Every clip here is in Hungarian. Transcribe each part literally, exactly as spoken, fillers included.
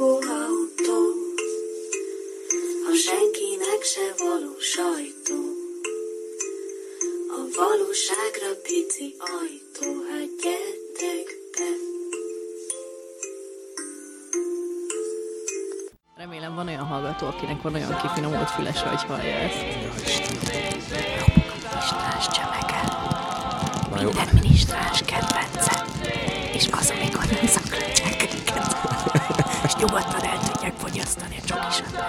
autó, a senkinek se való sajtó, a valóságra pici ajtó, hát gyertek be. Remélem van olyan hallgató, akinek van olyan kifinomult fülese, hogy hallja ezt. Minisztrás csöveket, minden minisztrás kedvence, és az, amikor nem szaklöcsek, és nyugodtan el tudják fogyasztani a csokisat.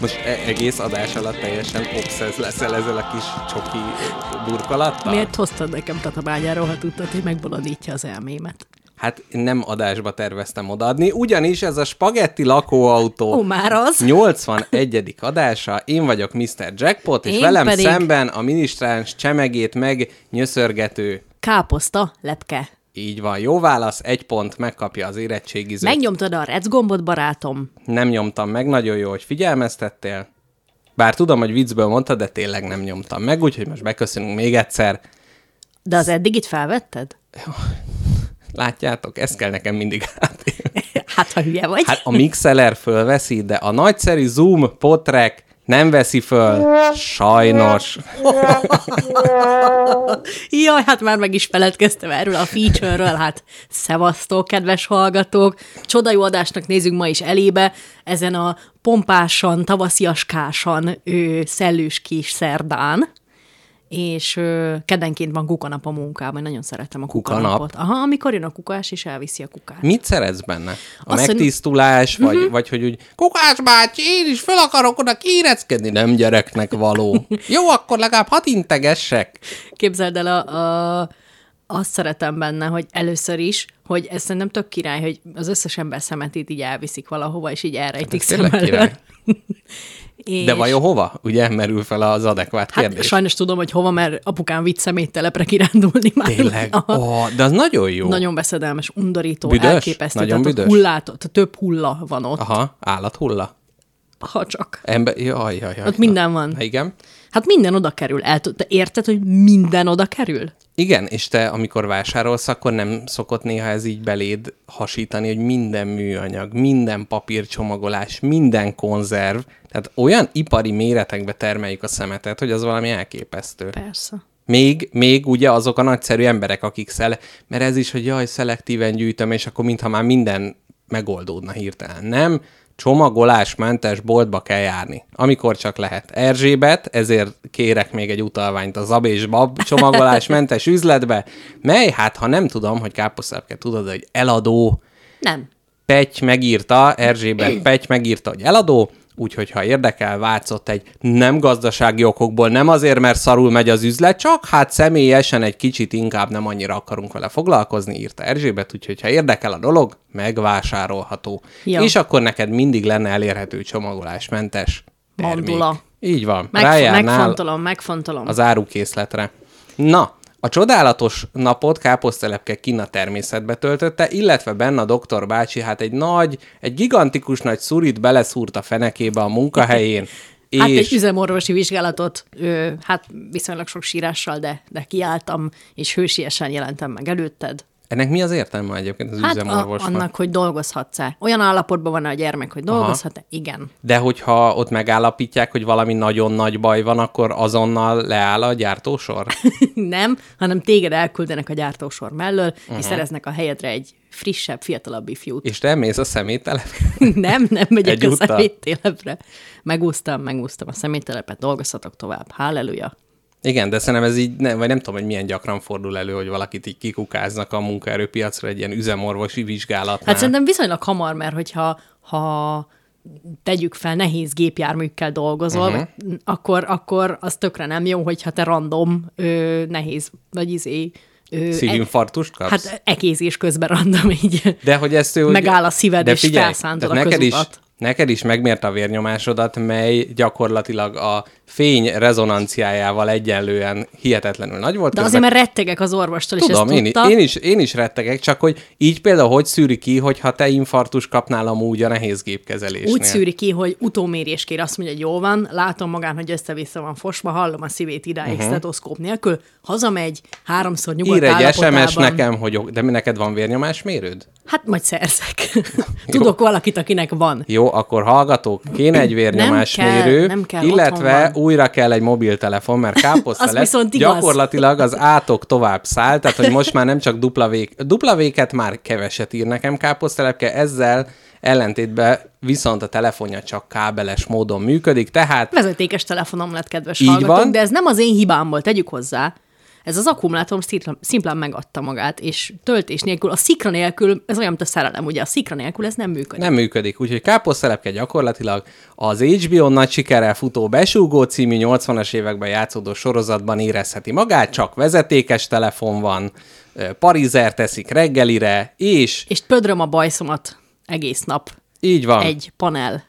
Most egész adás alatt teljesen obszesz leszel ezzel a kis csoki burkolattal? Miért hoztad nekem tatabányáról, ha tudtad, hogy megbolondítja az elmémet? Hát nem adásba terveztem odaadni, ugyanis ez a Spagetti lakóautó Ó, már az. nyolcvanegyedik adása, én vagyok miszter Jackpot, és én velem pedig... szemben a minisztráns csemegét megnyöszörgető káposzta lepke. Így van, jó válasz, egy pont, megkapja az érettségizőt. Megnyomtad a rec gombot, barátom? Nem nyomtam meg, nagyon jó, hogy figyelmeztettél. Bár tudom, hogy viccből mondtad, de tényleg nem nyomtam meg, úgyhogy most beköszönünk még egyszer. De az eddig itt felvetted? Jó. Látjátok, ez kell nekem mindig átérni. Hát, ha hülye vagy. Hát a mixeler fölveszi, de a nagyszerű Zoom potrek nem veszi föl. Sajnos. Jaj, hát már meg is feledkeztem erről a feature-ről. Hát szevasztok, kedves hallgatók. Csoda jó adásnak nézzük ma is elébe. Ezen a pompásan, tavasziaskásan, ő, szellős kis szerdán. És ö, keddenként van kukanap a munkában, nagyon szeretem a kukanapot. Kukanap? Aha, amikor jön a kukás, és elviszi a kukát. Mit szeretsz benne? A azt megtisztulás, hogy... vagy, uh-huh. vagy hogy úgy, kukás bácsi, én is fel akarok oda kíreckedni, nem gyereknek való. Jó, akkor legalább hadd integessek. Képzeld el, a, a, azt szeretem benne, hogy először is, hogy ez szerintem tök király, hogy az összes ember szemetét így elviszik valahova, és így elrejtik hát szem elől. És... De vajon hova? Ugye merül fel az adekvát hát, kérdés. Sajnos tudom, hogy hova, mert apukám vitt szeméttelepre kirándulni már. Tényleg? Oh, de az nagyon jó. Nagyon beszedelmes, undorító, büdös? Elképesztő. Nagyon büdös. Hullát, több hulla van ott. Aha, állathulla. Ha csak. Ember, jaj, jaj, jaj. Ott minden van. Na, igen. Hát minden oda kerül. El, te érted, hogy minden oda kerül? Igen, és te, amikor vásárolsz, akkor nem szokott néha ez így beléd hasítani, hogy minden műanyag, minden papírcsomagolás, minden konzerv, tehát olyan ipari méretekbe termeljük a szemetet, hogy az valami elképesztő. Persze. Még, még ugye azok a nagyszerű emberek, akik szele... Mert ez is, hogy jaj, szelektíven gyűjtöm, és akkor mintha már minden megoldódna hirtelen. Nem? Csomagolásmentes boltba kell járni, amikor csak lehet. Erzsébet, ezért kérek még egy utalványt a Zab és Bab csomagolásmentes üzletbe, mely, hát ha nem tudom, hogy káposztelepke, tudod, hogy eladó. Nem. Petty megírta, Erzsébet Petty megírta, hogy eladó, úgyhogy ha érdekel, váltszott egy nem gazdasági okokból, nem azért, mert szarul megy az üzlet, csak hát személyesen egy kicsit inkább nem annyira akarunk vele foglalkozni, írta Erzsébet, úgyhogy ha érdekel a dolog, megvásárolható. Jó. És akkor neked mindig lenne elérhető csomagolásmentes termék. Mandula. Így van. Megf- rájárnál megfontolom, megfontolom. Az árukészletre. Na, a csodálatos napot káposztelepke kinn a természetbe töltötte, illetve benne a doktor bácsi hát egy nagy, egy gigantikus nagy szurit beleszúrt a fenekébe a munkahelyén. És... Hát egy üzemorvosi vizsgálatot, ö, hát viszonylag sok sírással, de, de kiálltam, és hősiesen jelentem meg előtted. Ennek mi az értelme egyébként az hát üzemorvosnak? Hát annak, hogy dolgozhatsz-e. Olyan állapotban van a gyermek, hogy dolgozhat-e? Igen. De hogyha ott megállapítják, hogy valami nagyon nagy baj van, akkor azonnal leáll a gyártósor? Nem, hanem téged elküldenek a gyártósor mellől, uh-huh. és szereznek a helyedre egy frissebb, fiatalabb ifjút. És te mész a szeméttelepre? Nem, nem megyek a szeméttelepre. Megúsztam, megúsztam a szeméttelepet, dolgozhatok tovább. Halleluja! Igen, de szerintem ez így, nem, vagy nem tudom, hogy milyen gyakran fordul elő, hogy valakit így kikukáznak a munkaerőpiacra egy ilyen üzemorvosi vizsgálatnál. Hát szerintem viszonylag hamar, mert hogyha ha tegyük fel, nehéz gépjárműkkel dolgozol, uh-huh. akkor, akkor az tökre nem jó, hogyha te random ö, nehéz, vagy izé... Ö, szívinfarktust kapsz? Hát ekézés közben random így. De hogy ezt ő... Megáll a szíved, de figyelj, és felszántod a közutat. Neked is megmért a vérnyomásodat, mely gyakorlatilag a fény rezonanciájával egyenlően hihetetlenül nagy volt. De azért, mert rettegek az orvostól, tudom, és ezt én tudta. Én is, én is rettegek, csak hogy így például hogy szűri ki, hogy ha te infarktus kapnál amúgy a nehéz gépkezelésnél? Úgy szűri ki, hogy utómérés kér, azt mondja, hogy jó van, látom magán, hogy össze-vissza van fosva, hallom a szívét idáig uh-huh. stetoszkóp nélkül, hazamegy, háromszor nyugodt állapotában. Ír egy es em es nekem, hogy de neked van vérnyomásmérőd? Hát majd szerzek. Tudok valakit, akinek van. Jó, akkor hallgatók, kéne egy vérnyomásmérő, nem kell, nem kell, illetve újra kell egy mobiltelefon, mert káposzta lesz. Gyakorlatilag az átok tovább száll, tehát hogy most már nem csak dupla vék, dupla véket már keveset ír nekem káposztelepke, ezzel ellentétben viszont a telefonja csak kábeles módon működik, tehát... Vezetékes telefonom lett, kedves hallgatók, van. De ez nem az én hibám volt, tegyük hozzá. Ez az akkumulátorom szimplán megadta magát, és töltés nélkül, a szikra nélkül, ez olyan, mint a szerelem, ugye a szikra nélkül ez nem működik. Nem működik, úgyhogy káposztelepke gyakorlatilag az há bé ó nagy sikerrel futó Besúgó című nyolcvanas években játszódó sorozatban érezheti magát, csak vezetékes telefon van, parizer teszik reggelire, és... És pödröm a bajszomat egész nap. Így van. Egy panel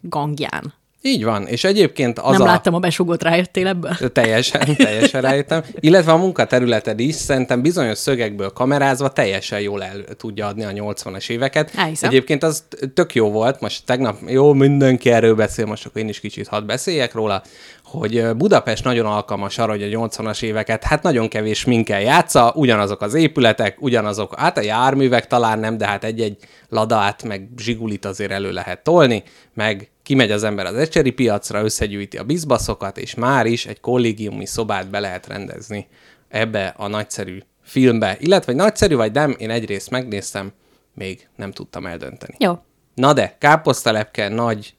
gangján. Így van, és egyébként az Nem a... láttam a Besúgót, rájöttél ebből? Teljesen, teljesen rájöttem. Illetve a munkaterületed is szerintem bizonyos szögekből kamerázva teljesen jól el tudja adni a nyolcvanas éveket. Elhiszem. Egyébként az tök jó volt, most tegnap, jó, mindenki erről beszél, most akkor én is kicsit hadd beszéljek róla, hogy Budapest nagyon alkalmas arra, hogy a nyolcvanas éveket, hát nagyon kevés minkel játsza, ugyanazok az épületek, ugyanazok, hát a járművek talán nem, de hát egy-egy Ladát, meg Zsigulit azért elő lehet tolni, meg kimegy az ember az ecseri piacra, összegyűjti a bizbaszokat, és már is egy kollégiumi szobát be lehet rendezni ebbe a nagyszerű filmbe. Illetve, hogy nagyszerű vagy nem, én egyrészt megnéztem, még nem tudtam eldönteni. Jó. Na de, káposztelepke nagy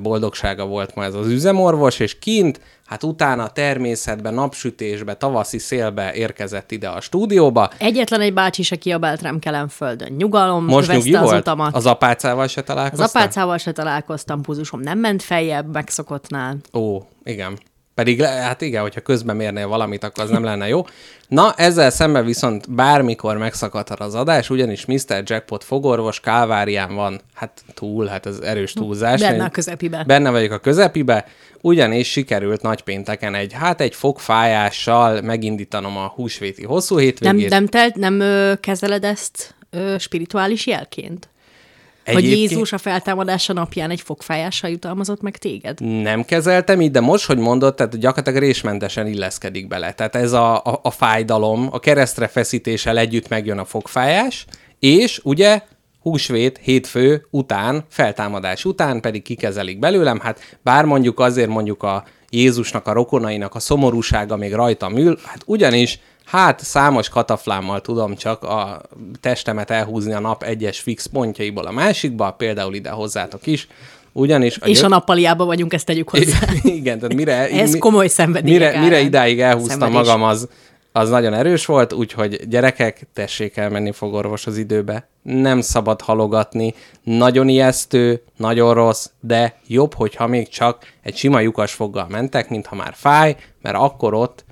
boldogsága volt ma ez az üzemorvos, és kint, hát utána természetbe, napsütésbe, tavaszi szélbe érkezett ide a stúdióba. Egyetlen egy bácsi se kiabált rám Kelenföldön. Nyugalom, most nyugi az volt? Utamat. Az apácával se találkoztam? Az apácával se találkoztam, púzusom nem ment feljebb megszokottnál. Ó, igen. Pedig, hát igen, hogyha közben mérnél valamit, akkor az nem lenne jó. Na, ezzel szemben viszont bármikor megszakadhat az adás, ugyanis miszter Jackpot fogorvos Kálvárián van, hát túl, hát ez erős túlzás. Benne a közepibe. Benne vagyok a közepibe, ugyanis sikerült nagypénteken egy, hát egy fogfájással megindítanom a húsvéti hosszú hétvégét. Nem, nem, telt, nem ö, kezeled ezt ö, spirituális jelként? Egyébként... Hogy Jézus a feltámadása napján egy fogfájással jutalmazott meg téged? Nem kezeltem így, de most, hogy mondod, tehát gyakorlatilag résmentesen illeszkedik bele. Tehát ez a, a, a fájdalom, a keresztre feszítéssel együtt megjön a fogfájás, és ugye húsvét, hétfő után, feltámadás után pedig kikezelik belőlem, hát bár mondjuk azért mondjuk a Jézusnak, a rokonainak a szomorúsága még rajtam ül, hát ugyanis hát számos kataflámmal tudom csak a testemet elhúzni a nap egyes fix pontjaiból a másikba, például ide hozzátok is, ugyanis... A és gyö... a nappaliába vagyunk, ezt tegyük hozzá. Igen, tehát mire... Ez mi, komoly szenvedély. Mire, mire idáig elhúztam magam, az, az nagyon erős volt, úgyhogy gyerekek, tessék elmenni fogorvos az időbe. Nem szabad halogatni, nagyon ijesztő, nagyon rossz, de jobb, hogyha még csak egy sima lyukas foggal mentek, mintha már fáj, mert akkor ott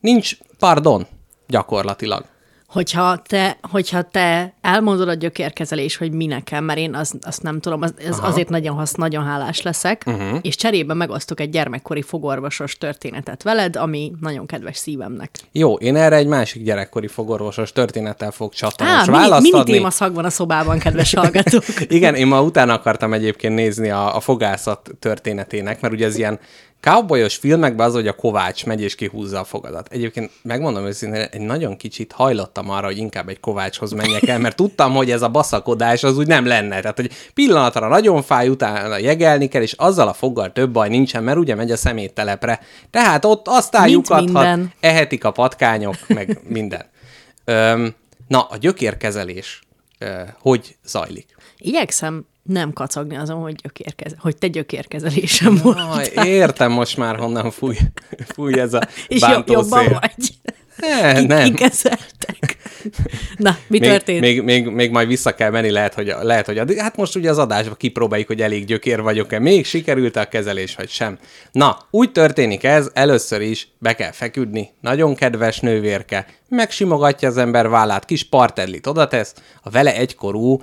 nincs... Pardon, gyakorlatilag. Hogyha te, hogyha te elmondod a gyökérkezelés, hogy mi nekem, mert én azt, azt nem tudom, az, ez azért nagyon, hasz, nagyon hálás leszek, uh-huh. és cserébe megosztok egy gyermekkori fogorvosos történetet veled, ami nagyon kedves szívemnek. Jó, én erre egy másik gyerekkori fogorvosos történettel fog csatlakozni. Á, választ mini, mini adni. Témaszag van a szobában, kedves hallgatók. Igen, én ma utána akartam egyébként nézni a, a fogászat történetének, mert ugye ez ilyen cowboyos filmekben az, hogy a kovács megy és kihúzza a fogadat. Egyébként megmondom őszintén, egy nagyon kicsit hajlottam arra, hogy inkább egy kovácshoz menjek el, mert tudtam, hogy ez a baszakodás az úgy nem lenne. Tehát, hogy pillanatra nagyon fáj, utána jegelni kell, és azzal a foggal több baj nincsen, mert ugye megy a szeméttelepre. Tehát ott aztán lyukadhat, ehetik a patkányok, meg minden. Öm, na, a gyökérkezelés ö, hogy zajlik? Igyekszem nem kacagni azon, hogy, gyökérkez- hogy te gyökérkezelésem no, voltál. Értem most már, honnan fúj, fúj ez a és bántó jobb, szél. És jobban vagy. Ne, nem. Kikezeltek. Na, mi még, történt? Még, még, még majd vissza kell menni, lehet, hogy, lehet, hogy addig. Hát most ugye az adásban kipróbáljuk, hogy elég gyökér vagyok-e. Még sikerült a kezelés, vagy sem. Na, úgy történik ez, először is be kell feküdni. Nagyon kedves nővérke. Megsimogatja az ember vállát, kis partedlit odatesz, a vele egykorú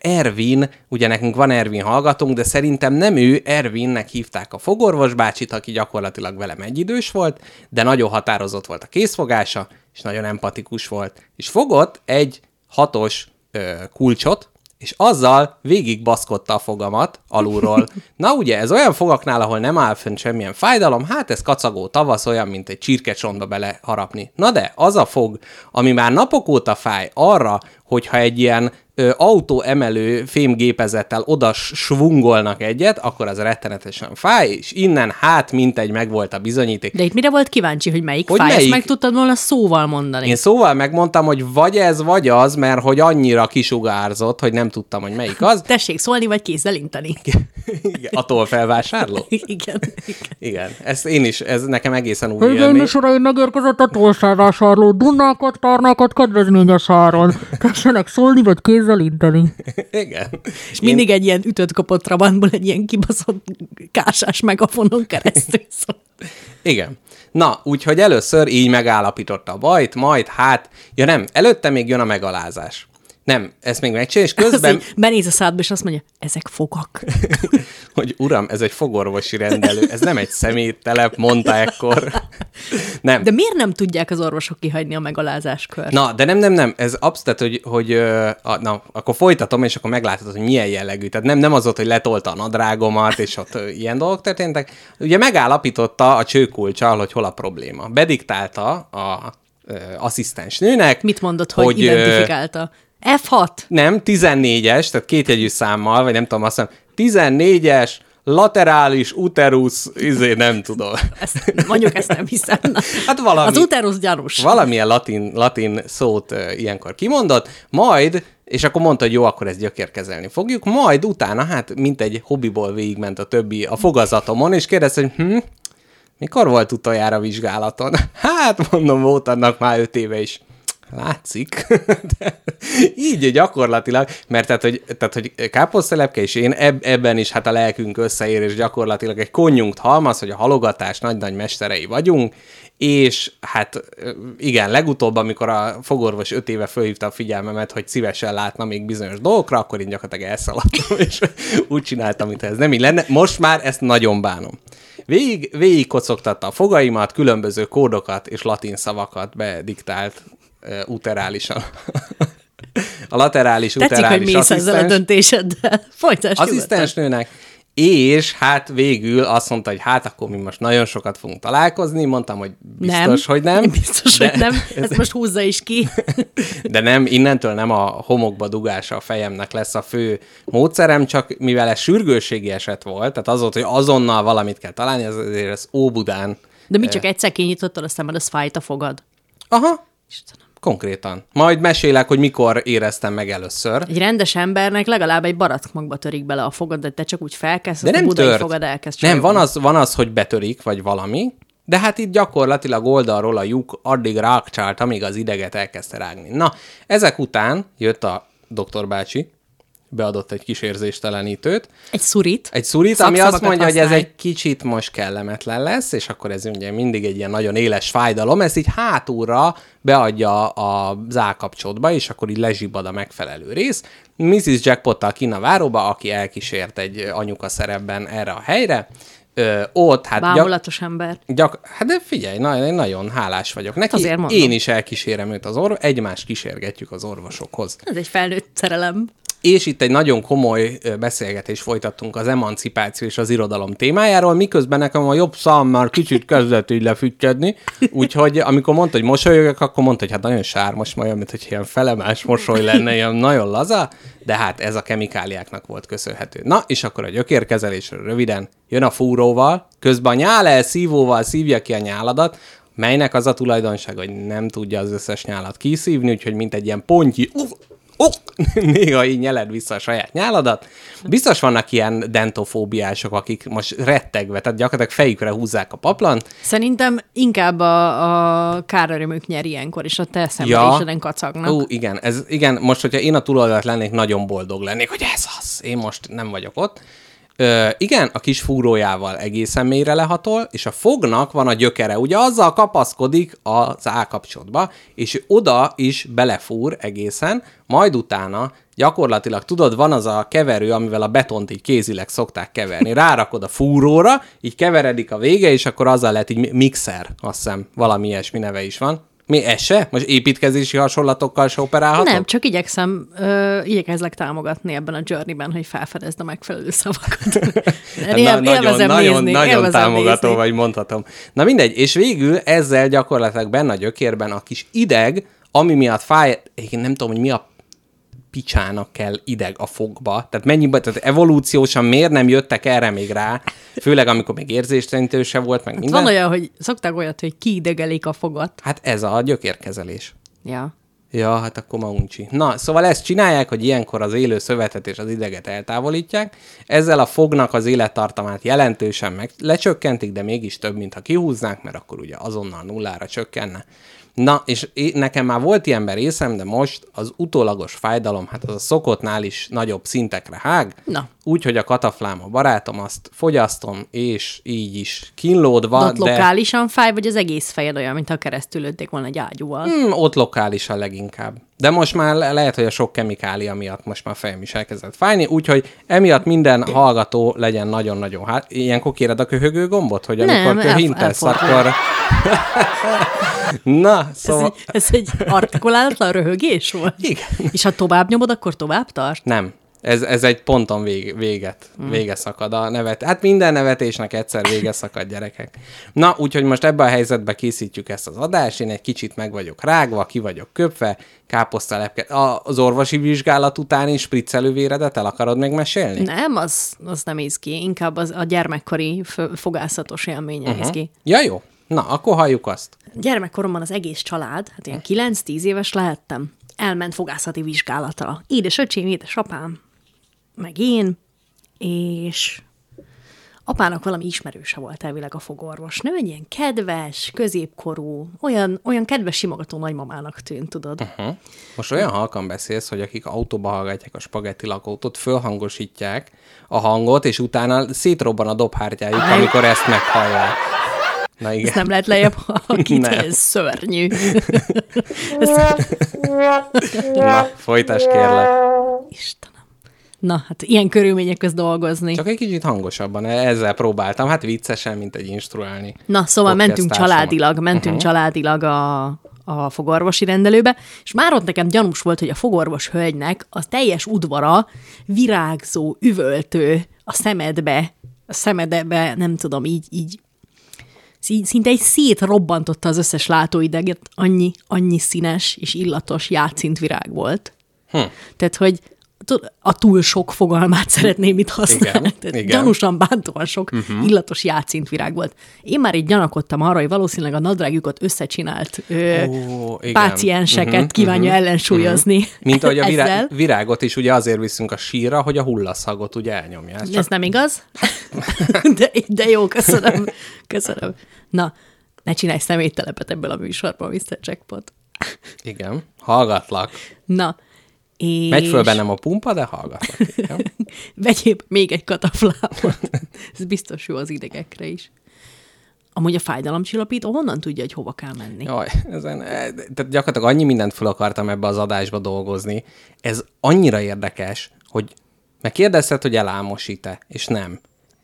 Ervin, ugye nekünk van Ervin hallgatónk, de szerintem nem ő, Ervinnek hívták a fogorvos bácsit, aki gyakorlatilag velem egyidős volt, de nagyon határozott volt a készfogása, és nagyon empatikus volt. És fogott egy hatos ö, kulcsot, és azzal végig baszkodta a fogamat alulról. Na ugye, ez olyan fogaknál, ahol nem áll fönn semmilyen fájdalom, hát ez kacagó tavasz, olyan, mint egy csirkecsontba beleharapni. Na de, az a fog, ami már napok óta fáj arra, hogyha egy ilyen autóemelő fémgépezettel oda svungolnak egyet, akkor az rettenetesen fáj, és innen hát mintegy megvolt a bizonyíték. De itt mire volt kíváncsi, hogy melyik hogy fáj? Melyik? Ezt meg tudtad volna szóval mondani. Én szóval megmondtam, hogy vagy ez, vagy az, mert hogy annyira kisugárzott, hogy nem tudtam, hogy melyik az. Tessék szólni, vagy kézzel inteni. Igen. Attól felvásárló? Igen. Igen. Ezt én is, ez nekem egészen új élmény. Én is uraim, megérkezett a tolszárvásárló. Dunnákat, tárnákat, kedvezményes áron. Tessenek szólni, vagy kézzel inteni. Igen. És én... mindig egy ilyen ütött kapott trabantból egy ilyen kibaszott kásás megafonon keresztül szól. Igen. Na, úgyhogy először így megállapította a bajt, majd hát, ja nem, előtte még jön a megalázás. Nem, ezt még megcsinálja, és közben... Benéz a szádba, és azt mondja, ezek fogak. Hogy uram, ez egy fogorvosi rendelő, ez nem egy személytelep, mondta ekkor. Nem. De miért nem tudják az orvosok kihagyni a megalázáskört? Na, de nem, nem, nem, ez abszolút, hogy, hogy a, na, akkor folytatom, és akkor meglátod, hogy milyen jellegű. Tehát nem, nem az volt, hogy letolta a nadrágomat, és ott ilyen dolgok történtek. Ugye megállapította a csőkulccsal, hogy hol a probléma. Bediktálta a asszisztens nőnek. Mit mondott, hogy, hogy identifikálta? F hat. Nem, tizennégyes, tehát kétjegyű számmal, vagy nem tudom, azt hiszem, tizennégyes, laterális, uterusz, izé, nem tudom. Ezt, mondjuk ezt nem hiszem. Hát valami, az uterusz gyanús. Valamilyen latin, latin szót uh, ilyenkor kimondott, majd, és akkor mondta, hogy jó, akkor ezt gyökérkezelni fogjuk, majd utána, hát mint egy hobbiból végigment a többi a fogazatomon, és kérdezte, hogy hm, mikor volt utoljára vizsgálaton? Hát, mondom, volt annak már öt éve is. Látszik. De így gyakorlatilag, mert tehát, hogy, tehát, hogy káposztelepke és én eb- ebben is hát a lelkünk összeér, és gyakorlatilag egy konjunkt halmaz, hogy a halogatás nagy-nagy mesterei vagyunk, és hát igen, legutóbb, amikor a fogorvos öt éve fölhívta a figyelmemet, hogy szívesen látna még bizonyos dolgokra, akkor én gyakorlatilag elszaladtam, és úgy csináltam, mintha ez nem így lenne. Most már ezt nagyon bánom. Végig, végig kocogtatta a fogaimat, különböző kódokat és latin szavakat bediktált uterálisan. A laterális Tetszik, uterális hogy mész ezzel a döntéseddel. Folytás asszisztensnőnek. És hát végül azt mondta, hogy hát akkor mi most nagyon sokat fogunk találkozni. Mondtam, hogy biztos, nem, hogy nem. Biztos, de, hogy nem. Ezt most húzza is ki. De nem, innentől nem a homokba dugása a fejemnek lesz a fő módszerem, csak mivel ez sürgősségi eset volt, tehát az volt, hogy azonnal valamit kell találni, azért ez Óbudán. De mi csak egyszer kinyitottad a szemed, az fájt a fogad. Aha. Istenem. Konkrétan. Majd mesélek, hogy mikor éreztem meg először. Egy rendes embernek legalább egy barackmagba törik bele a fogad, de te csak úgy felkezd, hogy a budai tört. Fogad elkezd csinálni. Nem, van az, van az, hogy betörik, vagy valami, de hát itt gyakorlatilag oldalról a lyuk addig rákcsált, amíg az ideget elkezdte rágni. Na, ezek után jött a doktor bácsi, beadott egy kis érzéstelenítőt. Egy szurit. Egy szurit, ami azt mondja, használj. Hogy ez egy kicsit most kellemetlen lesz, és akkor ez ugye mindig egy ilyen nagyon éles fájdalom, ezt így hátulra beadja az állkapcsolatba, és akkor így lezsibbad a megfelelő rész. missziz Jackpottal kinn a váróba, aki elkísért egy anyuka szerepben erre a helyre. Ö, ott, hát... Bámulatos gyak, ember. Gyak, hát de figyelj, na, nagyon hálás vagyok neki. Én is elkísérem őt az orvos, egymást kísérgetjük az orvosokhoz. Ez egy felnőtt szerelem. És itt egy nagyon komoly beszélgetést folytattunk az emancipáció és az irodalom témájáról, miközben nekem a jobb szám már kicsit kezdett így lefüttyedni, úgyhogy amikor mondta, hogy mosolyogok, akkor mondta, hogy hát nagyon sármos, majd, mint hogy ilyen felemás mosoly lenne, ilyen nagyon laza, de hát ez a kemikáliáknak volt köszönhető. Na, és akkor a gyökérkezelésről röviden jön a fúróval, közben a nyál elszívóval szívja ki a nyáladat, melynek az a tulajdonság, hogy nem tudja az összes nyálat kiszívni, úgyhogy mint egy ilyen pontyi... Oh, néha így nyeled vissza a saját nyáladat. Biztos vannak ilyen dentofóbiások, akik most rettegve, tehát gyakorlatilag fejükre húzzák a paplant. Szerintem inkább a, a kárörömük nyer ilyenkor, és a te szenvedéseden kacagnak. Ú, igen, ez, igen, most, hogyha én a túloldalt lennék, nagyon boldog lennék, hogy ez az, én most nem vagyok ott. Ö, igen, a kis fúrójával egészen mélyre lehatol, és a fognak van a gyökere, ugye azzal kapaszkodik az állkapcsolatba, és oda is belefúr egészen, majd utána gyakorlatilag, tudod, van az a keverő, amivel a betont így kézileg szokták keverni. Rárakod a fúróra, így keveredik a vége, és akkor azzal lett így mixer, azt hiszem, valami ilyesmi neve is van. Mi, ez se? Most építkezési hasonlatokkal se operálhatok? Nem, csak igyekszem, ö, igyekezlek támogatni ebben a journey-ben, hogy felfedezd a megfelelő szavakat. Na, élvezem nagyon, nagyon, nézni, nagyon támogató nézni. Vagy mondhatom. Na mindegy, és végül ezzel gyakorlatilag benne a gyökérben a kis ideg, ami miatt fáj, én nem tudom, hogy mi a picsának kell ideg a fogba. Tehát mennyiben, tehát evolúciósan miért nem jöttek erre még rá, főleg amikor még érzéstelenítő se volt, meg hát minden. Van olyan, hogy szokták olyat, hogy kiidegelik a fogat. Hát ez a gyökérkezelés. Ja. Ja, hát akkor ma uncsi. Na, szóval ezt csinálják, hogy ilyenkor az élő szövetet és az ideget eltávolítják, ezzel a fognak az élettartamát jelentősen meg lecsökkentik, de mégis több, mint ha kihúznák, mert akkor ugye azonnal nullára csökkenne. Na, és nekem már volt ilyen berészem, de most az utólagos fájdalom, hát az a szokottnál is nagyobb szintekre hág, úgyhogy a kataflám a barátom, azt fogyasztom, és így is kínlódva. Ott de... lokálisan fáj, vagy az egész fejed olyan, mintha keresztül lőtték volna egy ágyúval? Hmm, ott lokálisan leginkább. De most már lehet, hogy a sok kemikália miatt most már fejem is elkezdett fájni, úgyhogy emiatt minden hallgató legyen nagyon-nagyon hát. Ilyenkor kéred a köhögő gombot, hogy amikor nem, köhintesz, elf- akkor... Na, szóval... Ez egy, ez egy artikulálatlan röhögés volt? Igen. És ha tovább nyomod, akkor tovább tart? Nem. Ez, ez egy ponton vég, véget, mm. vége szakad a nevet. Hát minden nevetésnek egyszer vége szakad, gyerekek. Na, úgyhogy most ebben a helyzetben készítjük ezt az adást, én egy kicsit meg vagyok rágva, ki vagyok köpve, káposztalepke. Az orvosi vizsgálat utáni spriccelővéredet el akarod még mesélni? Nem, az, az nem izgi, inkább az a gyermekkori f- fogászatos élménye uh-huh. izgi. Ja, jó. Na, akkor halljuk azt. Gyermekkoromban az egész család, hát ilyen kilenc-tíz éves lehettem, elment fogászati vizsgálatra. Édesöcsém, édesapám, meg én, és apának valami ismerőse volt elvileg a fogorvosnő, egy ilyen kedves, középkorú, olyan, olyan kedves simogató nagymamának tűnt, tudod. Uh-huh. Most olyan halkan beszélsz, hogy akik autóba hallgatják a spagetti lakótot, fölhangosítják a hangot, és utána szétrobban a dobhártyájuk, Aj. amikor ezt meghallják. Na, igen. Ezt nem lehet lejjebb, ha akit ez szörnyű. Na, folytasd, kérlek. Istenem. Na, hát ilyen körülmények közt dolgozni. Csak egy kicsit hangosabban, ezzel próbáltam, hát viccesen, mint egy instruálni. Na, szóval mentünk családilag, mentünk uh-huh. családilag a, a fogorvosi rendelőbe, és már ott nekem gyanús volt, hogy a fogorvos hölgynek a teljes udvara virágzó, üvöltő a szemedbe, a szemedbe, nem tudom, így, így, szinte egy szétrobbantotta az összes látóideget, annyi, annyi színes és illatos játszint virág volt. Hm. Tehát, hogy a túl sok fogalmát szeretném itt használni. Igen, igen. Gyanúsan bántóan sok uh-huh. illatos játszint virág volt. Én már így gyanakodtam arra, hogy valószínűleg a nadrágjukat összecsinált ö, Ó, pácienseket uh-huh, kívánja uh-huh, ellensúlyozni uh-huh. Mint ahogy a virá- virágot is ugye azért viszünk a sírra, hogy a hullaszagot ugye elnyomja. Ez, csak... Ez nem igaz? de, de jó, köszönöm. Köszönöm. Na, ne csinálj személytelepet ebből a műsorban, miszter Jackpot. Igen, hallgatlak. Na, és... Megy föl bennem a pumpa, de hallgatok. Vegyél még egy kataflámot. Ez biztos jó az idegekre is. Amúgy a fájdalomcsillapító honnan tudja, hogy hova kell menni? Jaj, ezen, tehát gyakorlatilag annyi mindent föl akartam ebbe az adásba dolgozni. Ez annyira érdekes, hogy megkérdezted, hogy elámosít-e, és nem.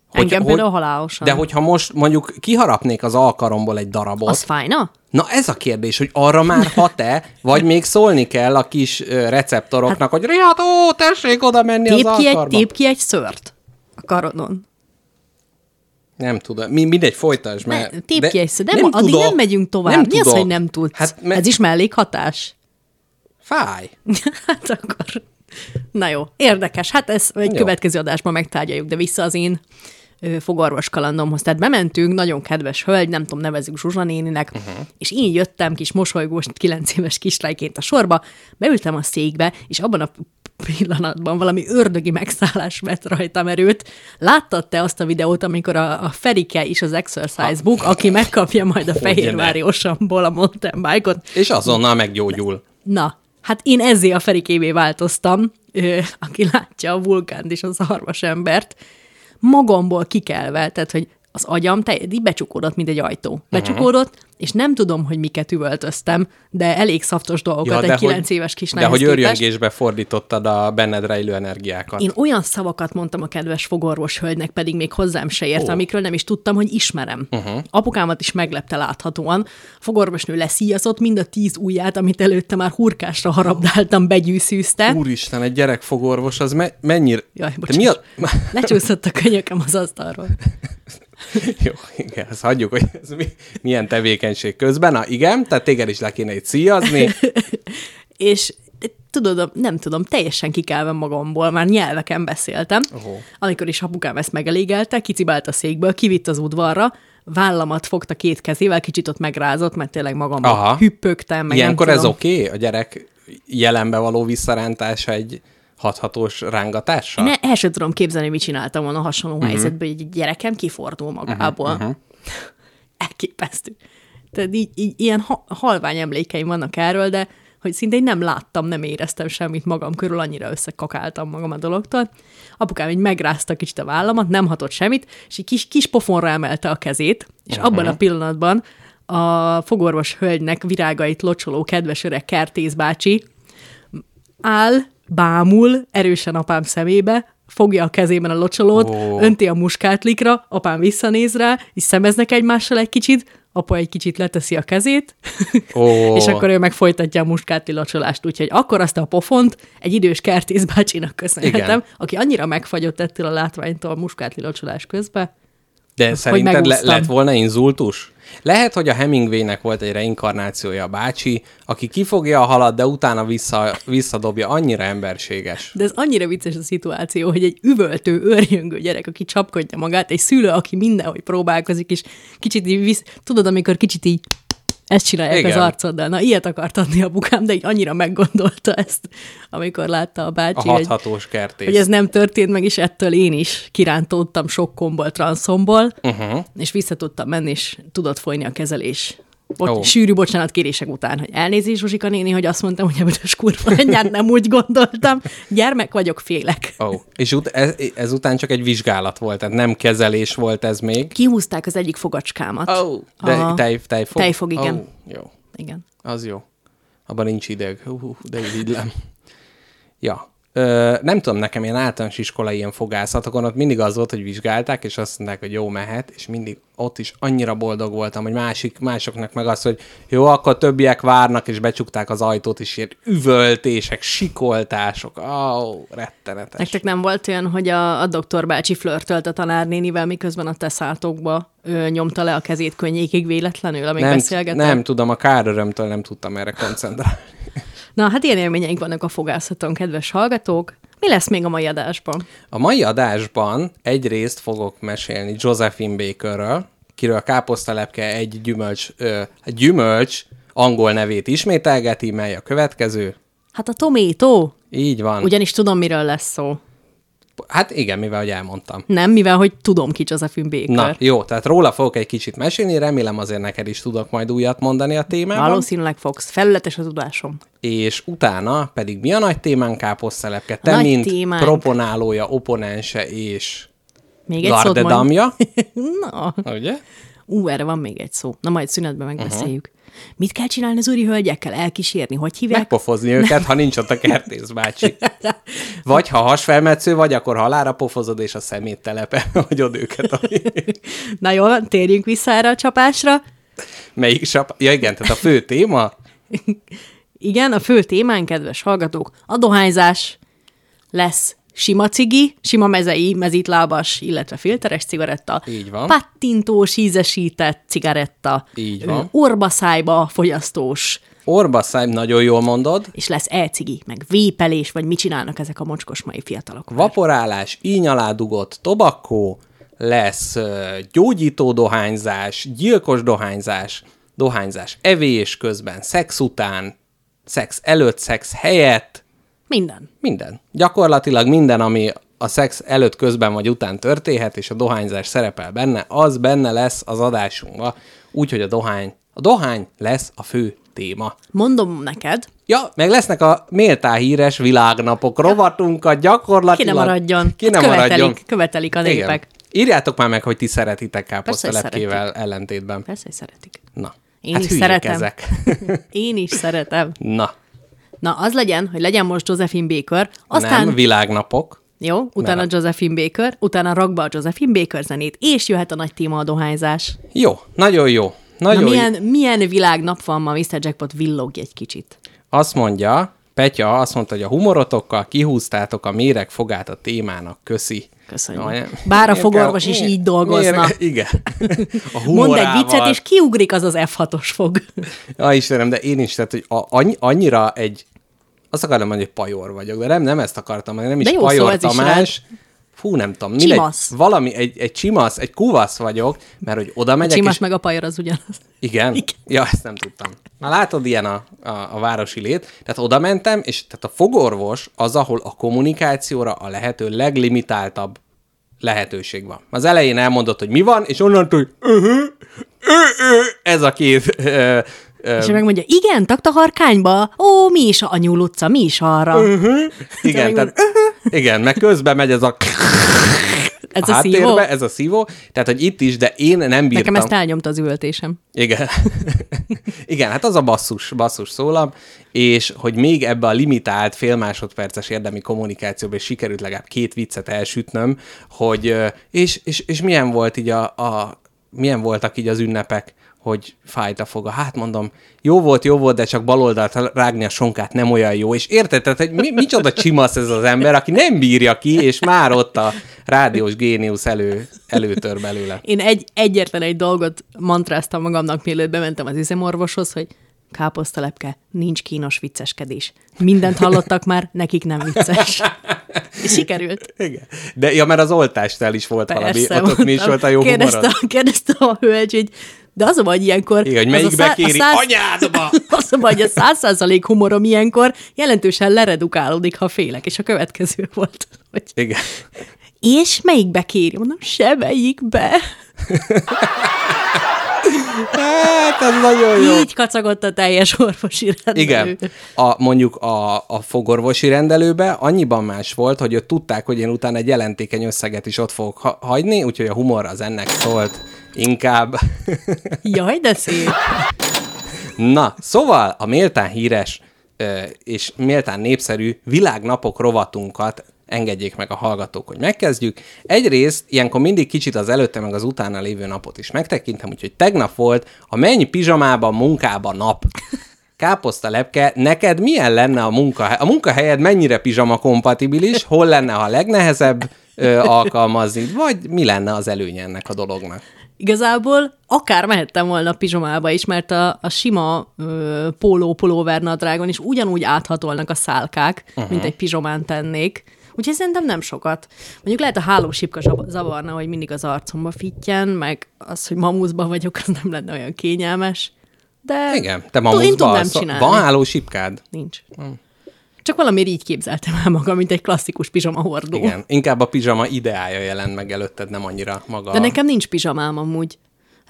Hogy, Engem hogy, például halálosan. De hogyha most mondjuk kiharapnék az alkaromból egy darabot... Az fájna? Na ez a kérdés, hogy arra már hat-e, vagy még szólni kell a kis receptoroknak, hát, hogy Riható, tessék oda menni az alkarba. Tép ki egy szört a karodon. Nem tudom. Mindegy, folytasd, mert... Ne, tép ki egy szört, nem, nem addig tudom. Nem megyünk tovább. Nem Mi tudom. Az, hogy nem tudsz? Hát, mert... Ez is mellékhatás. Fáj. Hát akkor... Na jó, érdekes. Hát ezt egy jó. következő adásban megtárgyaljuk, de vissza az én fogorvos kalandomhoz. Tehát bementünk, nagyon kedves hölgy, nem tudom, nevezzük Zsuzsa néninek, uh-huh. és én jöttem kis mosolygós, kilenc éves kislányként a sorba, beültem a székbe, és abban a pillanatban valami ördögi megszállás vett rajtam erőt. Láttad te azt a videót, amikor a, a Ferike is az Exercise Book, aki megkapja majd a Fehérvári Osamból a mountain bike-ot. És azonnal meggyógyul. Na, hát én ezzé a Ferikévé változtam, ő, aki látja a vulkánt és a szarvas embert, magamból kikelve, tehát, hogy az agyam teljesen becsukódott, mint egy ajtó. Becsukódott, uh-huh. és nem tudom, hogy miket üvöltöztem, de elég szaftos dolgokat ja, egy kilenc éves kislány. De hogy örjöngésbe fordítottad a benned rejlő energiákat. Én olyan szavakat mondtam a kedves fogorvos hölgynek, pedig még hozzám se ért, oh. amikről nem is tudtam, hogy ismerem. Uh-huh. Apukámat is meglepte láthatóan. A fogorvosnő leszíjazott mind a tíz ujját, amit előtte már hurkásra harabdáltam, begyűszűzte. Úristen, egy gyerek fogorvos, az me- mennyire... Jaj, bocsánat, a... lecsúszott a könyököm az asztalról. Jó, igen, azt hagyjuk, hogy ez mi, milyen tevékenység közben. Na igen, tehát téged is le kéne itt szíjazni. És tudod, nem tudom, teljesen kikelve magamból, már nyelveken beszéltem, oh. amikor is apukám ezt megelégelte, kicibált a székből, kivitt az udvarra, vállamat fogta két kezével, kicsit ott megrázott, mert tényleg magamban Aha. hüppögtem. Meg ilyenkor ez oké? Okay? A gyerek jelenbe való visszarántása egy hathatós rángatással? Ne, el sem tudom képzelni, mit csináltam volna a hasonló uh-huh. helyzetben, hogy egy gyerekem kifordul magából. Uh-huh. Elképesztő. Tehát így, így ilyen ha- halvány emlékeim vannak erről, de hogy szintén nem láttam, nem éreztem semmit magam körül, annyira összekakáltam magam a dologtól. Apukám így megrázta kicsit a vállamat, nem hatott semmit, és egy kis, kis pofonra emelte a kezét, és uh-huh. abban a pillanatban a fogorvos hölgynek virágait locsoló kedves öreg Kertész bácsi áll, bámul erősen apám szemébe, fogja a kezében a locsolót, oh. önti a muskátlikra, apám visszanéz rá, és szemeznek egymással egy kicsit, apa egy kicsit leteszi a kezét, oh. és akkor ő meg folytatja a muskátli locsolást, úgyhogy akkor azt a pofont egy idős Kertész bácsinak köszönhetem, aki annyira megfagyott ettől a látványtól a muskátli locsolás közben. De szerinted le- lett volna inzultus? Lehet, hogy a Hemingwaynek volt egy reinkarnációja a bácsi, aki kifogja a halat, de utána vissza, visszadobja, annyira emberséges. De ez annyira vicces a szituáció, hogy egy üvöltő, őrjöngő gyerek, aki csapkodja magát, egy szülő, aki mindenhogy próbálkozik, és kicsit így visz... Tudod, amikor kicsit így ezt csinálják Igen. az arcoddal. Na, ilyet akart adni apukám, de így annyira meggondolta ezt, amikor látta a bácsi, a hathatós Kertész, hogy ez nem történt meg, és ettől én is kirántódtam sokkomból, transzomból, uh-huh. és vissza tudtam menni, és tudott folyni a kezelés. Bot- oh. Sűrű bocsánatkérések után, hogy elnézést, Zsuzsika néni, hogy azt mondtam, hogy ebből a kurva anyját nem úgy gondoltam. Gyermek vagyok, félek. Oh. És ut- ez, ezután csak egy vizsgálat volt, tehát nem kezelés volt ez még. Kihúzták az egyik fogacskámat. Oh. De tej, tejfog? Tejfog, igen. Oh. Jó. Igen. Az jó. Abban nincs ideg. Uh, de idillem. Ja. Ö, nem tudom, nekem ilyen általános iskolai ilyen fogászatokon ott mindig az volt, hogy vizsgálták, és azt mondták, hogy jó, mehet, és mindig ott is annyira boldog voltam, hogy másik, másoknak meg az, hogy jó, akkor többiek várnak, és becsukták az ajtót, és ilyen üvöltések, sikoltások, áó, rettenetes. Nektek nem volt olyan, hogy a, a doktor bácsi flörtölt a tanárnénivel, miközben a te szátokba ő, nyomta le a kezét könnyékig véletlenül, amíg beszélgetett? Nem tudom, a kárörömtől nem tudtam erre koncentrálni. Na, hát ilyen élményeink vannak a fogászaton, kedves hallgatók. Mi lesz még a mai adásban? A mai adásban egyrészt fogok mesélni Josephine Bakerről, kiről a káposztalepke egy gyümölcs, ö, gyümölcs angol nevét ismételgeti, mely a következő. Hát a tomato. Így van. Ugyanis tudom, miről lesz szó. Hát igen, mivel, hogy elmondtam. Nem, mivel, hogy tudom ki Josephine Baker. Na, jó, tehát róla fogok egy kicsit mesélni, remélem azért neked is tudok majd újat mondani a témában. Valószínűleg fogsz, felületes az tudásom. És utána pedig mi a nagy témánk, káposztelepke? Te, mint témánk. Proponálója, opponense és gardedamja. Na. Ugye? Ú, erre van még egy szó. Na, majd szünetben megbeszéljük. Uh-huh. Mit kell csinálni az úri hölgyekkel? Elkísérni? Hogy hívják? Megpofozni őket, ha nincs ott a Kertész bácsi. Vagy ha hasfelmetsző vagy, akkor halálra pofozod, és a szeméttelepen hagyod őket. Na jó, térjünk vissza erre a csapásra. Melyik csapás? Ja igen, tehát a fő téma? Igen, a fő témán, kedves hallgatók, a dohányzás lesz. Sima cigi, sima mezei, mezítlábas, illetve filteres cigaretta. Így van. Pattintós, ízesített cigaretta. Így van. Orbaszájba fogyasztós. Orbaszáj, nagyon jól mondod. És lesz e-cigi, meg vépelés, vagy mit csinálnak ezek a mocskos mai fiatalok. Vaporálás, íny alá dugott tobakkó, lesz gyógyító dohányzás, gyilkos dohányzás, dohányzás evés közben, szex után, szex előtt, szex helyett. Minden. Minden. Gyakorlatilag minden, ami a szex előtt, közben vagy után történhet, és a dohányzás szerepel benne, az benne lesz az adásunkban. Úgyhogy a dohány, a dohány lesz a fő téma. Mondom neked. Ja, meg lesznek a méltán híres világnapok rovatunkat, gyakorlatilag. Ki ne maradjon. Ki ne követelik, maradjon. Követelik a népek. Írjátok már meg, hogy ti szeretitek káposztelepkével ellentétben. Persze, hogy szeretik. Na. Én hát is szeretem. Ezek. Én is szeretem. Na. Na, az legyen, hogy legyen most Josephine Baker, aztán... Nem, világnapok. Jó, utána nem. Josephine Baker, utána rakd be a Josephine Baker zenét, és jöhet a nagy téma, a dohányzás. Jó, nagyon jó. Nagyon Na, milyen, jó. milyen világnap van ma, miszter Jackpot, villogj egy kicsit. Azt mondja, Petya azt mondta, hogy a humorotokkal kihúztátok a méreg fogát a témának, köszi. Köszönjük. Bár a fogorvos kell, is miért, így dolgozna. Miért, igen. A humorával. Mondd egy viccet, és kiugrik az az ef hatos fog. Ja, Istenem, de én is, tehát, hogy a, annyira egy azt akarom mondani, hogy pajor vagyok, de nem, nem ezt akartam mondani, nem is Pajor Tamás. Fú, nem tudom. Mindegy, valami, egy, egy csimasz, egy kuvasz vagyok, mert hogy oda megyek. A csimasz és... meg a pajor az ugyanaz. Igen? Igen. Ja, ezt nem tudtam. Na látod, ilyen a, a, a városi lét. Tehát oda mentem, és tehát a fogorvos az, ahol a kommunikációra a lehető leglimitáltabb lehetőség van. Az elején elmondott, hogy mi van, és onnantól, hogy uh-huh, uh-uh, ez a két... Uh, Öm. És megmondja, igen, takt a harkányba, ó, mi is a Nyúl utca, mi is arra. Uh-huh. Igen, tehát, uh-huh. igen, meg közben megy ez a, ez a, a háttérbe, szívó? Ez a szívó, tehát, hogy itt is, de én nem bírtam. Nekem ezt elnyomta az üvöltésem. Igen, igen, hát az a basszus, basszus szólam, és hogy még ebbe a limitált fél másodperces érdemi kommunikációban sikerült legalább két viccet elsütnöm, hogy, és, és, és milyen volt így a, a, milyen voltak így az ünnepek, hogy fájt a foga. Hát mondom, jó volt, jó volt, de csak baloldalt rágni a sonkát nem olyan jó. És érted, tehát, hogy mi, micsoda csimasz ez az ember, aki nem bírja ki, és már ott a rádiós géniusz elő, előtör belőle. Én egy, egyetlen egy dolgot mantráztam magamnak, mielőtt bementem az üzemorvoshoz, hogy káposztalepke, nincs kínos vicceskedés. Mindent hallottak már, nekik nem vicces. Sikerült. Igen. De ja, mert az oltásnál is volt Persze, valami, ott, ott mi is volt a jó kérdezte, humorod. Kérdeztem a hölgy, hogy de az a vagy ilyenkor... Igen, hogy melyikbe a szá- kéri a száz... anyádba! Az a vagy, a száz százalék humorom ilyenkor jelentősen leredukálódik, ha félek, és a következő volt. Hogy... Igen. És melyikbe kéri? Mondom, semmelyikbe. Hát, az nagyon jó. Így kacagott a teljes orvosi rendelő. Igen. A, mondjuk a, a fogorvosi rendelőbe annyiban más volt, hogy ott tudták, hogy én utána egy jelentékeny összeget is ott fogok ha- hagyni, úgyhogy a humor az ennek szólt inkább. Jaj, de szép! Na, szóval a méltán híres és méltán népszerű világnapok rovatunkat engedjék meg a hallgatók, hogy megkezdjük. Egyrészt ilyenkor mindig kicsit az előtte meg az utána lévő napot is megtekintem, úgyhogy tegnap volt a menj pizsamában munkába nap. Káposztalepke, neked milyen lenne a munkahely? A munkahelyed mennyire pizsama kompatibilis? Hol lenne, ha a legnehezebb ö, alkalmazni? Vagy mi lenne az előnye ennek a dolognak? Igazából akár mehettem volna pizsomába is, mert a, a sima ö, póló-pulóvernadrágon is ugyanúgy áthatolnak a szálkák, uh-huh. mint egy pizsomán tennék. Úgyhogy szerintem nem sokat. Mondjuk lehet a hálósipka zavarna, hogy mindig az arcomba fittyen, meg az, hogy mamuszba vagyok, az nem lenne olyan kényelmes. De igen, te mamuszba alszol. Van hálósipkád? Nincs. Hmm. Csak valamiért így képzeltem el magam, mint egy klasszikus pizsamahordó. Igen, inkább a pizsama ideája jelent meg előtted, nem annyira maga. De nekem nincs pizsamám amúgy.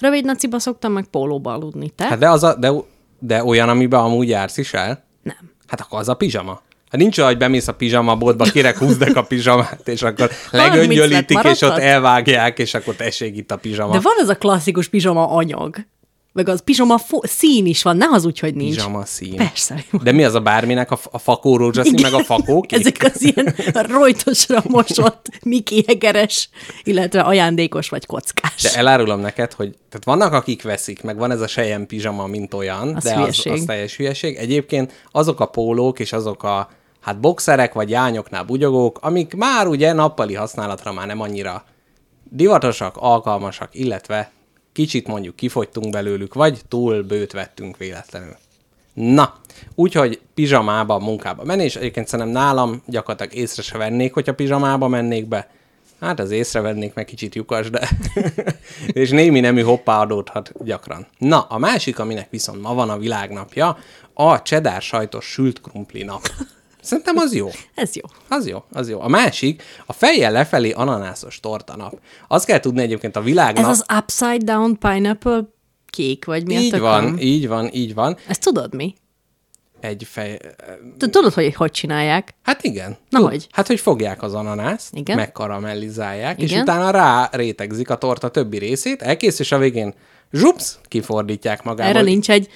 Rövid naciba szoktam meg pólóba aludni, te? Hát de, az a, de, de olyan, amiben amúgy jársz is el? Nem. Hát akkor az a pizsama. Hát nincs olyan, hogy bemész a pizsamaboltba, kérek húzdek a pizsamát, és akkor legöngyölítik, és ott elvágják, és akkor tessék itt a pizsama. De van ez a klasszikus pizsama anyag. Meg az pizsama fo- szín is van, ne hazudj, hogy nincs. Pizsama szín. Persze. De mi az a bárminek? A, f- a fakó rózsaszín, meg a fakókék? Ezek az ilyen rojtosra mosott, mikihegeres, illetve ajándékos vagy kockás. De elárulom neked, hogy tehát vannak, akik veszik, meg van ez a sejem pizsama, mint olyan, az de hülyeség. Az, az teljes hülyeség. Egyébként azok a pólók és azok a hát boxerek vagy jányoknál bugyogók, amik már ugye nappali használatra már nem annyira divatosak, alkalmasak, illetve kicsit mondjuk kifogytunk belőlük, vagy túl bőt vettünk véletlenül. Na, úgyhogy pizsamába, munkába menni, és egyébként szerintem nálam gyakorlatilag észre se vennék, hogyha pizsamába mennék be. Hát az észrevennék, meg kicsit lyukas, de... és némi nemű hoppá adódhat gyakran. Na, a másik, aminek viszont ma van a világnapja, a cheddar sajtos sült krumpli nap. Szerintem az jó. Ez jó. Az jó, az jó. A másik, a fejjel lefelé ananászos tortanap. Azt kell tudni egyébként a világnap... Ez az upside down pineapple kék, vagy mi a tököm? Így van, így van, így van. Ezt tudod mi? Egy fej... Tudod, hogy hogy csinálják? Hát igen. Na hogy? Hát, hogy fogják az ananászt, megkaramellizálják, és utána rá rétegzik a torta többi részét, elkész, és a végén zsupsz, kifordítják magával. Erre nincs egy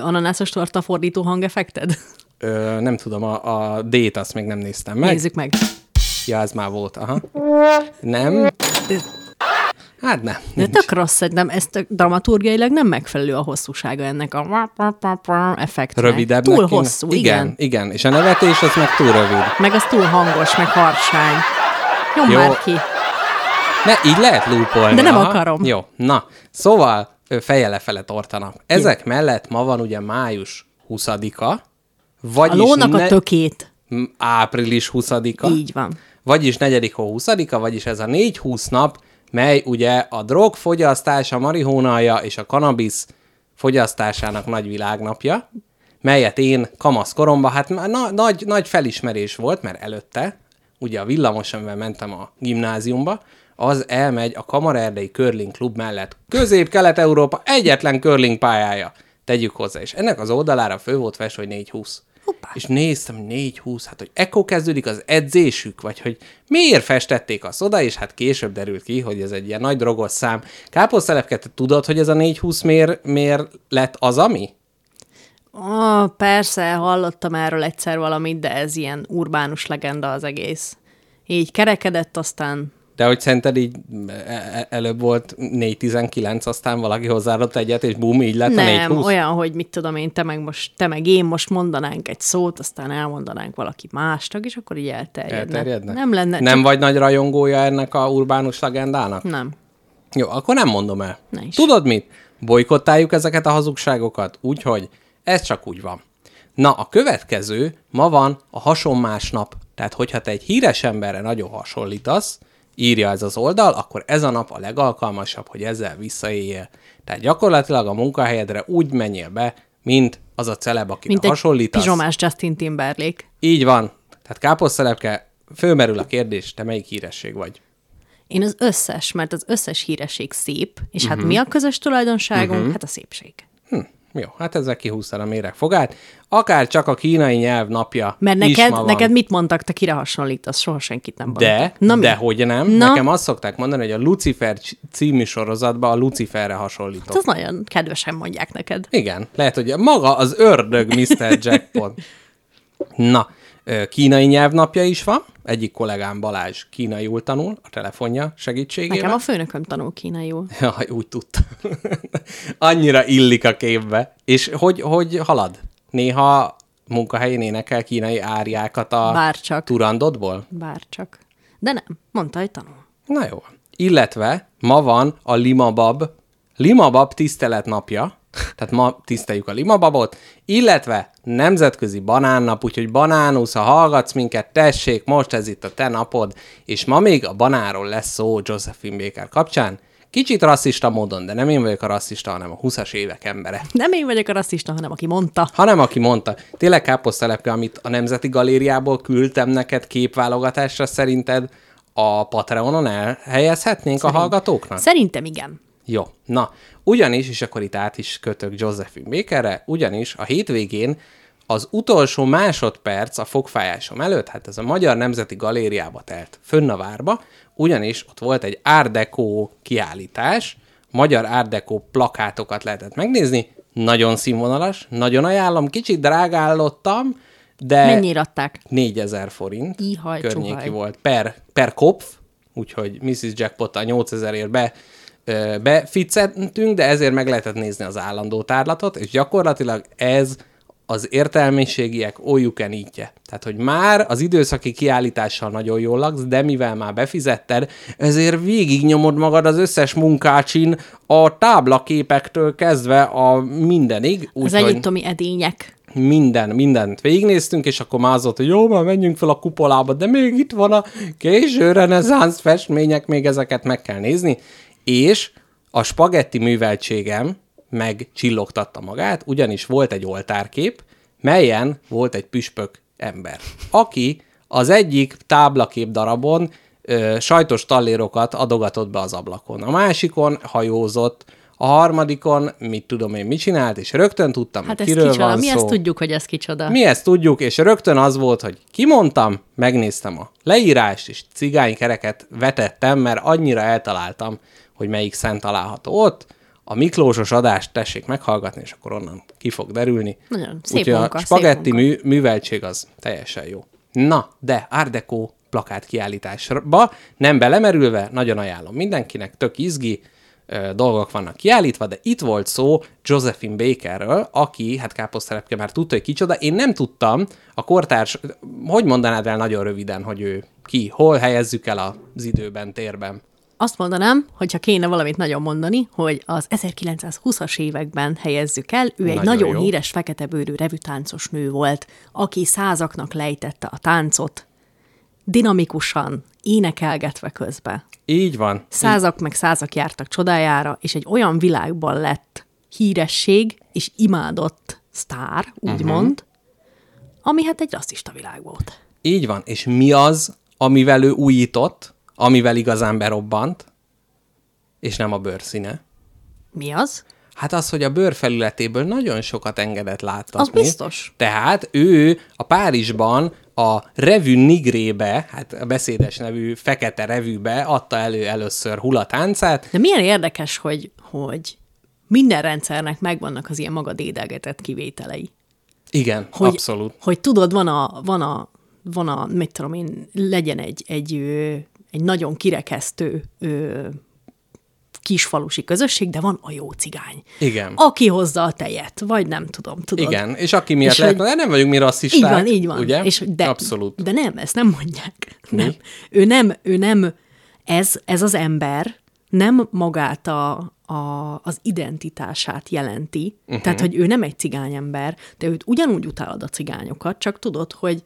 ananászos torta fordító hangeffekted? Ö, nem tudom, a, a D-t azt még nem néztem meg. Nézzük meg. Ja, ez már volt, aha. Nem. Hát nem. De tök rossz, szerintem ez tök dramaturgiailag nem megfelelő a hosszúsága ennek a effektnek. Rövidebbnek. Túl hosszú, én... igen. Igen, igen. És a nevetés az meg túl rövid. Meg az túl hangos, meg harsány. Nyom már ki. Ne, így lehet lúpolni. De nem aha. akarom. Jó, na. Szóval feje lefele tortanap. Ezek Jé. mellett ma van ugye május huszadika. Vagyis a lónak ne... a tökét. április huszadika. Így van. Vagyis negyedike-huszadika, vagyis ez a négy-húsz nap, mely ugye a drog fogyasztása, marihónája és a kanabisz fogyasztásának nagy világnapja, melyet én kamaszkoromban, hát na- nagy, nagy felismerés volt, mert előtte, ugye a villamos, amivel mentem a gimnáziumba, az elmegy a Kamarerdei Curling Klub mellett. Közép-Kelet-Európa egyetlen curling pályája. Tegyük hozzá. És ennek az oldalára fő volt festve, hogy négy-húsz. Hoppá. És néztem, négy-húsz, hát hogy ekkor kezdődik az edzésük, vagy hogy miért festették azt oda, és hát később derült ki, hogy ez egy ilyen nagy drogos szám. Káposztelepke, te tudod, hogy ez a négy-húsz miért, miért lett az, ami? Ó, persze, hallottam erről egyszer valamit, de ez ilyen urbánus legenda az egész. Így kerekedett, aztán... De hogy szerinted így előbb volt négy tizenkilenc, aztán valaki hozzáadott egyet, és bum, így lett a négy húsz? Nem, olyan, hogy mit tudom én, te meg, most, te meg én most mondanánk egy szót, aztán elmondanánk valaki másnak, és akkor így elterjedne. elterjedne. Nem lenne... Nem csak... vagy nagy rajongója ennek a urbánus legendának? Nem. Jó, akkor nem mondom el. Ne is. Tudod mit? Bojkottáljuk ezeket a hazugságokat, úgyhogy ez csak úgy van. Na, a következő, ma van a hasonmás nap. Tehát, hogyha te egy híres emberre nagyon hasonlítasz, írja ez az oldal, akkor ez a nap a legalkalmasabb, hogy ezzel visszaéljél. Tehát gyakorlatilag a munkahelyedre úgy menjél be, mint az a celeb, akire mint hasonlítasz. Mint egy pizsomás Justin Timberlake. Így van. Tehát káposztelepke, fölmerül a kérdés, te melyik híresség vagy? Én az összes, mert az összes híresség szép, és uh-huh. hát mi a közös tulajdonságunk? Uh-huh. Hát a szépség. Hm. Jó, hát ezzel kihúztál a méreg fogát. Akár csak a kínai nyelv napja. Mert neked, neked mit mondtak, te kire hasonlítasz? Soha senkit nem mondtak. De, de hogy nem. Na. Nekem azt szokták mondani, hogy a Lucifer című sorozatban a Luciferre hasonlítok. Hát az nagyon kedvesen mondják neked. Igen, lehet, hogy maga az ördög miszter Jackpot. Na, kínai nyelv napja is van. Egyik kollégám Balázs kínaiul tanul, a telefonja segítségével. Nekem a főnököm tanul kínaiul. Ja, úgy tudta. Annyira illik a képbe. És hogy, hogy halad? Néha munkahelyén énekel kínai áriákat a Bárcsak. turandodból? Bárcsak. De nem, mondta, hogy tanul. Na jó. Illetve ma van a limabab, limabab tiszteletnapja. Tehát ma tiszteljük a limababot, illetve nemzetközi banánnap, úgyhogy banánusz, ha hallgatsz minket, tessék, most ez itt a te napod, és ma még a banánról lesz szó Josephine Baker kapcsán. Kicsit rasszista módon, de nem én vagyok a rasszista, hanem a huszas évek embere. Nem én vagyok a rasszista, hanem aki mondta. Hanem aki mondta. Tényleg káposztelepke, amit a Nemzeti Galériából küldtem neked képválogatásra, szerinted a Patreonon elhelyezhetnénk Szerint. a hallgatóknak? Szerintem igen. Jó, na, ugyanis, és akkor itt át is kötök Josephine Bakerre, ugyanis a hétvégén az utolsó másodperc a fogfájásom előtt, hát ez a Magyar Nemzeti Galériába telt, fönn a várba, ugyanis ott volt egy Art Deco kiállítás, magyar Art Deco plakátokat lehetett megnézni, nagyon színvonalas, nagyon ajánlom, kicsit drágállottam, de... Mennyire adták? négyezer forint Ihaj, környéki csuhaj. volt per, per kopf, úgyhogy missziz Jackpot a nyolcezerért be... beficcentünk, de ezért meg lehetett nézni az állandó tárlatot, és gyakorlatilag ez az értelmiségiek ójukén ítje. Tehát, hogy már az időszaki kiállítással nagyon jól laksz, de mivel már befizetted, ezért végignyomod magad az összes munkácsin, a táblaképektől kezdve a mindenig. Úgy, az egyiptomi edények. Minden, mindent végignéztünk, és akkor már az volt, hogy jó, már menjünk fel a kupolába, de még itt van a késő reneszánsz festmények, még ezeket meg kell nézni. És a spagetti műveltségem megcsillogtatta magát, ugyanis volt egy oltárkép, melyen volt egy püspök ember, aki az egyik táblakép darabon ö, sajtos tallérokat adogatott be az ablakon. A másikon hajózott, a harmadikon mit tudom én, mit csinált, és rögtön tudtam, hát hogy kiről kicsoda. van Mi szó. Mi ezt tudjuk, hogy ez kicsoda. Mi ezt tudjuk, és rögtön az volt, hogy kimondtam, megnéztem a leírást, és cigánykereket vetettem, mert annyira eltaláltam, hogy melyik szent található ott. A Miklósos adást tessék meghallgatni, és akkor onnan ki fog derülni. Nagyon szép Úgy, munka. A spagetti mű, műveltség az teljesen jó. Na, de Art Deco plakát kiállításba nem belemerülve, nagyon ajánlom mindenkinek, tök izgi ö, dolgok vannak kiállítva, de itt volt szó Josephine Bakerről, aki, hát káposztelepke már tudta, hogy kicsoda, én nem tudtam, a kortárs, hogy mondanád el nagyon röviden, hogy ő ki, hol helyezzük el az időben, térben? azt mondanám, hogyha kéne valamit nagyon mondani, hogy az ezerkilencszázhúszas években helyezzük el, ő egy nagyon, nagyon híres feketebőrű revütáncos nő volt, aki százaknak lejtette a táncot, dinamikusan, énekelgetve közben. Így van. Százak meg százak jártak csodájára, és egy olyan világban lett híresség és imádott sztár, úgymond, uh-huh. ami hát egy rasszista világ volt. Így van. És mi az, amivel ő újított, amivel igazán berobbant, és nem a bőrszíne? Mi az? Hát az, hogy a bőr felületéből nagyon sokat engedett láttatni. Az biztos. Tehát ő a Párizsban a Revue Nigrébe, hát a beszédes nevű fekete revűbe adta elő először hulatáncát. De milyen érdekes, hogy, hogy minden rendszernek megvannak az ilyen maga dédelgetett kivételei. Igen, hogy, abszolút. Hogy tudod, van a, van a, van a mit tudom én, legyen egy, egy, egy nagyon kirekesztő kisfalusi közösség, de van a jó cigány. Igen. Aki hozza a tejet, vagy nem tudom, tudod. Igen, és aki miatt és lehet, hogy... nem vagyunk mi rasszisták. Így van, így van. Ugye? És de, abszolút. De nem, ezt nem mondják. Nem. Ő nem, ő nem, ez, ez az ember nem magát a, a, az identitását jelenti, uh-huh. tehát, hogy ő nem egy cigányember, de őt ugyanúgy utálod a cigányokat, csak tudod, hogy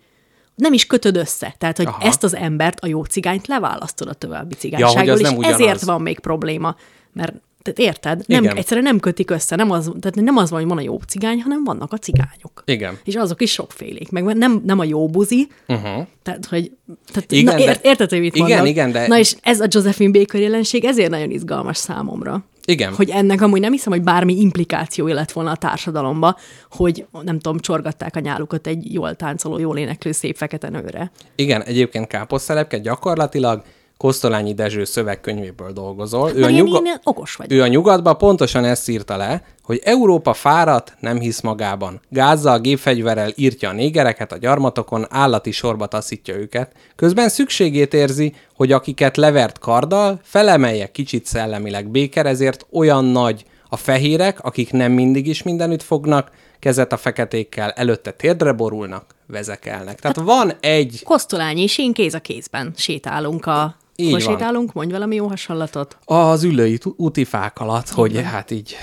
nem is kötöd össze. Tehát, hogy Aha. ezt az embert, a jó cigányt leválasztod a további cigányságról, ja, és ezért van még probléma. Mert, tehát érted? Nem, egyszerűen nem kötik össze. Nem az, tehát nem az van, hogy van a jó cigány, hanem vannak a cigányok. Igen. És azok is sokfélék. Meg nem, nem a jó buzi. Uh-huh. Tehát, hogy... Tehát, igen, na, ér, de, érted, hogy mit igen, mondom? Igen, de... Na és ez a Josephine Baker jelenség ezért nagyon izgalmas számomra. Igen. Hogy ennek amúgy nem hiszem, hogy bármi implikációja lett volna a társadalomba, hogy nem tudom, csorgatták a nyálukat egy jól táncoló, jól éneklő, szép fekete nőre. Igen, egyébként káposztelepke gyakorlatilag Kosztolányi Dezső szövegkönyvéből dolgozol. Ő a, nyuga... okos ő a nyugatban pontosan ezt írta le, hogy Európa fáradt, nem hisz magában. Gázzal, gépfegyverrel írtja a négereket a gyarmatokon, állati sorba taszítja őket. Közben szükségét érzi, hogy akiket levert karddal, felemelje kicsit szellemileg. Béker ezért olyan nagy a fehérek, akik nem mindig is mindenütt fognak, kezet a feketékkel, előtte térdre borulnak, vezekelnek. Tehát hát van egy... Kosztolányi és én kéz a kézben sétálunk a... Így Hol van. Sétálunk? Mondj valami jó hasonlatot. Az ülői úti fák alatt, hogy Igen. hát így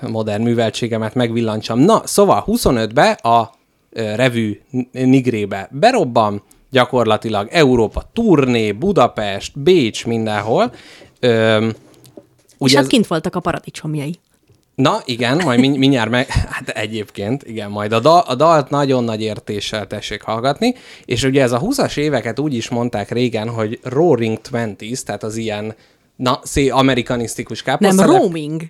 modern műveltségemet megvillancsam. Na, szóval huszonötbe a Revue Nigrébe berobban, gyakorlatilag Európa turné, Budapest, Bécs, mindenhol. Öm, És hát ez... kint voltak a paradicsomjai. Na, igen, majd min- mindjárt meg... Hát egyébként, igen, majd a, dal, a dalt nagyon nagy értéssel tessék hallgatni, és ugye ez a húszas éveket úgy is mondták régen, hogy Roaring Twenties, tehát az ilyen, na, szé amerikanisztikus káposztelep... Nem, roaming.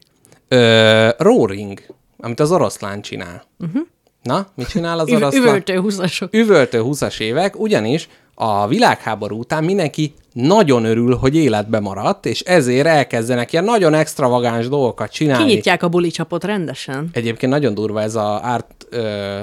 Ö, roaring, amit az oroszlán csinál. Uh-huh. Na, mit csinál az oroszlán? Üvöltő húszasok. Üvöltő húszas évek, ugyanis a világháború után mindenki nagyon örül, hogy életbe maradt, és ezért elkezdenek ilyen nagyon extravagáns dolgokat csinálni. Kinyitják a bulicsapot rendesen. Egyébként nagyon durva ez az árt, ö,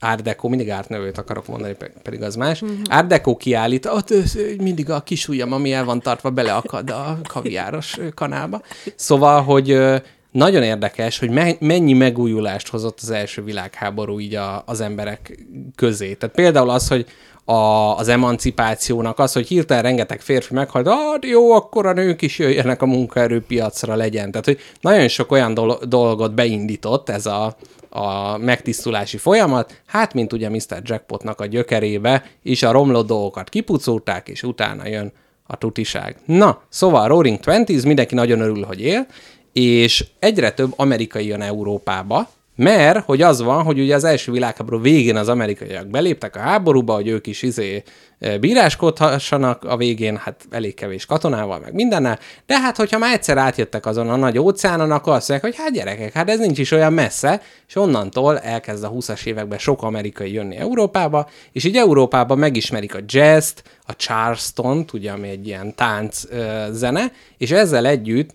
Art Deco, mindig Art nevőt akarok mondani, pedig az más. Uh-huh. Art Deco kiállít, ott mindig a kis ujjam, ami el van tartva, beleakad a kaviáros kanálba. Szóval, hogy ö, nagyon érdekes, hogy me- mennyi megújulást hozott az első világháború így a, az emberek közé. Tehát például az, hogy A, az emancipációnak az, hogy hirtelen rengeteg férfi meghalt, ah, jó, akkor a nők is jöjjenek a munkaerőpiacra legyen. Tehát, hogy nagyon sok olyan dolo- dolgot beindított ez a, a megtisztulási folyamat, hát, mint ugye miszter Jackpotnak a gyökerébe is a romló dolgokat kipucolták, és utána jön a tutiság. Na, szóval Roaring Twenties, mindenki nagyon örül, hogy él, és egyre több amerikai jön Európába, mert hogy az van, hogy ugye az első világháború végén az amerikaiak beléptek a háborúba, hogy ők is izé bíráskodhassanak a végén, hát elég kevés katonával, meg mindennel, de hát hogyha már egyszer átjöttek azon a nagy óceánon, akkor azt mondják, hogy hát gyerekek, hát ez nincs is olyan messze, és onnantól elkezd a húszas években sok amerikai jönni Európába, és így Európában megismerik a jazzt, a charlestont, ugye, ami egy ilyen tánc zene, és ezzel együtt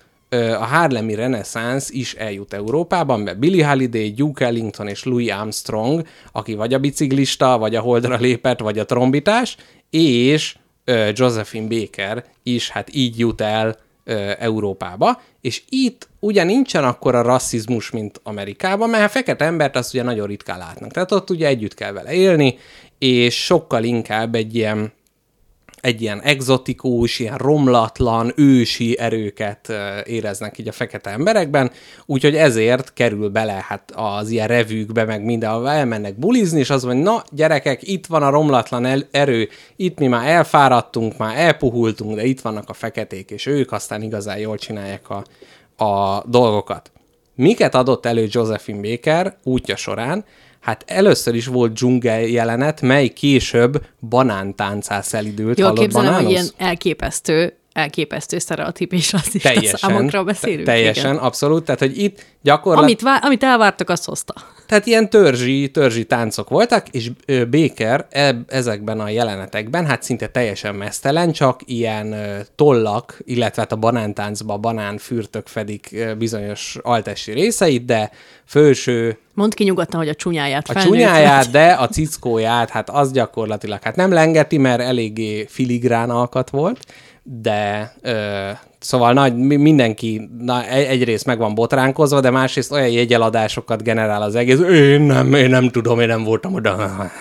a harlemi reneszánsz is eljut Európában, mert Billie Holiday, Duke Ellington és Louis Armstrong, aki vagy a biciklista, vagy a holdra lépett, vagy a trombitás, és Josephine Baker is hát így jut el Európába, és itt ugye nincsen akkora rasszizmus, mint Amerikában, mert a fekete embert azt ugye nagyon ritkán látnak, tehát ott ugye együtt kell vele élni, és sokkal inkább egy ilyen egy ilyen egzotikus, ilyen romlatlan, ősi erőket éreznek így a fekete emberekben, úgyhogy ezért kerül bele hát az ilyen revűkbe, meg mindenhol elmennek bulizni, és az van, na gyerekek, itt van a romlatlan erő, itt mi már elfáradtunk, már elpuhultunk, de itt vannak a feketék, és ők aztán igazán jól csinálják a, a dolgokat. Miket adott elő Josephine Baker útja során? Hát először is volt dzsungel jelenet, mely később banántáncá szelidült. Jól képzelem, hogy ilyen elképesztő, elképesztő sztereotípés az is, a számokról beszélünk. Te- teljesen, igen. Abszolút. Tehát, hogy itt gyakorlatilag... Amit, vá- amit elvártak, azt hozta. Tehát ilyen törzsi, törzsi táncok voltak, és Baker e- ezekben a jelenetekben hát szinte teljesen meztelen, csak ilyen ö, tollak, illetve hát a banántáncba banánfürtök fedik ö, bizonyos altesti részeit, de főső... Mondd ki nyugodtan, hogy a csúnyáját. A felnőtt, csúnyáját, vagy... de a cickóját, hát az gyakorlatilag hát nem lengeti, mert eléggé filigrán alkat volt, de ö, szóval nagy, mindenki na, egyrészt meg van botránkozva, de másrészt olyan jegyeladásokat generál az egész, én nem, én nem tudom, én nem voltam oda.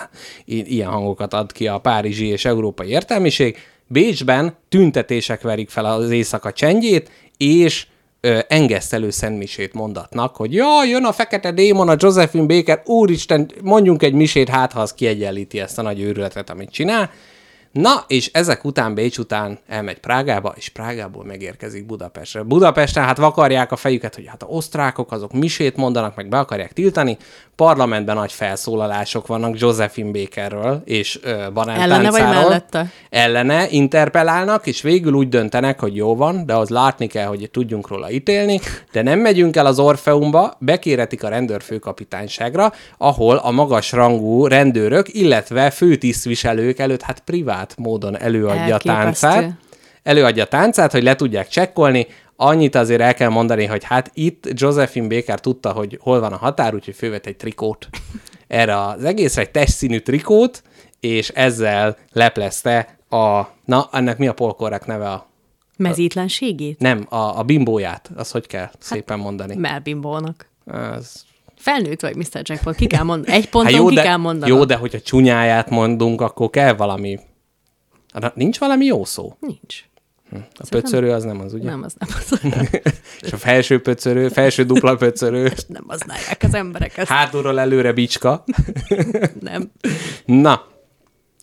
I- ilyen hangokat ad ki a párizsi és európai értelmiség. Bécsben tüntetések verik fel az éjszaka csendjét, és Ö, engesztelő szentmisét mondatnak, hogy jaj, jön a fekete démon, a Josephine Baker, úristen, mondjunk egy misét, hát ha az kiegyenlíti ezt a nagy őrületet, amit csinál. Na, és ezek után, Bécs után elmegy Prágába, és Prágából megérkezik Budapestre. Budapesten hát vakarják a fejüket, hogy hát a osztrákok azok misét mondanak, meg be akarják tiltani. Parlamentben nagy felszólalások vannak Josephine Bakerről és banántánszáról. Ellene vagy mellette? Ellene, interpellálnak, és végül úgy döntenek, hogy jó van, de az látni kell, hogy tudjunk róla ítélni, de nem megyünk el az Orfeumba, bekéretik a rendőrfőkapitányságra, ahol a magas rangú rendőrök, illetve főtisztviselők előtt hát privát módon előadja Elképesztő. a táncát, előadja a táncát, hogy le tudják csekkolni. Annyit azért el kell mondani, hogy hát itt Josephine Baker tudta, hogy hol van a határ, úgyhogy fölvett egy trikót. Erre az egészre egy testszínű trikót, és ezzel leplezte a, na, ennek mi a polkorrek neve a... Mezítlenségét? Nem, a, a bimbóját, az hogy kell hát szépen mondani. Melbimbónak. Ez... Felnőtt vagy, miszter Jackpot, ki kell mondani. Egy ponton hát jó, ki de, kell mondanom. Jó, de hogyha csúnyáját mondunk, akkor kell valami... Nincs valami jó szó? Nincs. A szóval pöcörő nem, az nem az, ugye? Nem, az nem az. És a felső pöcörő, felső dupla pöcörő. Nem használják az emberek ezt. Hátulról előre bicska. Nem. Na,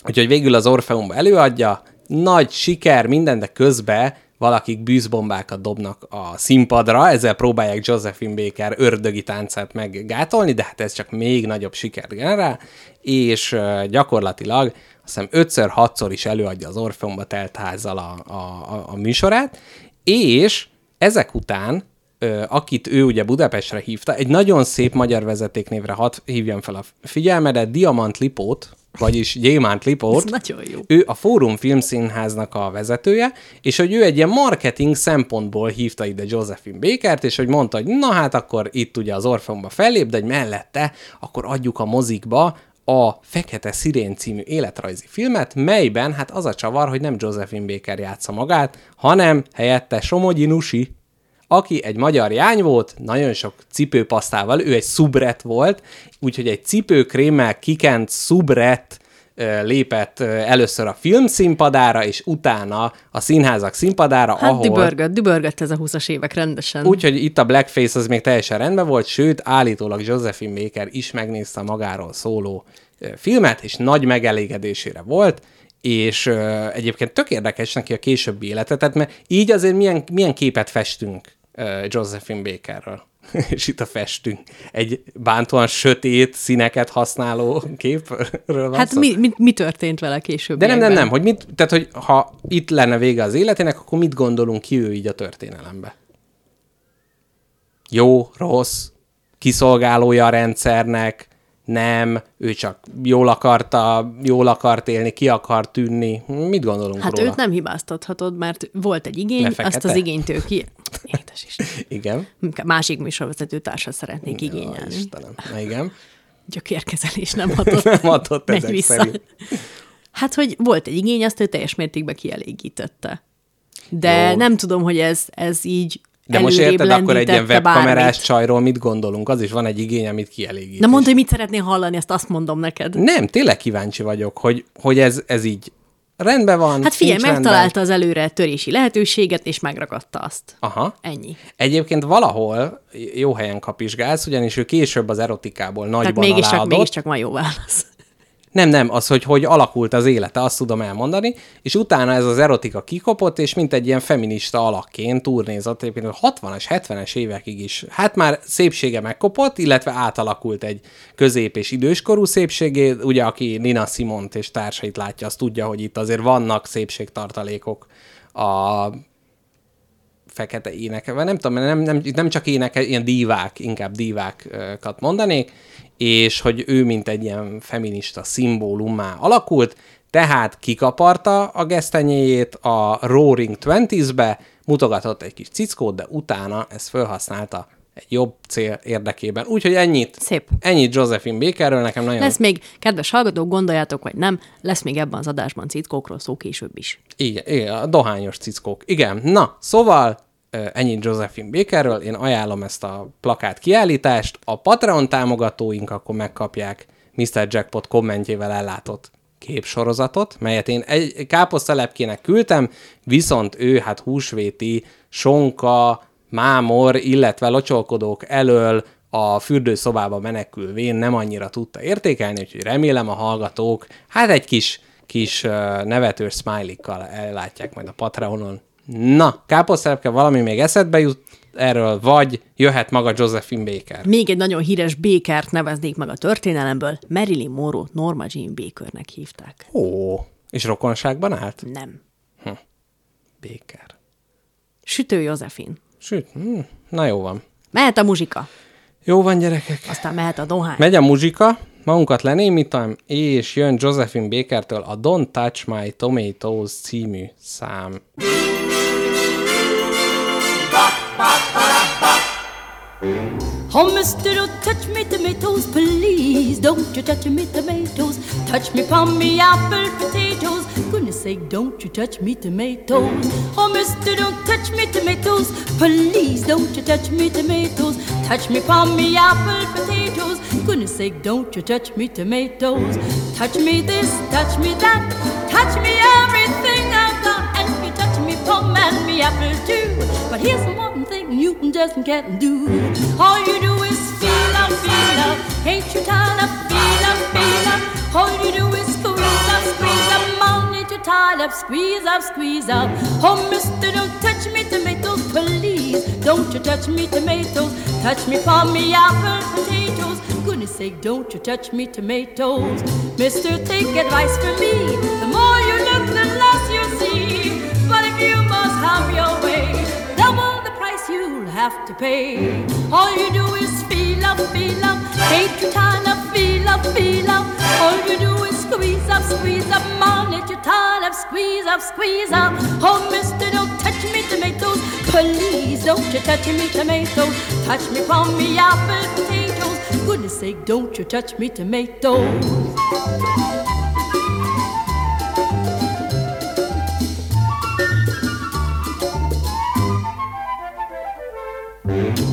úgyhogy végül az Orfeumba előadja, nagy siker minden, de közben valakik bűzbombákat dobnak a színpadra, ezzel próbálják Josephine Baker ördögi táncát meggátolni, de hát ez csak még nagyobb sikert generál, és gyakorlatilag azt hiszem ötször, hatszor is előadja az Orfeumba telt házzal a, a, a, a műsorát, és ezek után, akit ő ugye Budapestre hívta, egy nagyon szép magyar vezetéknévre hat, hívjam fel a figyelmedet, Diamant Lipót, vagyis Gyémánt Lipót. Nagyon jó. Ő a Fórum Filmszínháznak a vezetője, és hogy ő egy ilyen marketing szempontból hívta ide Josephine Bakert, és hogy mondta, hogy na hát akkor itt ugye az Orfeumba fellép, de hogy mellette akkor adjuk a mozikba a Fekete Szirén című életrajzi filmet, melyben hát az a csavar, hogy nem Josephine Baker játsza magát, hanem helyette Somogyi Nusi, aki egy magyar jány volt, nagyon sok cipőpasztával, ő egy szubret volt, úgyhogy egy cipőkrémmel kikent szubret lépett először a film színpadára, és utána a színházak színpadára, hát ahol... Dübörgött, dübörgött ez a húszas évek rendesen. Úgyhogy itt a blackface az még teljesen rendben volt, sőt, állítólag Josephine Baker is megnézte magáról szóló filmet, és nagy megelégedésére volt, és ö, egyébként tök érdekes neki a későbbi élete, tehát mert így azért milyen, milyen képet festünk ö, Josephine Bakerről. És itt a festünk egy bántóan sötét színeket használó képről van hát szó. Mi, mi, mi történt vele később? De nem, nem, nem, hogy mit, tehát hogy ha itt lenne vége az életének, akkor mit gondolunk ki ő így a történelembe? Jó, rossz, kiszolgálója a rendszernek, nem, ő csak jól akarta, jól akart élni, ki akart tűnni. Mit gondolunk hát róla? Hát őt nem hibáztathatod, mert volt egy igény, azt az igényt ő ki... Édes is. Igen. Másik műsorvezető társat szeretnék igényelni. Jó, Istenem. Na, igen. Gyökérkezelés nem hatott. Nem hatott ezek vissza. Szerint. Hát, hogy volt egy igény, azt ő teljes mértékben kielégítette. De jó. Nem tudom, hogy ez, ez így... De most érted, akkor egy ilyen webkamerás csajról mit gondolunk? Az is van egy igény, amit kielégít. Na mondd, hogy mit szeretnél hallani, ezt azt mondom neked. Nem, tényleg kíváncsi vagyok, hogy, hogy ez, ez így Rendben van. Hát figyelj, megtalálta az előre törési lehetőséget, és megragadta azt. Aha. Ennyi. Egyébként valahol jó helyen kapizsgálsz, ugyanis ő később az erotikából nagyban aláadott. Tehát mégiscsak, mégiscsak van jó válasz. Nem, nem, az, hogy hogy alakult az élete, azt tudom elmondani, és utána ez az erotika kikopott, és mint egy ilyen feminista alakként turnézott, egyébként a hatvanas, hetvenes évekig is. Hát már szépsége megkopott, illetve átalakult egy közép- és időskorú szépségé, ugye aki Nina Simont és társait látja, az tudja, hogy itt azért vannak szépségtartalékok a fekete énekekben, nem tudom, nem, nem, nem csak éneke, ilyen dívák, inkább dívákat mondanék, és hogy ő mint egy ilyen feminista szimbólummá alakult, tehát kikaparta a gesztenyéjét a Roaring Twenties-be, mutogatott egy kis cickót, de utána ezt felhasználta egy jobb cél érdekében. Úgyhogy ennyit, Szép. ennyit Josephine Bakerről, nekem nagyon... Lesz még, kedves hallgatók, gondoljátok, vagy nem, lesz még ebben az adásban cickókról szó később is. Igen, igen, a dohányos cickók. Igen, na, szóval... Ennyit Josephine Bakerről, én ajánlom ezt a plakát kiállítást, a Patreon támogatóink akkor megkapják miszter Jackpot kommentjével ellátott képsorozatot, melyet én egy káposztalepkének küldtem, viszont ő hát húsvéti, sonka, mámor, illetve locsolkodók elől a fürdőszobába menekülvén nem annyira tudta értékelni, úgyhogy remélem a hallgatók hát egy kis, kis nevetős smiley-kkal ellátják majd a Patreonon. Na, káposztelepke, valami még eszedbe jut erről, vagy jöhet maga Josephine Baker. Még egy nagyon híres Bakert neveznék meg a történelemből. Marilyn Monroe-t Norma Jean Bakernek hívták. Ó, és rokonságban állt? Nem. Hm. Baker. Sütő Josephine. Süt, hm. Na jó van. Mehet a muzsika. Jó van, gyerekek. Aztán mehet a dohány. Megy a muzsika, magunkat lenémítom, és jön Josephine Bakertől a Don't Touch My Tomatoes című szám. Oh, mister, don't touch me tomatoes, please. Don't you touch me tomatoes. Touch me palm, me apple, potatoes. Goodness sake, don't you touch me tomatoes. Oh, mister, don't touch me tomatoes, please. Don't you touch me tomatoes. Touch me palm, me apple, potatoes. Goodness sake, don't you touch me tomatoes. Touch me this, touch me that. Touch me everything I've got. And you touch me palm and me apple too. But here's one thing you just can't do. All you do is feel up, feel up. Ain't you tired of feel up, feel up? All you do is squeeze up, squeeze up. Mom, ain't you tired of squeeze up, squeeze up? Oh, mister, don't touch me tomatoes, please. Don't you touch me tomatoes. Touch me palm, me apple, potatoes. Goodness sake, don't you touch me tomatoes. Mister, take advice from me. The more you look, the less you see. But if you must have your way, double the price you'll have to pay. All you do is feel up, feel up. Ain't you tired of feel up, feel up? All you do is squeeze up, squeeze up. Mom, ain't you tired of squeeze up, squeeze up? Oh, mister, don't touch me tomatoes. Please, don't you touch me tomatoes. Touch me palm, me apple, potatoes. Goodness sake, don't you touch me tomatoes.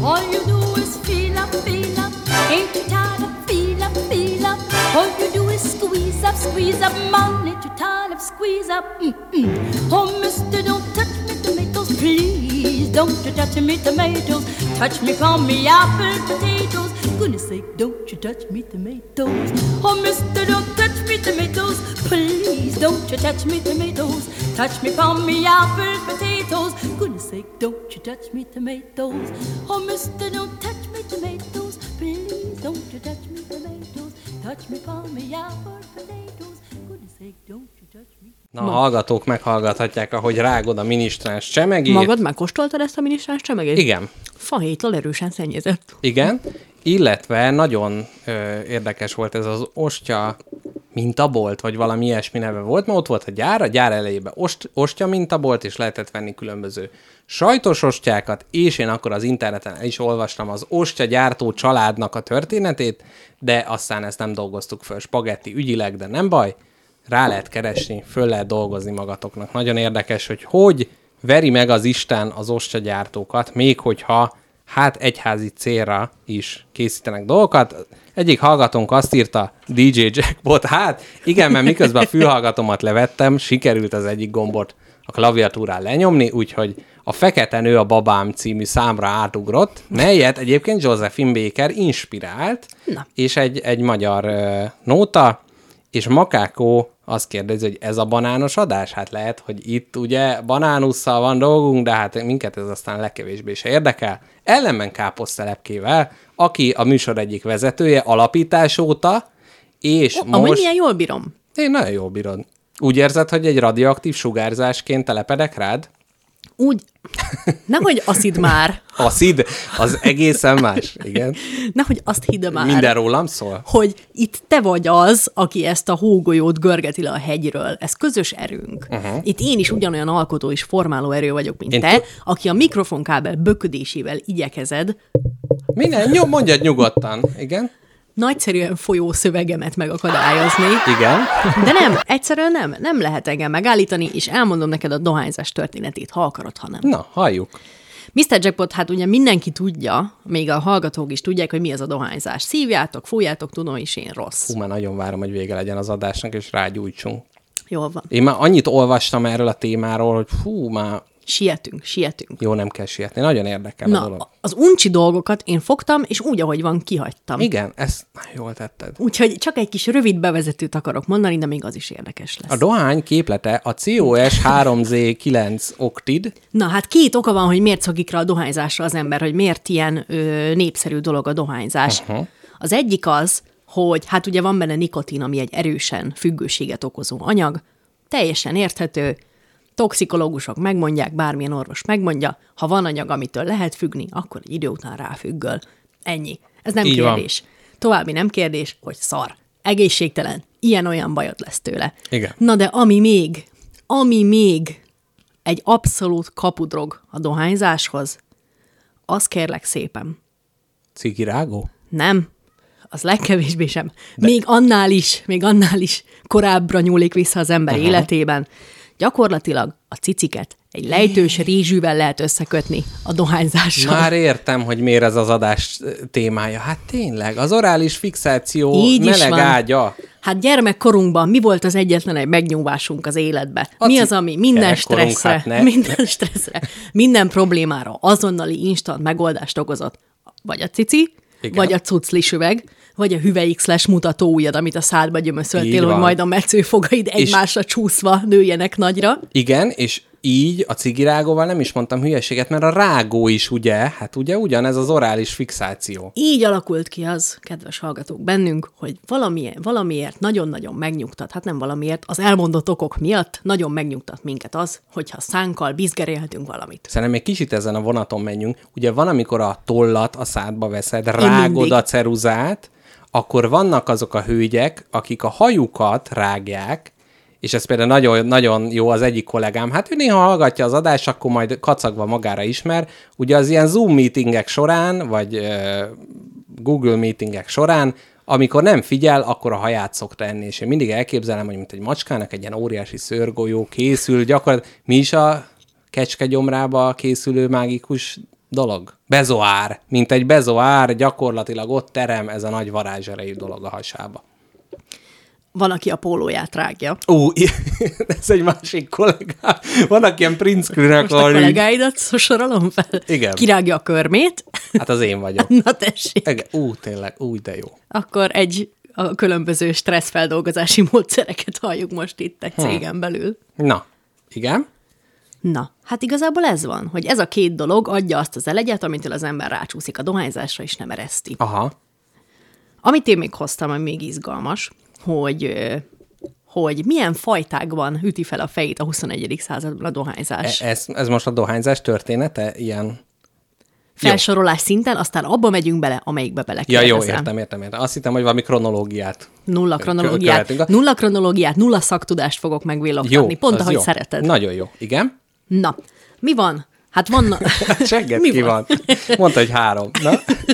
All you do is feel up, feel up. Ain't you tired of feel up, feel up? All you do is squeeze up, squeeze up. Mom, ain't you tired of squeeze up? Mm-mm. Oh, mister, don't touch me tomatoes, please. Don't you touch me tomatoes. Touch me palm, me apple, potatoes. Goodness sake, don't you touch me tomatoes. Oh, mister, don't touch me tomatoes, please. Don't you touch me tomatoes. Touch me palm, me apple, potatoes. Goodness sake, don't you touch me tomatoes. Oh, mister, don't touch me tomatoes, please. Don't you touch me tomatoes. Touch me palm, me apple, potatoes. Goodness sake, don't you touch me. Na, a hallgatók meghallgathatják, ahogy rágod a minisztráns csemegét. Magad már kóstoltad ezt a minisztráns csemegét? Igen. Fahéjtól erősen szennyezett. Igen, illetve nagyon ö, érdekes volt ez az ostya mintabolt, vagy valami ilyesmi neve volt, mert ott volt a gyár, a gyár elejében ost, ostya mintabolt, és lehetett venni különböző sajtos ostyákat, és én akkor az interneten el is olvastam az ostya gyártó családnak a történetét, de aztán ezt nem dolgoztuk föl spagetti ügyileg, de nem baj. Rá lehet keresni, föl lehet dolgozni magatoknak. Nagyon érdekes, hogy hogy veri meg az Isten az ostyagyártókat, még hogyha hát egyházi célra is készítenek dolgokat. Egyik hallgatónk azt írta, dé dzsé Jackpot, hát igen, mert miközben a fülhallgatomat levettem, sikerült az egyik gombot a klaviatúrán lenyomni, úgyhogy a Fekete Nő a Babám című számra átugrott, melyet egyébként Josephine Baker inspirált, na. És egy, egy magyar uh, nóta, és Makákó azt kérdezi, hogy ez a banános adás? Hát lehet, hogy itt ugye banánusszal van dolgunk, de hát minket ez aztán legkevésbé se érdekel. Ellenben Káposztelepkével, aki a műsor egyik vezetője alapítás óta, és o, most... Amúgy ilyen jól bírom. Én nagyon jól bírom. Úgy érzed, hogy egy radioaktív sugárzásként telepedek rád? Úgy. Nehogy acid már. Acid? Az egészen más, igen. Nehogy azt hidd már. Minden rólam szól? Hogy itt te vagy az, aki ezt a hógolyót görgeti le a hegyről. Ez közös erőnk. Uh-huh. Itt én is ugyanolyan alkotó és formáló erő vagyok, mint én te, t- aki a mikrofonkábel böködésével igyekezed. Minden, nyom, mondjad nyugodtan, igen. Nagyszerűen folyó szövegemet megakadályozni. Igen. De nem, egyszerűen nem. Nem lehet engem megállítani, és elmondom neked a dohányzás történetét, ha akarod, ha nem. Na, halljuk. miszter Jackpot, hát ugye mindenki tudja, még a hallgatók is tudják, hogy mi az a dohányzás. Szívjátok, fújjátok, tudom, és én rossz. Hú, már nagyon várom, hogy vége legyen az adásnak, és rágyújtsunk. Jól van. Én már annyit olvastam erről a témáról, hogy hú, már... Sietünk, sietünk. Jó, nem kell sietni. Nagyon érdekel Na, a dolog. Az uncsi dolgokat én fogtam, és úgy, ahogy van, kihagytam. Igen, ezt jól tetted. Úgyhogy csak egy kis rövid bevezetőt akarok mondani, de még az is érdekes lesz. A dohány képlete a C O S három Z kilenc oktid. Na, hát két oka van, hogy miért szokik rá a dohányzásra az ember, hogy miért ilyen ö, népszerű dolog a dohányzás. Uh-huh. Az egyik az, hogy hát ugye van benne nikotin, ami egy erősen függőséget okozó anyag, teljesen érthető, toxikológusok megmondják, bármilyen orvos megmondja, ha van anyag, amitől lehet függni, akkor egy idő után ráfüggöl. Ennyi. Ez nem így kérdés. Van. További nem kérdés, hogy szar. Egészségtelen. Ilyen-olyan bajod lesz tőle. Igen. Na de ami még, ami még egy abszolút kapudrog a dohányzáshoz, az kérlek szépen. Cigirágó? Nem. Az legkevésbé sem. De. Még annál is, még annál is korábbra nyúlik vissza az ember aha. életében. Gyakorlatilag a ciciket egy lejtős rézsűvel lehet összekötni a dohányzással. Már értem, hogy miért ez az adás témája. Hát tényleg, az orális fixáció így meleg ágya. Hát gyermekkorunkban mi volt az egyetlen egy megnyúvásunk az életbe? A mi az, ami minden stresszre, hát ne, minden ne. stresszre, minden problémára azonnali instant megoldást okozott? Vagy a cici, igen. Vagy a cuclis üveg, vagy a hüvelyk mutató ujjad, amit a szádba gyömöszöltél, hogy majd a metszőfogaid egymásra és csúszva nőjenek nagyra. Igen, és így a cigirágóval nem is mondtam hülyeséget, mert a rágó is ugye, hát ugye ugyanez az orális fixáció. Így alakult ki az, kedves hallgatók, bennünk, hogy valamiért, valamiért nagyon-nagyon megnyugtat, hát nem valamiért, az elmondott okok miatt nagyon megnyugtat minket az, hogyha szánkkal bizgerélhetünk valamit. Szerintem egy kicsit ezen a vonaton menjünk. Ugye van, amikor a tollat a szádba veszed, rágod a ceruzát, akkor vannak azok a hölgyek, akik a hajukat rágják, és ez például nagyon, nagyon jó az egyik kollégám, hát ő néha hallgatja az adást, akkor majd kacagva magára ismer, ugye az ilyen Zoom meetingek során, vagy euh, Google meetingek során, amikor nem figyel, akkor a haját szokta enni, és én mindig elképzelem, hogy mint egy macskának egy ilyen óriási szőrgolyó készül, gyakorlatilag mi is a kecskegyomrába készülő mágikus dolog. Bezoár, mint egy bezoár, gyakorlatilag ott terem ez a nagy varázserejű dolog a hasába. Van, aki a pólóját rágja. Ó, ez egy másik kollégám. Vannak ilyen princekülnek. Most a kollégáidat sorolom fel. Igen. Kirágja a körmét. Hát az én vagyok. Na tessék. Igen. Ú, tényleg, úgy de jó. Akkor egy a különböző stresszfeldolgozási módszereket halljuk most itt egy cégen hmm. belül. Na, igen. Na, hát igazából ez van, hogy ez a két dolog adja azt az elegyet, amitől az ember rácsúszik a dohányzásra, és nem ereszti. Aha. Amit én még hoztam, ami még izgalmas, hogy, hogy milyen fajtákban üti fel a fejét a huszonegyedik században a dohányzás. E- ez, ez most a dohányzás története? Ilyen... Felsorolás jó. Szinten, aztán abba megyünk bele, amelyikbe belekérdezem. Ja, jó, értem, értem, értem. Azt hittem, hogy valami kronológiát. Nulla kronológiát. Követünk. Nulla kronológiát, nulla szaktudást fogok megvillogtatni. Pont, ahogy jó. Szereted. Nagyon jó. Igen. Na, mi van? Hát vannak... Segget ki van? van? Mondta, hogy három. Na?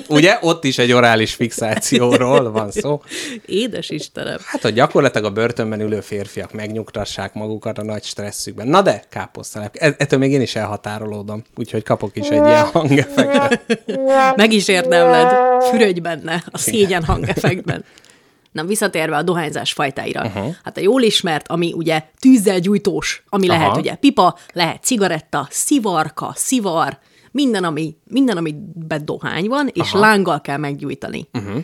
Ugye? Ott is egy orális fixációról van szó. Édes Istenem. Hát, hogy gyakorlatilag a börtönben ülő férfiak megnyugtassák magukat a nagy stresszükben. Na de, káposztalep. Ettől még én is elhatárolódom, úgyhogy kapok is egy ilyen hangeffektet. Meg is érdemled. Fürödj benne a szégyen hangeffektben. Na, visszatérve a dohányzás fajtáira. Uh-huh. Hát a jól ismert, ami ugye tűzzel gyújtós, ami Aha. lehet ugye pipa, lehet cigaretta, szivarka, szivar, minden, ami, minden amiben dohány van, és Aha. lánggal kell meggyújtani. Uh-huh.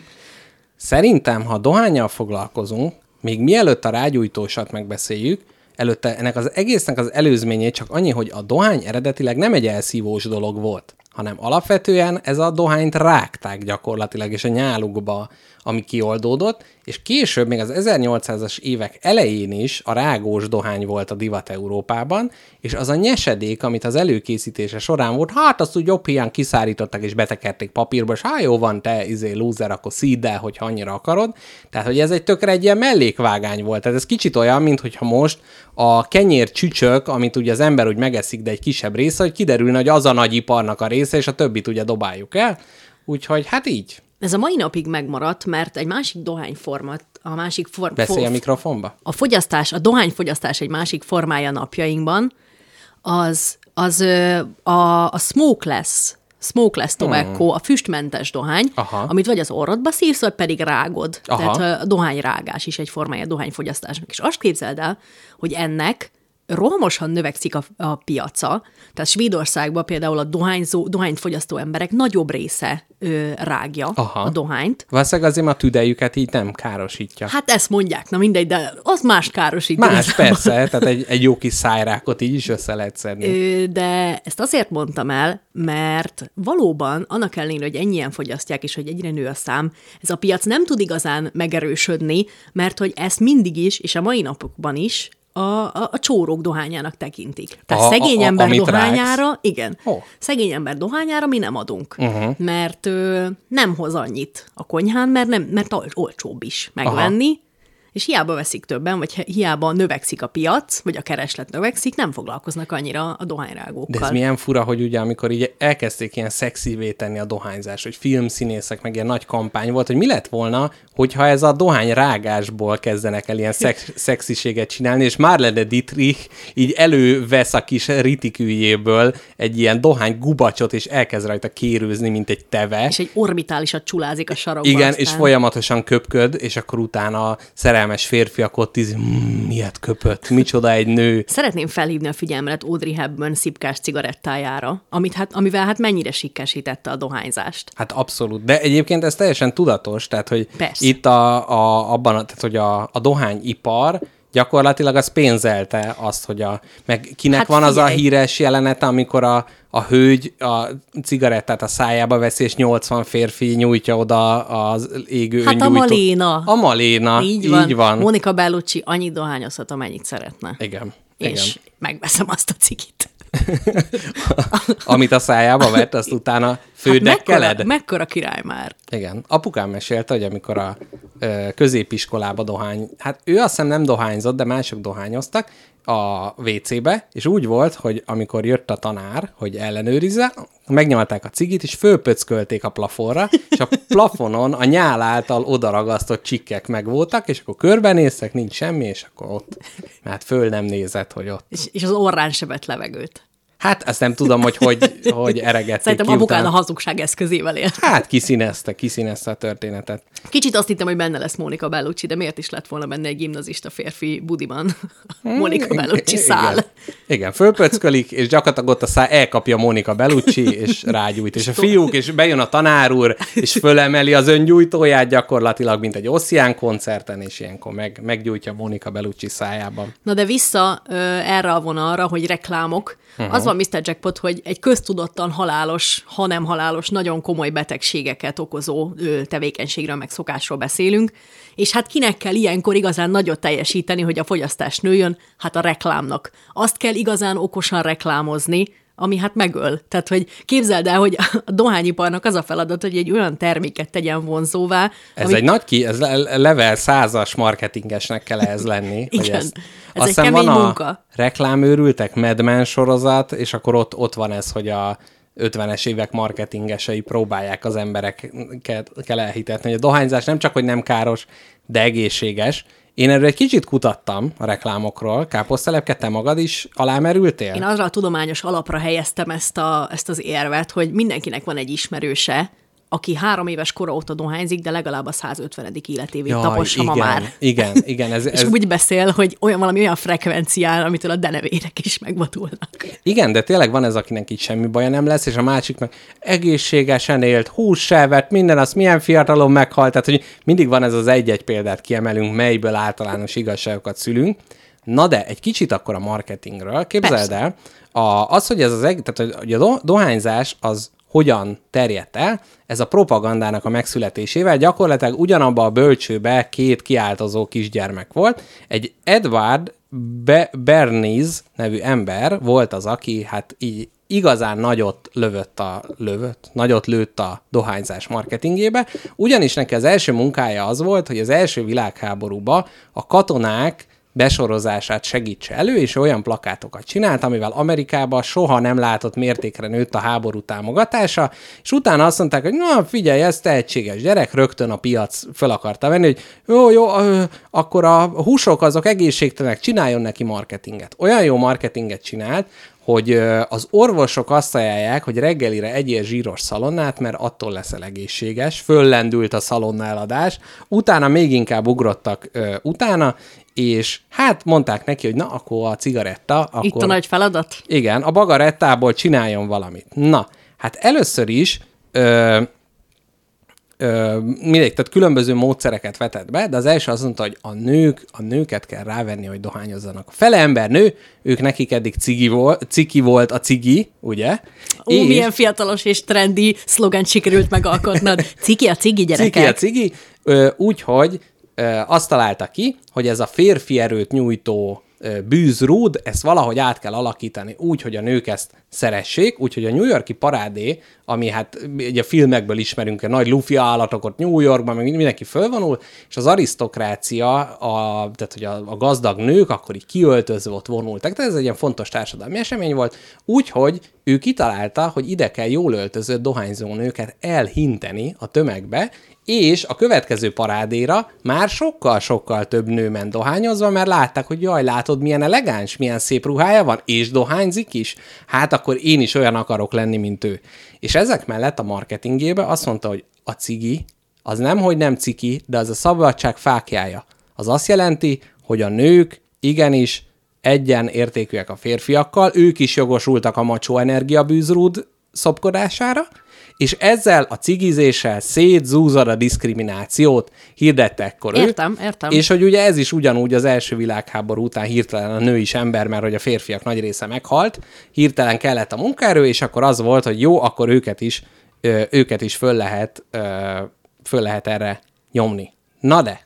Szerintem, ha dohánnyal foglalkozunk, még mielőtt a rágyújtósat megbeszéljük, előtte ennek az egésznek az előzményét csak annyi, hogy a dohány eredetileg nem egy elszívós dolog volt, hanem alapvetően ez a dohányt rágták gyakorlatilag, és a nyálukba, ami kioldódott, és később, még az ezernyolcszázas évek elején is a rágós dohány volt a divat Európában, és az a nyesedék, amit az előkészítése során volt, hát azt úgy jobb hián kiszárítottak, és betekerték papírba, és hát jó van, te izé lúzer, akkor szídd el, hogyha annyira akarod. Tehát, hogy ez egy tökre egy ilyen mellékvágány volt. Tehát ez kicsit olyan, mintha most a kenyér csücsök, amit ugye az ember úgy megeszik, de egy kisebb része, hogy kiderülne, hogy az a nagy iparnak a része, és a többit ugye dobáljuk el. Úgyhogy hát így. Ez a mai napig megmaradt, mert egy másik dohányforma, a másik form... Beszélj a mikrofonba. A fogyasztás, a dohányfogyasztás egy másik formája napjainkban, az, az a, a smokeless, smokeless tobacco, hmm. a füstmentes dohány, Aha. amit vagy az orrodba szívsz, vagy pedig rágod. Aha. Tehát a dohányrágás is egy formája a dohányfogyasztásnak. És azt képzeld el, hogy ennek rohamosan növekszik a, a piaca. Tehát Svédországban például a dohányzó, dohányt fogyasztó emberek nagyobb része ö, rágja Aha. a dohányt. Valószínűleg azért a tüdejüket így nem károsítja. Hát ezt mondják, na mindegy, de az más károsít. Más, persze, tehát egy, egy jó kis szájrákot így is össze lehet szedni. Ö, de ezt azért mondtam el, mert valóban annak ellenére, hogy ennyien fogyasztják, és hogy egyre nő a szám, ez a piac nem tud igazán megerősödni, mert hogy ezt mindig is, és a mai napokban is A, a, a csórók dohányának tekintik. Tehát a, szegény ember a, a, dohányára, ráksz. igen, oh. szegény ember dohányára mi nem adunk, uh-huh. mert ö, nem hoz annyit a konyhán, mert, nem, mert olcsóbb is megvenni, Aha. és hiába veszik többen, vagy hiába növekszik a piac, vagy a kereslet növekszik, nem foglalkoznak annyira a dohányrágókkal. De ez milyen fura, hogy ugye amikor így elkezdték ilyen szexivé tenni a dohányzás, hogy filmszínészek, meg ilyen nagy kampány volt, hogy mi lett volna, hogyha ez a dohányrágásból kezdenek el ilyen szex- szexiséget csinálni, és Marlene Dietrich így elővesz a kis ritikűjéből egy ilyen dohány gubacsot, és elkezd rajta kérőzni, mint egy teve. És egy orbitálisat csulázik a sarokban. Igen, aztán. És folyamatosan köpköd, és akkor utána szerelmes férfiak ott íz, mmm, miért köpött, micsoda egy nő. Szeretném felhívni a figyelmet Audrey Hepburn szipkás cigarettájára, amit hát, amivel hát mennyire sikkesítette a dohányzást. Hát abszolút, de egyébként ez teljesen tudatos, tehát hogy Persze. itt a, a, abban, tehát, hogy a, a dohányipar gyakorlatilag az pénzelte azt, hogy a, meg kinek hát van az figyelj. A híres jelenete, amikor a, a hölgy a cigarettát a szájába veszi, és nyolcvan férfi nyújtja oda az égő öngyújtót. Hát a Maléna. A Maléna, így, így van. van. Monica Bellucci annyit dohányozhat, amennyit szeretne. Igen. És Igen. megveszem azt a cigit. Amit a szájába vett, azt utána fődekkeled. Hát mekkora, mekkora király már. Igen. Apukám mesélte, hogy amikor a ö, középiskolába dohány... Hát ő azt hiszem nem dohányzott, de mások dohányoztak a vé cébe, és úgy volt, hogy amikor jött a tanár, hogy ellenőrizze, megnyalták a cigit, és fölpöckölték a plafonra, és a plafonon a nyál által odaragasztott csikkek megvoltak, és akkor körbenéztek, nincs semmi, és akkor ott, mert föl nem nézett, hogy ott. És, és az orrán se vett levegőt. Hát azt nem tudom, hogy hogy, hogy eregették. Szerintem apukán a hazugság eszközével él. Hát kiszínezte, kiszínezte a történetet. Kicsit azt hittem, hogy benne lesz Monica Bellucci, de miért is lett volna benne egy gimnazista férfi budiban? Monica Bellucci szál. Igen, Igen fölpöckölik, és gyakorlatilag ott a szál elkapja Monica Bellucci, és rágyújt. És a fiúk, és bejön a tanár úr, és fölemeli az öngyújtóját gyakorlatilag, mint egy Ossian koncerten, és ilyenkor meg, meggyújtja Monica Bellucci szájában. Na de vissza ö, erre a vonalra, hogy reklámok. Uh-huh. Az van miszter Jackpot, hogy egy köztudottan halálos, ha nem halálos, nagyon komoly betegségeket okozó ö, tevékenységről, meg szokásról beszélünk, és hát kinek kell ilyenkor igazán nagyot teljesíteni, hogy a fogyasztás nőjön? Hát a reklámnak. Azt kell igazán okosan reklámozni, ami hát megöl. Tehát, hogy képzeld el, hogy a dohányiparnak az a feladat, hogy egy olyan terméket tegyen vonzóvá. Ez ami... egy nagy ki, ez level százas marketingesnek kell ehhez lenni. Igen, ezt... ez aztán egy kemény van munka. A reklámőrültek, Mad Men sorozat, és akkor ott, ott van ez, hogy a ötvenes évek marketingesei próbálják az embereket kell elhitetni, hogy a dohányzás nem csak, hogy nem káros, de egészséges. Én erről egy kicsit kutattam a reklámokról. Káposztelepke, te magad is alámerültél? Én arra a tudományos alapra helyeztem ezt, a, ezt az érvet, hogy mindenkinek van egy ismerőse, aki három éves kora óta dohányzik, de legalább a százötvenedik életévét tapossa ma már. Igen, igen. Ez, és ez... úgy beszél, hogy olyan valami olyan frekvencián, amitől a denevérek is megvadulnak. Igen, de tényleg van ez, akinek így semmi baja nem lesz, és a másik meg egészségesen élt, hús se vett, minden, azt milyen fiatalon meghalt. Tehát, hogy mindig van ez az egy-egy példát kiemelünk, melyből általános igazságokat szülünk. Na de, egy kicsit akkor a marketingről. Képzeld Persze. el, a, az, hogy ez az eg... tehát, hogy a dohányzás az hogyan terjedt el, ez a propagandának a megszületésével gyakorlatilag ugyanabba a bölcsőbe két kiáltozó kisgyermek volt. Egy Edward Be- Bernays nevű ember volt az, aki hát így igazán nagyot lövött a lövött, nagyot lőtt a dohányzás marketingébe, ugyanis neki az első munkája az volt, hogy az első világháborúba a katonák besorozását segítse elő, és olyan plakátokat csinált, amivel Amerikában soha nem látott mértékre nőtt a háború támogatása, és utána azt mondták, hogy na figyelj, ez tehetséges gyerek, rögtön a piac föl akarta venni, hogy jó, jó, akkor a húsok azok egészségtelenek, csináljon neki marketinget. Olyan jó marketinget csinált, hogy az orvosok azt ajánlják, hogy reggelire egyél zsíros szalonnát, mert attól leszel egészséges, föllendült a szalonna eladás, utána még inkább ugrottak ö, utána, és hát mondták neki, hogy na, akkor a cigaretta... Akkor... Itt a nagy feladat? Igen, a bagarettából csináljon valamit. Na, hát először is... Ö, Ö, mindegy, tehát különböző módszereket vetett be, de az első azt mondta, hogy a nők, a nőket kell rávenni, hogy dohányozzanak. A fele ember nő, ők nekik eddig cigi volt, ciki volt a cigi, ugye? Ó, és... milyen fiatalos és trendi szlogen sikerült megalkotnod. Ciki a cigi, gyerekek. Ciki a cigi, úgyhogy azt találta ki, hogy ez a férfi erőt nyújtó bűzrúd, ezt valahogy át kell alakítani úgy, hogy a nők ezt szeressék, úgyhogy a New York-i parádé, ami hát ugye a filmekből ismerünk, a nagy lufi állatokat New Yorkban, meg mindenki fölvonul, és az arisztokrácia, a, tehát hogy a, a gazdag nők akkor így kiöltözve ott vonultak, tehát ez egy ilyen fontos társadalmi esemény volt, úgyhogy ő kitalálta, hogy ide kell jól öltözött dohányzó nőket elhinteni a tömegbe, és a következő parádéra már sokkal-sokkal több nő ment dohányozva, mert látták, hogy jaj, látod, milyen elegáns, milyen szép ruhája van, és dohányzik is. Hát akkor én is olyan akarok lenni, mint ő. És ezek mellett a marketingébe azt mondta, hogy a cigi, az nemhogy nem ciki, de az a szabadság fáklyája. Az azt jelenti, hogy a nők igenis egyenértékűek a férfiakkal, ők is jogosultak a macsó energiabűzrúd szopkodására, és ezzel a cigizéssel szétzúzad a diszkriminációt, hirdette ekkor. Értem, értem. És hogy ugye ez is ugyanúgy az első világháború után hirtelen a nő is ember, mert hogy a férfiak nagy része meghalt, hirtelen kellett a munkaerő, és akkor az volt, hogy jó, akkor őket is, őket is föl lehet, föl lehet erre nyomni. Na de!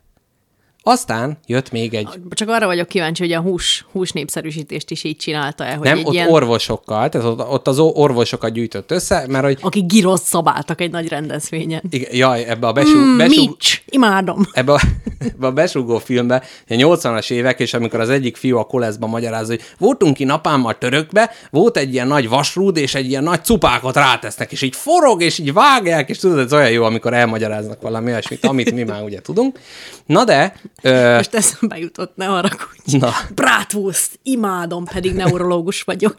Aztán jött még egy... Csak arra vagyok kíváncsi, hogy a hús, hús népszerűsítést is így csinálta-e, hogy nem, egy ott ilyen... orvosokkal, tehát ott, ott az orvosokat gyűjtött össze, mert hogy... Akik giroszt szabáltak egy nagy rendezvényen. Igen, jaj, ebbe a besú... Mm, besú... Mics, imádom! Ebbe a, ebbe a besúgó filmbe, a nyolcvanas évek, és amikor az egyik fiú a koleszban magyarázza, hogy voltunk ki apámmal törökbe, volt egy ilyen nagy vasrúd, és egy ilyen nagy cupákot rátesznek, és így forog, és így vágják, és tudod, ez olyan jó, amikor elmagyaráznak valami olyasmit, amit mi már ugye tudunk. Na de... Ö... Most eszembe jutott, ne haragudj. Bratwurst, imádom, pedig neurológus vagyok.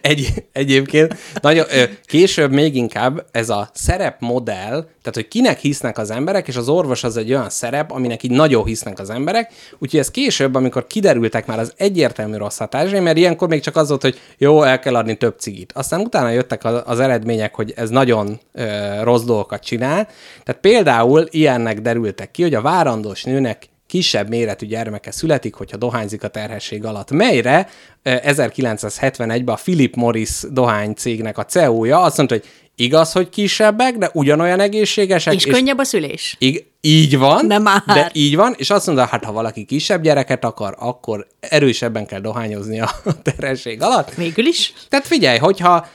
Egy, egyébként nagyon, ö, később még inkább ez a szerepmodell, tehát hogy kinek hisznek az emberek, és az orvos az egy olyan szerep, aminek így nagyon hisznek az emberek, úgyhogy ez később, amikor kiderültek már az egyértelmű rossz hatásai, mert ilyenkor még csak az volt, hogy jó, el kell adni több cigit. Aztán utána jöttek az, az eredmények, hogy ez nagyon ö, rossz dolgokat csinál. Tehát például ilyennek derültek ki, hogy a várandós nőnek kisebb méretű gyermeke születik, hogyha dohányzik a terhesség alatt, melyre ezerkilencszázhetvenegyben a Philip Morris dohány cégnek a cé é ó-ja azt mondta, hogy igaz, hogy kisebbek, de ugyanolyan egészségesek. És, és könnyebb a szülés. Így, így van. De már. De így van, és azt mondta, hát ha valaki kisebb gyereket akar, akkor erősebben kell dohányozni a terhesség alatt. Végül is. Tehát figyelj, hogyha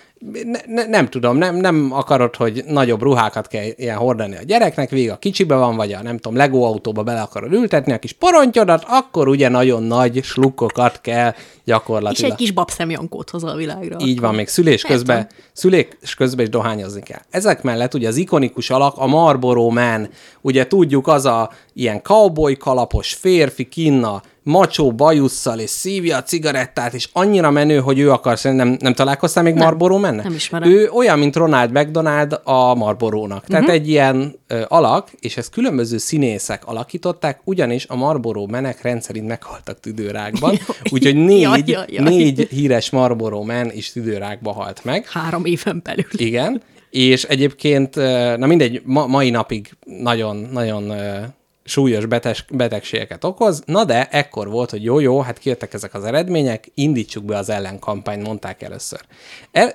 Ne, ne, nem tudom, nem, nem akarod, hogy nagyobb ruhákat kell ilyen hordani a gyereknek, végig a kicsibe van, vagy a nem tudom, Lego autóba bele akarod ültetni a kis porontyodat, akkor ugye nagyon nagy slukkokat kell gyakorlatilag. És egy kis babszemjankót hoz a világra. Így van, még szülés közben, szülés közben is dohányozni kell. Ezek mellett ugye az ikonikus alak a Marlboro Man, ugye tudjuk, az a ilyen cowboy kalapos férfi kinna, macsó bajusszal, és szívja a cigarettát, és annyira menő, hogy ő akar, nem, nem találkoztál még Marlboro Mannek? Nem ismerem. Ő olyan, mint Ronald McDonald a Marlboro-nak. Uh-huh. Tehát egy ilyen ö, alak, és ezt különböző színészek alakították, ugyanis a Marlboro Manek rendszerint meghaltak tüdőrákban, úgyhogy négy, jaj, jaj, jaj. négy híres Marlboro Man is tüdőrákba halt meg. Három éven belül. Igen, és egyébként, na mindegy, ma, mai napig nagyon-nagyon súlyos betes, betegségeket okoz, na de ekkor volt, hogy jó-jó, hát kijöttek ezek az eredmények, indítsuk be az ellenkampányt, mondták először. El,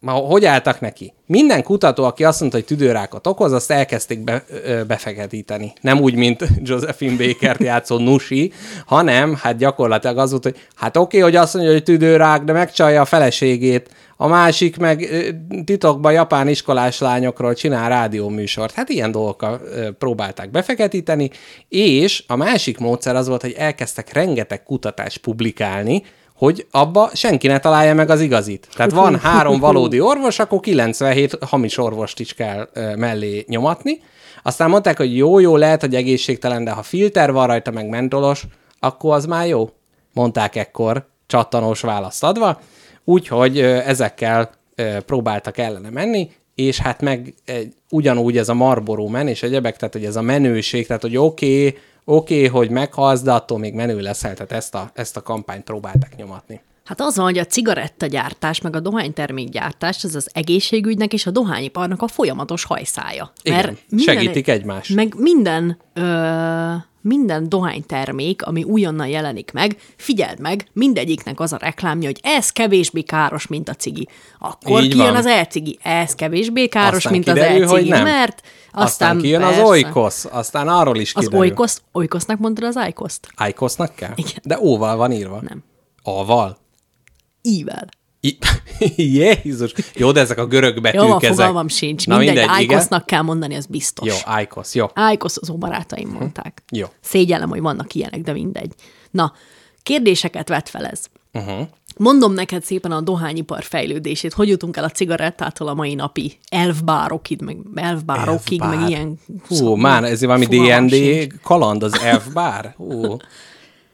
ma, hogy álltak neki? Minden kutató, aki azt mondta, hogy tüdőrákot okoz, azt elkezdték be, ö, befeketíteni. Nem úgy, mint Josephine Bakert játszó Nusi, hanem hát gyakorlatilag az volt, hogy hát oké, okay, hogy azt mondja, hogy tüdőrák, de megcsalja a feleségét, a másik meg titokban japán iskolás lányokról csinál rádióműsort. Hát ilyen dolgokkal próbálták befeketíteni, és a másik módszer az volt, hogy elkezdtek rengeteg kutatást publikálni, hogy abba senki ne találja meg az igazit. Tehát van három valódi orvos, akkor kilencvenhét hamis orvost is kell mellé nyomatni. Aztán mondták, hogy jó-jó, lehet, hogy egészségtelen, de ha filter van rajta, meg mentolos, akkor az már jó. Mondták ekkor, csattanós választ adva. Úgyhogy ezekkel próbáltak ellene menni, és hát meg ugyanúgy ez a Marlboro Man és egyebek, tehát hogy ez a menőség, tehát hogy oké, okay, oké, okay, hogy meghalsz, de attól még menő leszel, tehát ezt a, ezt a kampányt próbálták nyomatni. Hát az van, hogy a cigarettagyártás, meg a dohánytermékgyártás, az az egészségügynek és a dohányiparnak a folyamatos hajszája. Mert igen, minden, segítik egymást. Meg minden... Ö- minden dohánytermék, ami újonnan jelenik meg, figyeld meg, mindegyiknek az a reklámja, hogy ez kevésbé káros, mint a cigi. Akkor így kijön van. Az e-cigi, ez kevésbé káros, aztán mint kiderül, az e-cigi, hogy mert... Aztán, aztán kijön persze. Az oikosz, aztán arról is kiderül. Az oikosz, oikosznak mondod az ájkoszt? Ájkosznak kell? Igen. De óval van írva. Nem. A-val? I-vel. I- Jézus! Jó, de ezek a görög betűk, jó, a ezek. Fogalmam sincs. Na, mindegy, ájkosznak kell mondani, az biztos. Jó, ájkosz, jó. Ájkoszozó barátaim mondták. Hm. Jó. Szégyellem, hogy vannak ilyenek, de mindegy. Na, kérdéseket vet fel ez. Uh-huh. Mondom neked szépen a dohányipar fejlődését, hogy jutunk el a cigarettától a mai napi elfbárokig, meg elfbárokig, elfbár. Meg ilyen... Hú, szóval, már ez valami dé és dé sincs. Kaland az elfbár. Hú.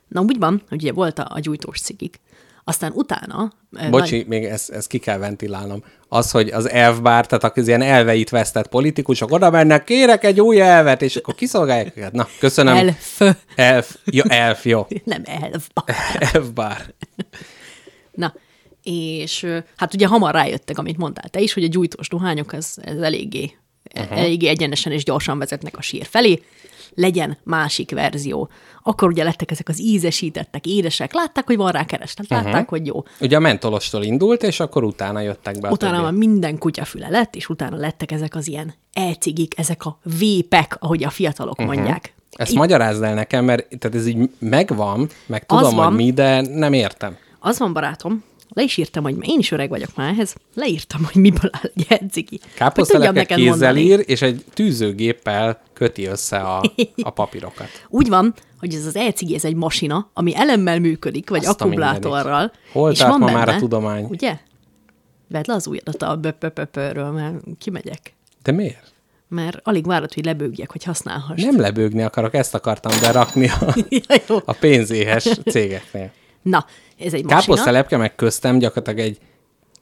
Na, úgy van, hogy ugye volt a, a gyújtós cigik. Aztán utána... Bocsi, nagy... még ezt, ezt ki kell ventilálnom. Az, hogy az elfbár, tehát az ilyen elveit vesztett politikusok oda mennek, kérek egy új elvet, és akkor kiszolgálják őket. Na, köszönöm. Elf. Elf, jó, elf, jó. Nem elfbár. Elfbár. Na, és hát ugye hamar rájöttek, amit mondtál te is, hogy a gyújtós dohányok, ez, ez eléggé, uh-huh. eléggé egyenesen és gyorsan vezetnek a sír felé. Legyen másik verzió. Akkor ugye lettek ezek az ízesítettek, édesek, látták, hogy van rá kereslet, látták, uh-huh. hogy jó. Ugye a mentolostól indult, és akkor utána jöttek be. Utána már minden kutyafüle lett, és utána lettek ezek az ilyen e-cigik, ezek a vépek, ahogy a fiatalok uh-huh. mondják. Ezt Itt... magyarázd el nekem, mert tehát ez így megvan, meg tudom, van, hogy mi, de nem értem. Az van, barátom, le is írtam, hogy én is öreg vagyok már ehhez, leírtam, hogy miből áll egy e-cigi. Káposztelepet kézzel ír, és egy tűzőgéppel köti össze a, a papírokat. Úgy van, hogy ez az e-cigi, ez egy masina, ami elemmel működik, vagy azt akkumulátorral. Hol tart ma már a tudomány? Ugye? Vedd le az újadat a böpöpöpöről, mert kimegyek. De miért? Mert alig várod, hogy lebőgjek, hogy használhass. Nem lebőgni akarok, ezt akartam berakni a, ja, a pénzéhes cégeknél. Na, ez egy masina. Káposztelepke meg köztem gyakorlatilag egy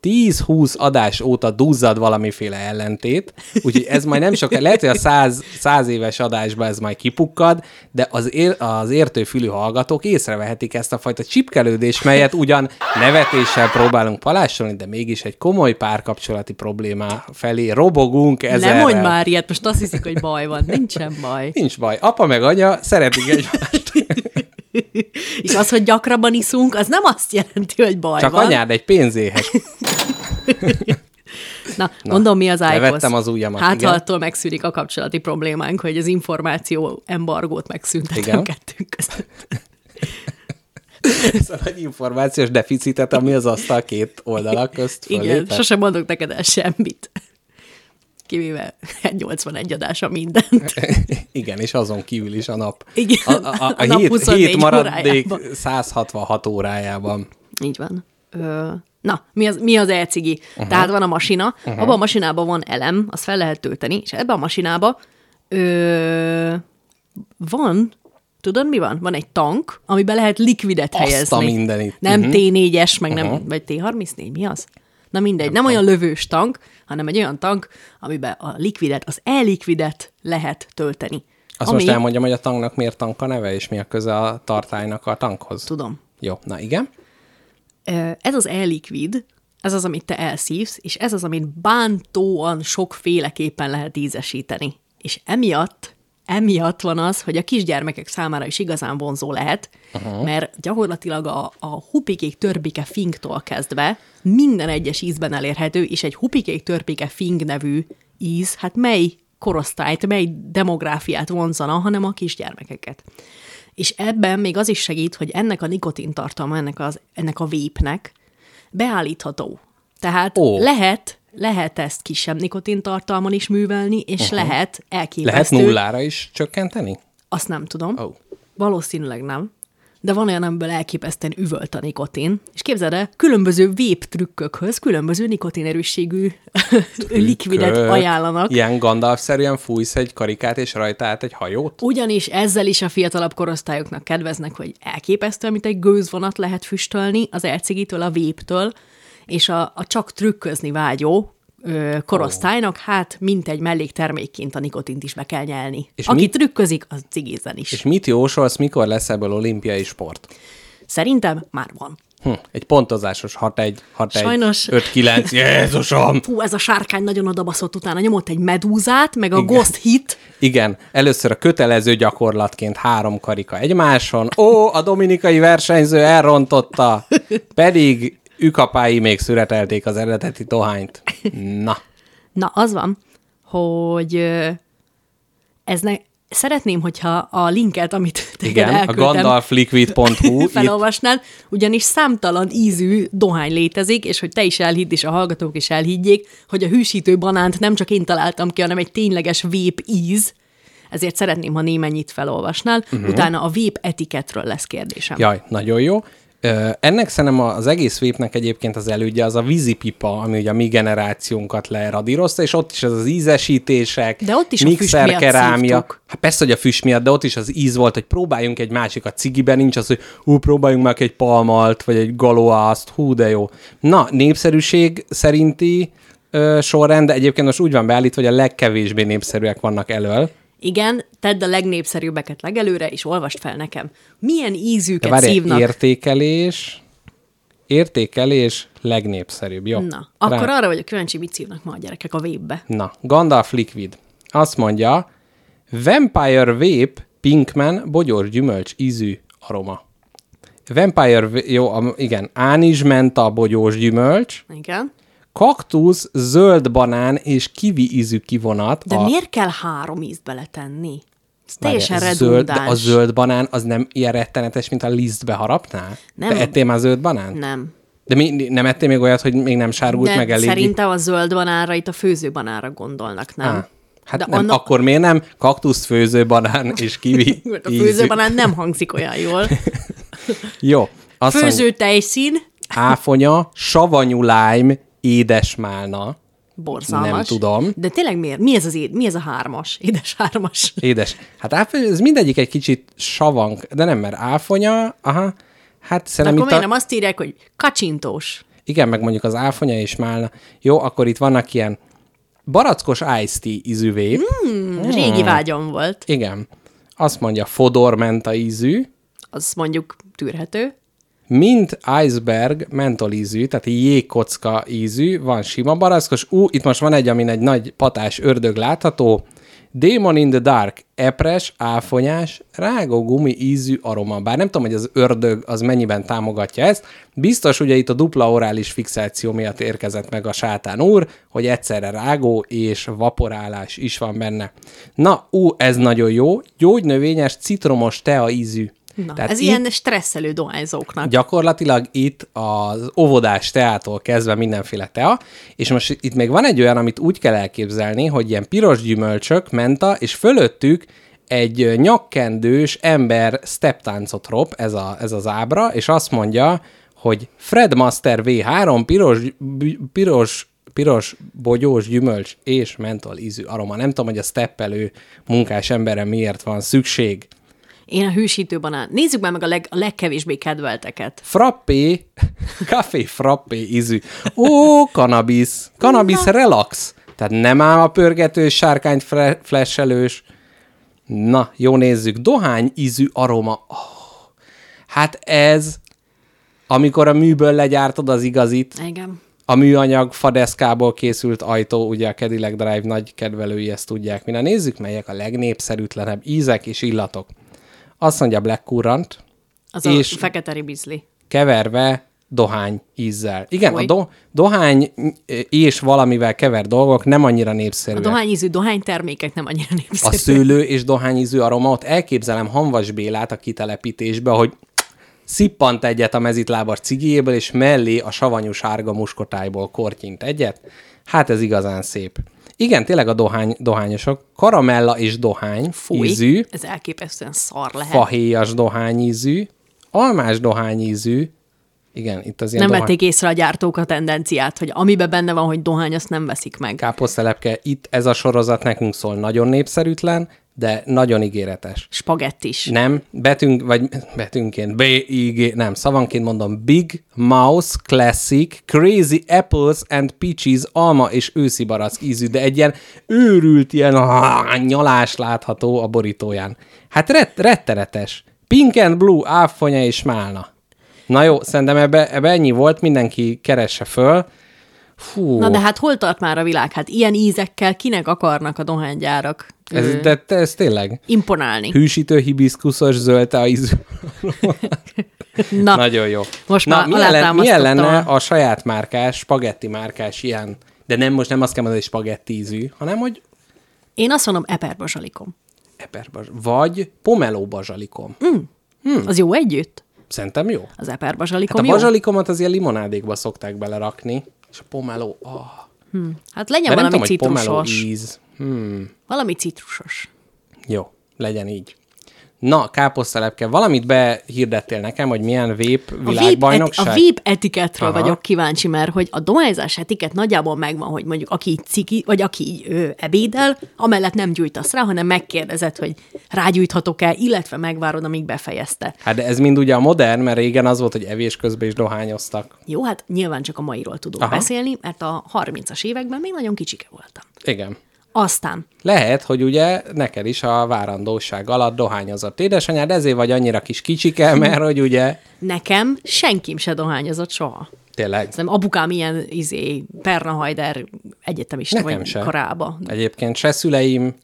tíz-húsz adás óta duzzad valamiféle ellentét, úgyhogy ez majd nem sokkal, lehet, hogy a száz, száz éves adásban ez majd kipukkad, de az, ér, az értő fülű hallgatók észrevehetik ezt a fajta csipkelődést, melyet ugyan nevetéssel próbálunk palásolni, de mégis egy komoly párkapcsolati probléma felé robogunk ezzel. Ne mondj már ilyet, most azt hiszik, hogy baj van. Nincsen baj. Nincs baj. Apa meg anya szeretik egymást. És az, hogy gyakrabban iszunk, az nem azt jelenti, hogy baj Csak van. Csak anyád egy pénzéhes. Na, Na, mondom, mi az ájkosz. Levettem az ujjamat. Hát, ha attól megszűnik a kapcsolati problémánk, hogy az információ embargót megszüntetem kettőnk között. Szóval egy információs deficitet, ami az asztal két oldalak közt fölépett. Igen, sosem mondok neked el semmit. Kivéve nyolcvanegy adása mindent. Igen, és azon kívül is a nap. Igen, a, a, a, a hét, hét maradék órájában. száz hatvanhat órájában. Így van. Ö, na, mi az, mi az e-cigi? Uh-huh. Tehát van a masina, uh-huh. abban a masinában van elem, azt fel lehet tölteni, és ebben a masinában ö, van, tudod mi van? Van egy tank, amiben lehet likvidet Azt helyezni. Azt a mindenit. Nem uh-huh. té négyes, meg uh-huh. nem, vagy té harmincnégy, mi az? Na mindegy, nem, nem olyan lövős tank, hanem egy olyan tank, amiben a likvidet, az e-likvidet lehet tölteni. Azt ami... most elmondjam, hogy a tanknak miért tank a neve, és mi a köze a tartálynak a tankhoz. Tudom. Jó, na igen. Ez az e-likvid, ez az, amit te elszívsz, és ez az, amit bántóan sokféleképpen lehet ízesíteni. És emiatt, emiatt van az, hogy a kisgyermekek számára is igazán vonzó lehet, uh-huh. mert gyakorlatilag a, a hupikék törpike fingtól kezdve minden egyes ízben elérhető, és egy hupikék törpike fing nevű íz, hát mely korosztályt, mely demográfiát vonzana, hanem a kisgyermekeket. És ebben még az is segít, hogy ennek a nikotintartalma, ennek, az, ennek a vépnek beállítható. Tehát oh. lehet, lehet ezt kisebb nikotintartalmon is művelni, és uh-huh. lehet elképesztő. Lehet nullára is csökkenteni? Azt nem tudom. Oh. Valószínűleg nem. De van olyan, amiből elképesztően üvölt a nikotin. És képzeld el, különböző vép trükkökhöz különböző nikotinerősségű likvidet ajánlanak. Ilyen Gandalf-szerűen fújsz egy karikát, és rajta át egy hajót? Ugyanis ezzel is a fiatalabb korosztályoknak kedveznek, hogy elképesztő, amit egy gőzvonat lehet füstölni az elcigitől, a véptől, és a, a csak trükközni vágyó ö, korosztálynak, oh. hát mintegy melléktermékként a nikotint is be kell nyelni. És aki mit, trükközik, az cigizzen is. És mit jósolsz, mikor lesz ebből olimpiai sport? Szerintem már van. Hm, egy pontozásos hat egy, hat egy, öt kilenc, Jézusom! Fú, ez a sárkány nagyon odabaszott utána, nyomott egy medúzát, meg a Igen. ghost hit. Igen, először a kötelező gyakorlatként három karika egymáson. Ó, a dominikai versenyző elrontotta, pedig... ükapái még szüretelték az eredeti dohányt. Na. Na, az van, hogy ez ne... szeretném, hogyha a linket, amit te elküldtem, a gandalf liquid pont hu felolvasnád, ugyanis számtalan ízű dohány létezik, és hogy te is elhidd, és a hallgatók is elhiggyék, hogy a hűsítő banánt nem csak én találtam ki, hanem egy tényleges vép íz, ezért szeretném, ha némennyit felolvasnál, uh-huh. utána a vép etikettről lesz kérdésem. Jaj, nagyon jó. Ennek szerintem az egész vépnek egyébként az elődje az a vízipipa, ami ugye a mi generációnkat leradírozta, és ott is az az ízesítések, de ott is mixerkerámia. Hát persze, hogy a füst miatt, de ott is az íz volt, hogy próbáljunk egy másik, a cigiben nincs az, hogy hú, próbáljunk meg egy palmalt, vagy egy galoást, hú, de jó. Na, népszerűség szerinti ö, sorrend, de egyébként most úgy van beállítva, hogy a legkevésbé népszerűek vannak elől. Igen, tedd a legnépszerűbbeket legelőre, és olvasd fel nekem. Milyen ízűket várj, szívnak? Értékelés, értékelés legnépszerűbb, jó? Na, akkor Rá. arra vagyok kíváncsi, mit szívnak ma a gyerekek a vépbe. Na, Gandalf Liquid. Azt mondja, Vampire Vape Pinkman bogyós gyümölcs ízű aroma. Vampire Vape, jó, igen, ánizs menta bogyós gyümölcs. Igen. Kaktusz, zöld banán és kivi ízű kivonat. De a... miért kell három ízt beletenni? Ez teljesen redundáns. Zöld, a zöld banán az nem ilyen rettenetes, mint a lisztbe harapnál? Nem. Te ettél már zöld banán? Nem. De mi, nem ettél még olyat, hogy még nem sárgult De meg elég? Szerintem a zöld banánra itt a főző banánra gondolnak, nem? Á, hát de nem, annak... akkor miért nem? Kaktusz, főző banán és kivi A főző banán nem hangzik olyan jól. Jó. Főző tejszín. Áfonya, savanyú lime, édesmálna. Borzalmas. Nem tudom. De tényleg miért? Mi ez, az éd, mi ez a hármas? Édes hármas. Édes. Hát áfonya, ez mindegyik egy kicsit savank, de nem, mert áfonya, aha, hát szerintem... Akkor miért a... nem azt írják, hogy kacsintós? Igen, meg mondjuk az áfonya és málna. Jó, akkor itt vannak ilyen barackos iced tea ízűvé. Mm, mm. Régi vágyom volt. Igen. Azt mondja, fodor menta ízű. Az mondjuk tűrhető. Mint iceberg mentol ízű, tehát jégkocka ízű, van sima barackos. Ú, itt most van egy, amin egy nagy patás ördög látható. Demon in the Dark, epres, áfonyás, rágógumi ízű aroma. Bár nem tudom, hogy az ördög az mennyiben támogatja ezt. Biztos ugye itt a dupla orális fixáció miatt érkezett meg a sátán úr, hogy egyszerre rágó és vaporálás is van benne. Na, ú, ez nagyon jó. Gyógynövényes, citromos tea ízű. Na, tehát ez ilyen stresszelő dohányzóknak. Gyakorlatilag itt az óvodás teától kezdve mindenféle tea, és most itt még van egy olyan, amit úgy kell elképzelni, hogy ilyen piros gyümölcsök, menta, és fölöttük egy nyakkendős ember steptáncot rop, ez, a, ez az ábra, és azt mondja, hogy Fredmaster vé három piros, piros, piros bogyós gyümölcs és mentol ízű aroma. Nem tudom, hogy a steppelő munkás emberre miért van szükség. Én a hűsítő banán. Nézzük már meg a, leg, a legkevésbé kedvelteket. Frappé, kávé frappé ízű. Ó, kanabisz. Kanabisz relax. Tehát nem ám a pörgetős, sárkány flesselős. Na, jó, nézzük. Dohány ízű aroma. Oh, hát ez, amikor a műből legyártod az igazit. Igen. A műanyag fadeszkából készült ajtó, ugye a Cadillac Drive nagy kedvelői ezt tudják. Minden nézzük, melyek a legnépszerűtlenebb ízek és illatok. Azt mondja Black Currant. Az és a fekete ribizli. Keverve dohány ízzel. Igen, Oly. a do, dohány és valamivel kever dolgok nem annyira népszerűek. A dohány ízű dohánytermékek nem annyira népszerűek. A szőlő és dohány ízű aroma, ott elképzelem Hanvas Bélát a kitelepítésbe, hogy szippant egyet a mezitlábas cigijéből, és mellé a savanyú sárga muskotájból kortyint egyet. Hát ez igazán szép. Igen, tényleg a dohány, dohányosok. Karamella és dohány Fúj, ízű. Ez elképesztően szar lehet. Fahéjas dohány ízű. Almás dohány ízű. Igen, itt az ilyen Nem dohány... vették észre a gyártók a tendenciát, hogy amiben benne van, hogy dohány, azt nem veszik meg. Káposztelepke, itt ez a sorozat nekünk szól, nagyon népszerűtlen, de nagyon ígéretes. Spagettis. Nem, betűnk, vagy betűnként, B-I-G, nem, szavanként mondom, Big Mouse Classic Crazy Apples and Peaches alma és őszi barack ízű, de egy ilyen őrült, ilyen nyalás látható a borítóján. Hát ret- rettenetes. Pink and Blue, áfonya és málna. Na jó, szerintem ebbe, ebbe ennyi volt, mindenki keresse föl. Fú. Na de hát hol tart már a világ? Hát ilyen ízekkel kinek akarnak a dohánygyárak? Ez, de te, ez tényleg? Imponálni. Hűsítő, hibiszkuszos, zöldtea ízű. Na, nagyon jó. Most Na, már milyen, lenne, milyen lenne a saját márkás, spagetti márkás ilyen, de nem most nem azt kell mondani, hogy spagetti ízű, hanem hogy... Én azt mondom, eperbazsalikom. Eperbazsalikom. Vagy pomelóbazsalikom. Mm. Hmm. Az jó együtt? Szerintem jó. Az eperbazsalikom hát a jó? A bazsalikomat az ilyen limonádékba szokták belerakni. És a pomeló, oh. hmm. Hát legyen valami tudom, citrusos. Íz. Hmm. Valami citrusos. Jó, legyen így. Na, káposztelepke, valamit behirdettél nekem, hogy milyen vép világbajnokság? A vép eti- etikettről Aha. vagyok kíváncsi, mert hogy a dohányzás etikett nagyjából megvan, hogy mondjuk aki így ciki, vagy aki így ő, ebédel, amellett nem gyújtasz rá, hanem megkérdezed, hogy rágyújthatok-e, illetve megvárod, amíg befejezte. Hát de ez mind ugye a modern, mert régen az volt, hogy evés közben is dohányoztak. Jó, hát nyilván csak a mairól tudok Aha. beszélni, mert a harmincas években még nagyon kicsike voltam. Igen. Aztán. Lehet, hogy ugye neked is a várandóság alatt dohányozott édesanyád, ezért vagy annyira kis kicsike, mert hogy ugye... Nekem senkim se dohányozott soha. Tényleg? Nem, apukám ilyen izé, Pernahajder egyetemista vagy sem. Korába. Egyébként se szüleim.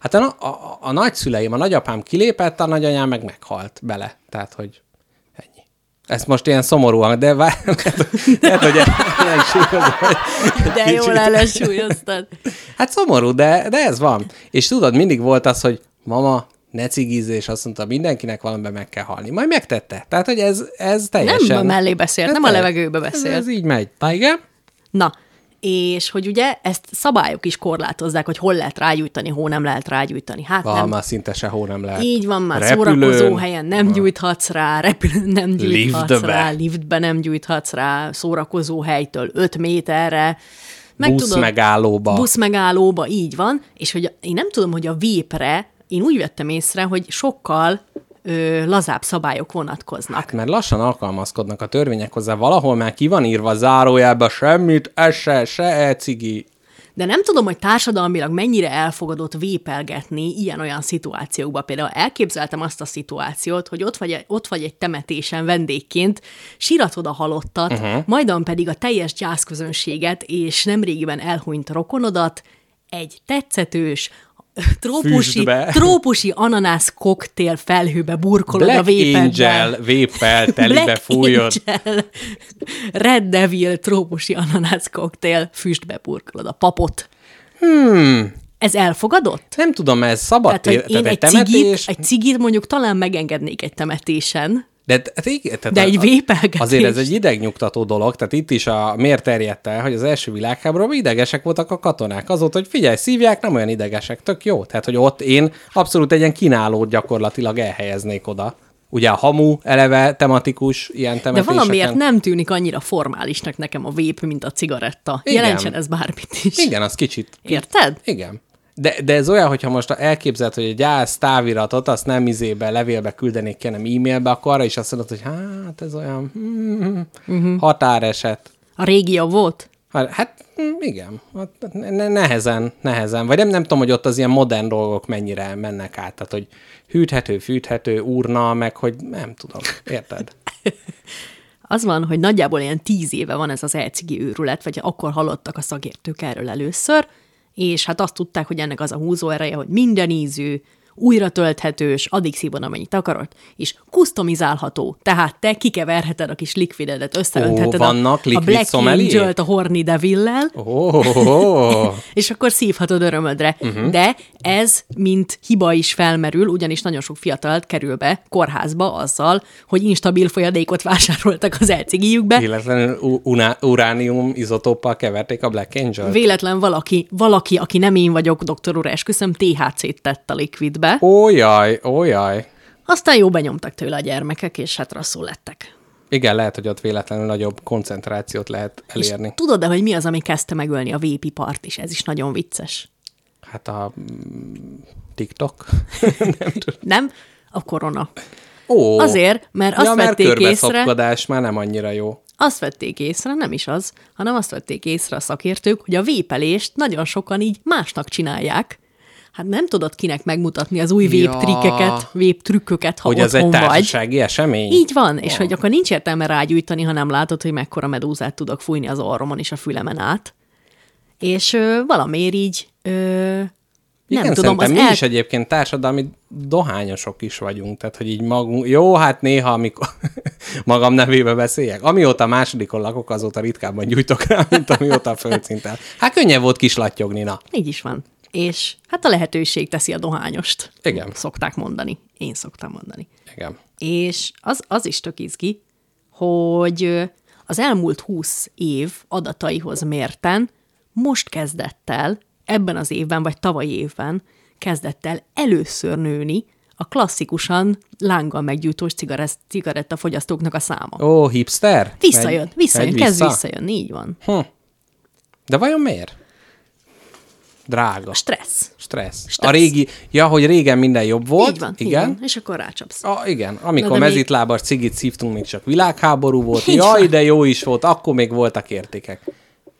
Hát a, a, a, a nagyszüleim, a nagyapám kilépett, a nagyanyám meg meghalt bele. Tehát, hogy ennyi. Ezt most ilyen szomorúan, de vár... lehet, hogy de jól ellensúlyoztad. Hát szomorú, de, de ez van. És tudod, mindig volt az, hogy mama, ne cigizz, és azt mondta, mindenkinek valamiben meg kell halni. Majd megtette. Tehát, hogy ez, ez teljesen... Nem mellé beszélt, nem a levegőbe beszélt. Ez, ez így megy. Na, igen? Na, és hogy ugye ezt szabályok is korlátozzák, hogy hol lehet rágyújtani, hol nem lehet rágyújtani. Hát Val, nem. Már szinte se hol nem lehet. Így van, már repülőn, szórakozóhelyen nem gyújthatsz rá, repülőn nem gyújthatsz liftbe. rá, liftbe nem gyújthatsz rá, szórakozóhelytől öt méterre, Meg busz tudod, megállóba. Busz megállóba, így van. És hogy én nem tudom, hogy a vépre, én úgy vettem észre, hogy sokkal ö, lazább szabályok vonatkoznak. Hát, mert lassan alkalmazkodnak a törvények hozzá, valahol már ki van írva zárójelbe semmit, ez se, se e cigi. De nem tudom, hogy társadalmilag mennyire elfogadott vépelgetni ilyen-olyan szituációkba. Például elképzeltem azt a szituációt, hogy ott vagy, ott vagy egy temetésen vendégként, síratod a halottat, uh-huh. majdan pedig a teljes gyászközönséget és nemrégiben elhunyt rokonodat egy tetszetős, trópusi, trópusi ananász koktél felhőbe burkolod Black a vépedben. Black Angel véppel telibe fújod. Black Angel, Red Devil trópusi ananász koktél füstbe burkolod a papot. Hmm. Ez elfogadott? Nem tudom, ez szabad. Tehát, én egy, temetés... cigit, egy cigit mondjuk talán megengednék egy temetésen. De, tehát De egy vépelgetés. Azért ez egy idegnyugtató dolog, tehát itt is a, miért terjedt el, hogy az első világháborúban idegesek voltak a katonák. Azóta, hogy figyelj, szívják, nem olyan idegesek, tök jó. Tehát, hogy ott én abszolút egy ilyen kínálót gyakorlatilag elhelyeznék oda. Ugye a hamu eleve tematikus ilyen temetéseken. De valamiért nem tűnik annyira formálisnak nekem a vép, mint a cigaretta. Igen. Jelentsen ez bármit is. Igen, az kicsit. Érted? Igen. De, de ez olyan, hogyha most elképzelt, hogy a gyász táviratot azt nem izébe, levélbe küldenék ki, hanem e-mailbe, akkor arra is azt mondod, hogy hát ez olyan mm, uh-huh. határeset. A régió volt? Hát igen, nehezen, nehezen. Vagy nem, nem tudom, hogy ott az ilyen modern dolgok mennyire mennek át. Tehát, hogy hűthető, fűthető, urna, meg hogy nem tudom, érted? Az van, hogy nagyjából ilyen tíz éve van ez az elcigi őrület, vagy akkor hallottak a szakértők erről először, és hát azt tudták, hogy ennek az a húzó ereje, hogy minden ízű, újra tölthetős, addig szívod, amennyit akarod, és customizálható. Tehát te kikeverheted a kis likvidedet, összeöntheted Ó, a, a Black Angel-t a Horny Devillel, oh. és akkor szívhatod örömödre. Uh-huh. De ez, mint hiba is felmerül, ugyanis nagyon sok fiatalt kerül be kórházba azzal, hogy instabil folyadékot vásároltak az elcigijükbe. Véletlenül uránium izotóppal keverték a Black Angel-t. Véletlen valaki, valaki, aki nem én vagyok, doktor úr, esküszöm, té há cét tett a likvidbe. Ó jaj, ó jaj. Aztán jó benyomtak tőle a gyermekek, és hát rosszul lettek. Igen, lehet, hogy ott véletlenül nagyobb koncentrációt lehet elérni. És tudod-e, hogy mi az, ami kezdte megölni a vépipart is? Ez is nagyon vicces. Hát a TikTok? Nem tudom. Nem? A korona. Ó, azért, mert azt ja, mert vették észre... körbeszopkodás már nem annyira jó. Azt vették észre, nem is az, hanem azt vették észre a szakértők, hogy a vépelést nagyon sokan így másnak csinálják. Hát nem tudod kinek megmutatni az új véptrikkeket, véptrükköket, ha hogy otthon vagy. Hogy ez egy társasági esemény? Így van, oh. és hogy akkor nincs értelme rágyújtani, ha nem látod, hogy mekkora medúzát tudok fújni az orromon és a fülemen át. És ö, valamiért így... Ö, nem igen, tudom, szerintem mi el... is egyébként társadalmi dohányosok is vagyunk, tehát hogy így magunk... Jó, hát néha, amikor magam nevébe beszéljek. Amióta másodikon lakok, azóta ritkábban gyújtok rá, mint amióta a földszinten. Hát könnyebb volt kislattyogni, na. Így is van. És hát a lehetőség teszi a dohányost. Igen. Szokták mondani. Én szoktam mondani. Igen. És az, az is tök izgi, hogy az elmúlt húsz év adataihoz mérten most kezdett el, ebben az évben, vagy tavalyi évben kezdett el először nőni a klasszikusan lánggal meggyújtós cigarett, cigarettafogyasztóknak a száma. Ó, hipster? Visszajön, visszajön, megy kezd vissza? visszajönni, így van. Hm. De vajon miért? Drága. Stressz. Stressz. Stressz. A régi, ja, hogy régen minden jobb volt. Így van, igen. Igen. És akkor rácsapsz. A, igen, amikor mezitlábas még... cigit szívtunk, még csak világháború volt. Így Jaj, van. De jó is volt, akkor még voltak értékek.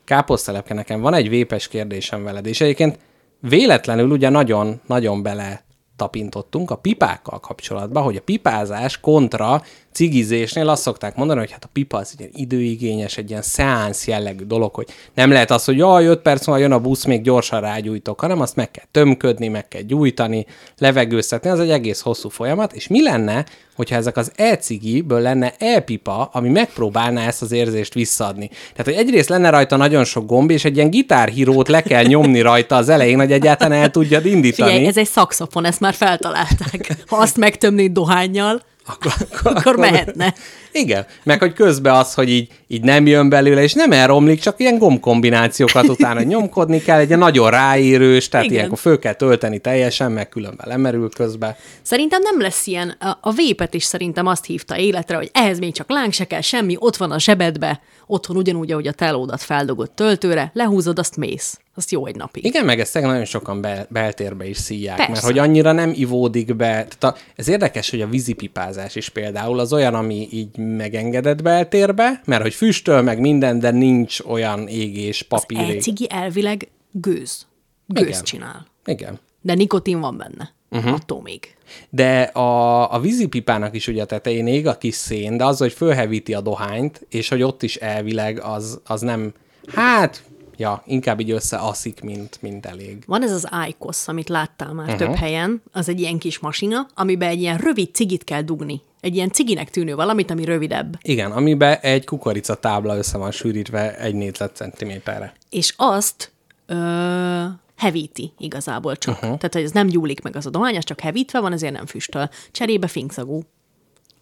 Káposztelepke, nekem van egy vépes kérdésem veled, és egyébként véletlenül ugye nagyon-nagyon bele tapintottunk a pipákkal kapcsolatban, hogy a pipázás kontra cigizésnél azt szokták mondani, hogy hát a pipa az egy időigényes, egy ilyen szeánsz jellegű dolog, hogy nem lehet az, hogy jaj, öt perc múlva jön a busz, még gyorsan rágyújtok, hanem azt meg kell tömködni, meg kell gyújtani, levegőztetni, az egy egész hosszú folyamat, és mi lenne, hogyha ezek az e-cigiből lenne e-pipa, ami megpróbálná ezt az érzést visszaadni. Tehát, hogy egyrészt lenne rajta nagyon sok gomb, és egy ilyen gitárhírót le kell nyomni rajta az elején, hogy egyáltalán el tudjad indítani. Figyelj, ez egy szaxofon, ezt már feltalálták. Ha azt megtömnéd dohánnyal, Akkor, akkor, akkor mehetne. Igen, meg hogy közben az, hogy így, így nem jön belőle, és nem elromlik, csak ilyen gombkombinációkat utána nyomkodni kell, egy nagyon ráérős, tehát igen. Ilyenkor föl kell tölteni teljesen, meg különben lemerül közben. Szerintem nem lesz ilyen, a, a vépet is szerintem azt hívta életre, hogy ehhez még csak láng se kell, semmi, ott van a zsebedbe, otthon ugyanúgy, ahogy a telódat feldugod töltőre, lehúzod, azt mész. azt jó egy napig. Igen, meg ezt nagyon sokan be, beltérbe is szíják, persze, mert hogy annyira nem ivódik be. Tehát ez érdekes, hogy a vízipipázás is például az olyan, ami így megengedett beltérbe, mert hogy füstöl meg minden, de nincs olyan égés, papír. Az elcigi elvileg gőz. Gőz igen, csinál. Igen. De nikotin van benne. Uh-huh. Attól még. De a, a vízipipának is ugye a tetején ég a kis szén, de az, hogy fölhevíti a dohányt, és hogy ott is elvileg az, az nem, hát, ja, inkább így összeaszik, mint, mint elég. Van ez az ájkosz, amit láttál már uh-huh. több helyen, az egy ilyen kis masina, amiben egy ilyen rövid cigit kell dugni. Egy ilyen ciginek tűnő valamit, ami rövidebb. Igen, amiben egy kukoricatábla össze van sűrítve egy négyzetcentiméterre. És azt... Ö- hevíti igazából csak. Uh-huh. Tehát, hogy ez nem gyúlik meg az a dohány, az csak hevítve van, ezért nem füstöl. Cserébe fingszagú.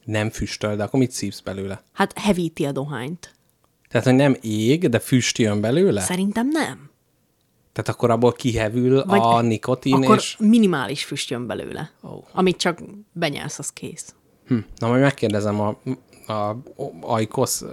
Nem füstöl, de akkor mit szívsz belőle? Hát hevíti a dohányt. Tehát, hogy nem ég, de füst jön belőle? Szerintem nem. Tehát akkor abból kihevül vagy a nikotin, akkor és... minimális füst jön belőle. Oh. Amit csak benyelsz, az kész. Hm. Na, majd megkérdezem a... a Ajkosz,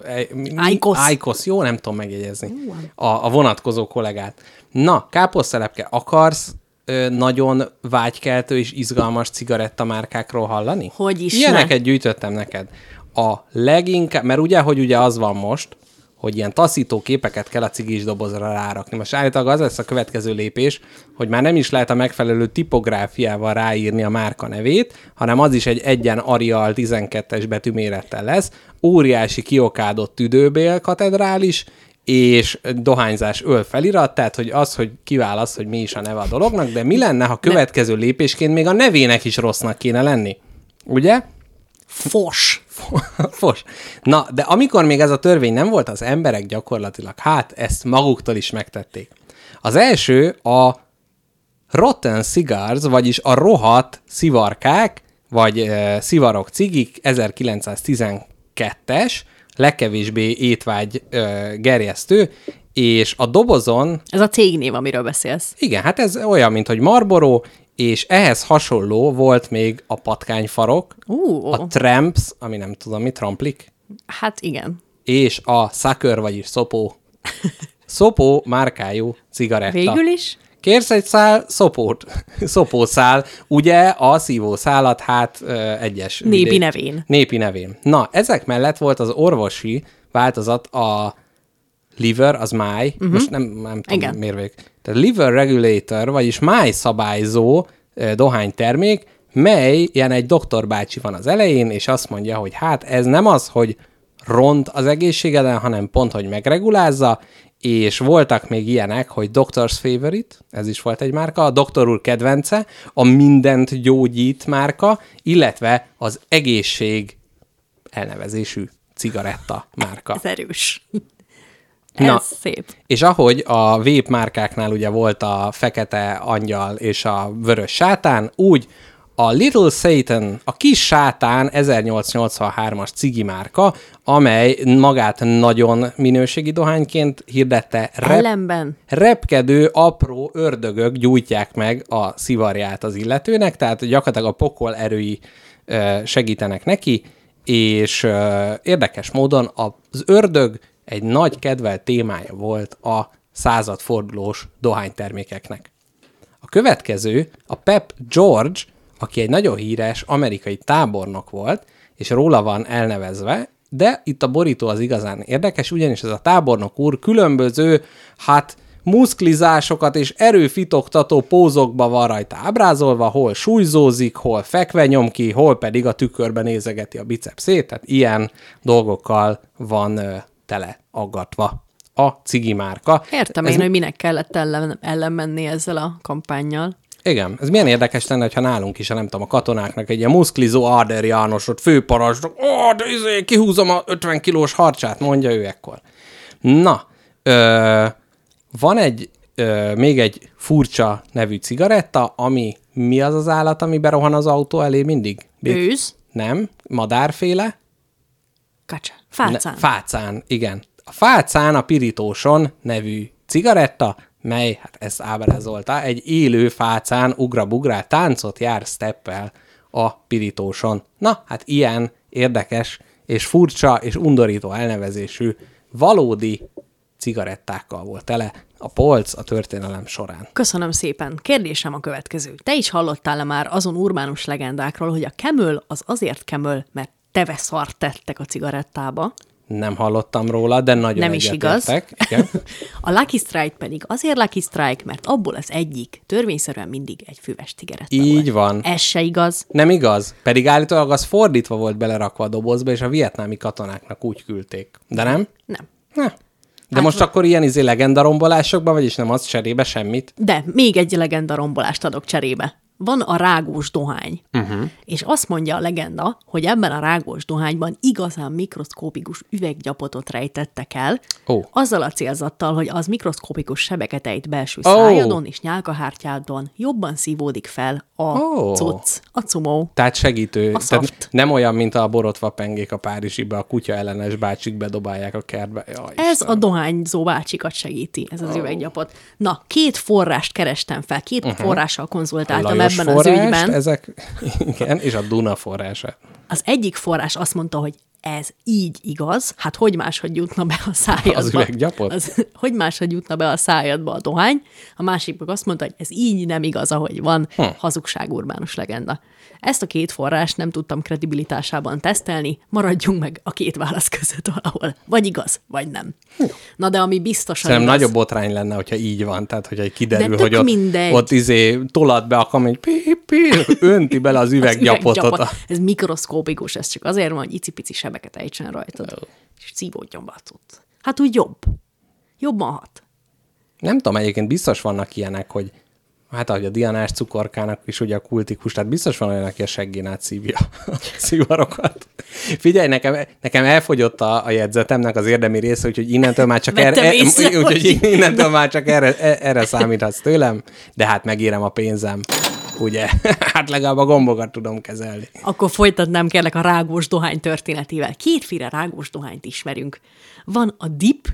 Ajkosz, jó, nem tudom megjegyezni, a, a vonatkozó kollégát. Na, káposztelepke, akarsz ö, nagyon vágykeltő és izgalmas cigarettamárkákról hallani? Hogy is ilyeneket ne. Gyűjtöttem neked. A leginkább, mert ugye, hogy ugye az van most, hogy ilyen taszító képeket kell a cigis dobozra rárakni. Most állítólag az lesz a következő lépés, hogy már nem is lehet a megfelelő tipográfiával ráírni a márka nevét, hanem az is egy egyen Arial tizenkettes betűmérettel lesz, óriási kiokádott tüdőbél katedrális, és dohányzás öl felirat, tehát hogy az, hogy kiválasz, hogy mi is a neve a dolognak, de mi lenne, ha következő lépésként még a nevének is rossznak kéne lenni? Ugye? Fos. Fos. Na, de amikor még ez a törvény nem volt, az emberek gyakorlatilag, hát ezt maguktól is megtették. Az első a rotten cigars, vagyis a rohadt szivarkák, vagy e, szivarok cigik, ezerkilencszáztizenkettes, legkevésbé étvágy e, gerjesztő, és a dobozon... Ez a cégnév, amiről beszélsz. Igen, hát ez olyan, mint hogy Marlboro, és ehhez hasonló volt még a patkányfarok, uh, a tramps, ami nem tudom mi, tramplik. Hát igen. És a sucker, vagyis szopó. Szopó márkájú cigaretta. Végül is? Kérsz egy szál szopót. Szopószál, ugye a szívószálat, hát egyes. Népi vidék. nevén. Népi nevén. Na, ezek mellett volt az orvosi változat a liver, az máj, uh-huh. most nem, nem tudom mérvég. Tehát liver regulator, vagyis máj szabályzó eh, dohánytermék, mely ilyen egy doktorbácsi van az elején, és azt mondja, hogy hát ez nem az, hogy ront az egészségeden, hanem pont, hogy megregulázza, és voltak még ilyenek, hogy Doctor's Favorite, ez is volt egy márka, a doktor úr kedvence, a mindent gyógyít márka, illetve az egészség elnevezésű cigaretta márka. Ez erős. Na, ez szép. És ahogy a vape márkáknál ugye volt a fekete angyal és a vörös sátán, úgy a Little Satan, a kis sátán ezernyolcszáznyolcvanhármas cigi márka, amely magát nagyon minőségi dohányként hirdette, rep- repkedő apró ördögök gyújtják meg a szivarját az illetőnek, tehát gyakorlatilag a pokol erői segítenek neki, és érdekes módon az ördög egy nagy kedvelt témája volt a századfordulós dohánytermékeknek. A következő a Pep George, aki egy nagyon híres amerikai tábornok volt, és róla van elnevezve, de itt a borító az igazán érdekes, ugyanis ez a tábornok úr különböző, hát muszklizásokat és erőfitoktató pózokba van rajta ábrázolva, hol súlyzózik, hol fekve nyom ki, hol pedig a tükörbe nézegeti a bicepszét, tehát ilyen dolgokkal van tele aggatva a cigi márka. Értem ez én, mi... hogy minek kellett ellen, ellen menni ezzel a kampánnyal. Igen, ez milyen érdekes lenne, ha nálunk is, ha nem tudom, a katonáknak egy ilyen muszklizó Áder Jánosot, főparancsnok, ó, de izé, kihúzom a ötven kilós harcsát, mondja ő ekkor. Na, ö, van egy, ö, még egy furcsa nevű cigaretta, ami mi az az állat, ami berohan az autó elé mindig? Őz? Nem, madárféle. Kacsa. Fácán. Ne, fácán, igen. A fácán a pirítóson nevű cigaretta, mely, hát ezt ábrázolta, egy élő fácán ugra-bugrá táncot jár steppel a pirítóson. Na, hát ilyen érdekes és furcsa és undorító elnevezésű valódi cigarettákkal volt tele a polc a történelem során. Köszönöm szépen. Kérdésem a következő. Te is hallottál-e már azon urbánus legendákról, hogy a kemöl az azért kemöl, mert teveszart tettek a cigarettába? Nem hallottam róla, de nagyon nem is igaz. Igen. A Lucky Strike pedig azért Lucky Strike, mert abból az egyik törvényszerűen mindig egy füves cigaretta volt. Így van. Ez se igaz. Nem igaz. Pedig állítólag az fordítva volt belerakva a dobozba, és a vietnámi katonáknak úgy küldték. De nem? Nem. Ne. De hát most van. Akkor ilyen izé legendarombolásokban, vagyis nem az cserébe semmit? De még egy legendarombolást adok cserébe. Van a rágós dohány, uh-huh. és azt mondja a legenda, hogy ebben a rágós dohányban igazán mikroszkópikus üveggyapotot rejtettek el, oh. azzal a célzattal, hogy az mikroszkópikus sebeket ejt belső oh. szájadon és nyálkahártyádon, jobban szívódik fel a oh. cucc, a cumó. Tehát segítő. Tehát nem olyan, mint a borotvapengék a Párizsibe, a kutya ellenes bácsik bedobálják a kertbe. Jaj, ez Istenem. A dohányzó bácsikat segíti, ez az oh. üveggyapot. Na, két forrást kerestem fel, két uh-huh. forrással konzultáltam ebben forrást, az ügyben. Ezek, igen, és a Duna forrása. Az egyik forrás azt mondta, hogy ez így igaz, hát hogy máshogy jutna be a szájadba. Az üveggyapot? Az, hogy máshogy jutna be a szájadba a dohány. A másik meg azt mondta, hogy ez így nem igaz, ahogy van, hm. hazugság, urbánus legenda. Ezt a két forrást nem tudtam kredibilitásában tesztelni, maradjunk meg a két válasz között valahol. Vagy igaz, vagy nem. Hm. Na de ami biztosan szerintem igaz. Nagyobb botrány lenne, hogyha így van, tehát hogy kiderül, hogy ott, ott izé tolat be a kamény, önti bele az üveggyapotot. Az ez mikroszkópikus, ez csak azért van, hogy icipici sebeket ejtsen rajtad, oh. és szívódjon be a cucc. Hát úgy jobb. Jobban hat. Nem tudom, egyébként biztos vannak ilyenek, hogy hát ahogy a Dianás cukorkának is ugye a kultikus, tehát biztos van olyan, aki a seggén át szívja a szivarokat. Figyelj, nekem, nekem elfogyott a, a jegyzetemnek az érdemi része, úgyhogy innentől már csak, erre, er, úgyhogy innentől már csak erre, erre számíthatsz tőlem, de hát megérem a pénzem. Ugye? Hát legalább a gombokat tudom kezelni. Akkor folytatnám kérlek a rágós dohány történetével. Kétféle rágós dohányt ismerünk. Van a dip,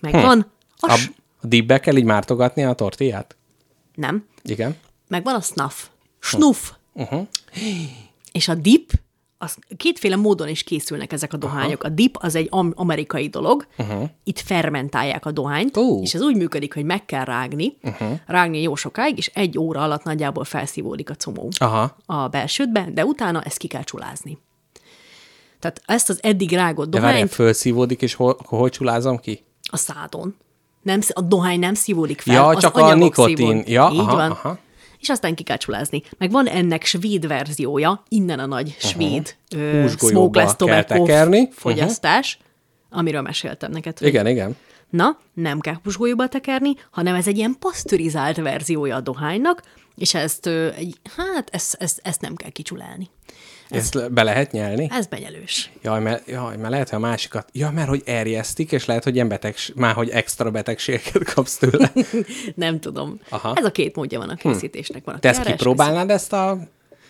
meg hm. van a... A, a dipbe kell így mártogatni a tortillát? Nem. Igen. Meg van a snuff. Snuff. Uh-huh. És a dip, az kétféle módon is készülnek ezek a dohányok. Uh-huh. A dip az egy am- amerikai dolog, uh-huh. itt fermentálják a dohányt, uh. és ez úgy működik, hogy meg kell rágni, uh-huh. rágni jó sokáig, és egy óra alatt nagyjából felszívódik a comó uh-huh. a belsődbe, de utána ezt ki kell csulázni. Tehát ezt az eddig rágott dohányt... De várjál, felszívódik, és hol, hol csulázom ki? A szádon. Nem, a dohány nem szívódik fel, ja, az csak a nikotin. Ja, így aha, van. Aha. És aztán ki kell csulázni. Meg van ennek svéd verziója, innen a nagy uh-huh. svéd uh, smokeless tobacco fogyasztás, uh-huh. amiről meséltem neked. Hogy igen, igen. Na, nem kell húsgolyóba tekerni, hanem ez egy ilyen paszturizált verziója a dohánynak, és ezt, uh, egy, hát, ezt, ezt, ezt nem kell kicsulálni. Ezt ez, be lehet nyelni? Ez benyelős. Jaj, mert, jaj, mert lehet, hogy a másikat... Jaj, mert hogy erjesztik, és lehet, hogy ilyen beteg... Már, hogy extra betegséget kapsz tőle. Nem tudom. Aha. Ez a két módja van a készítésnek. Van a te ezt kipróbálnád, ezt a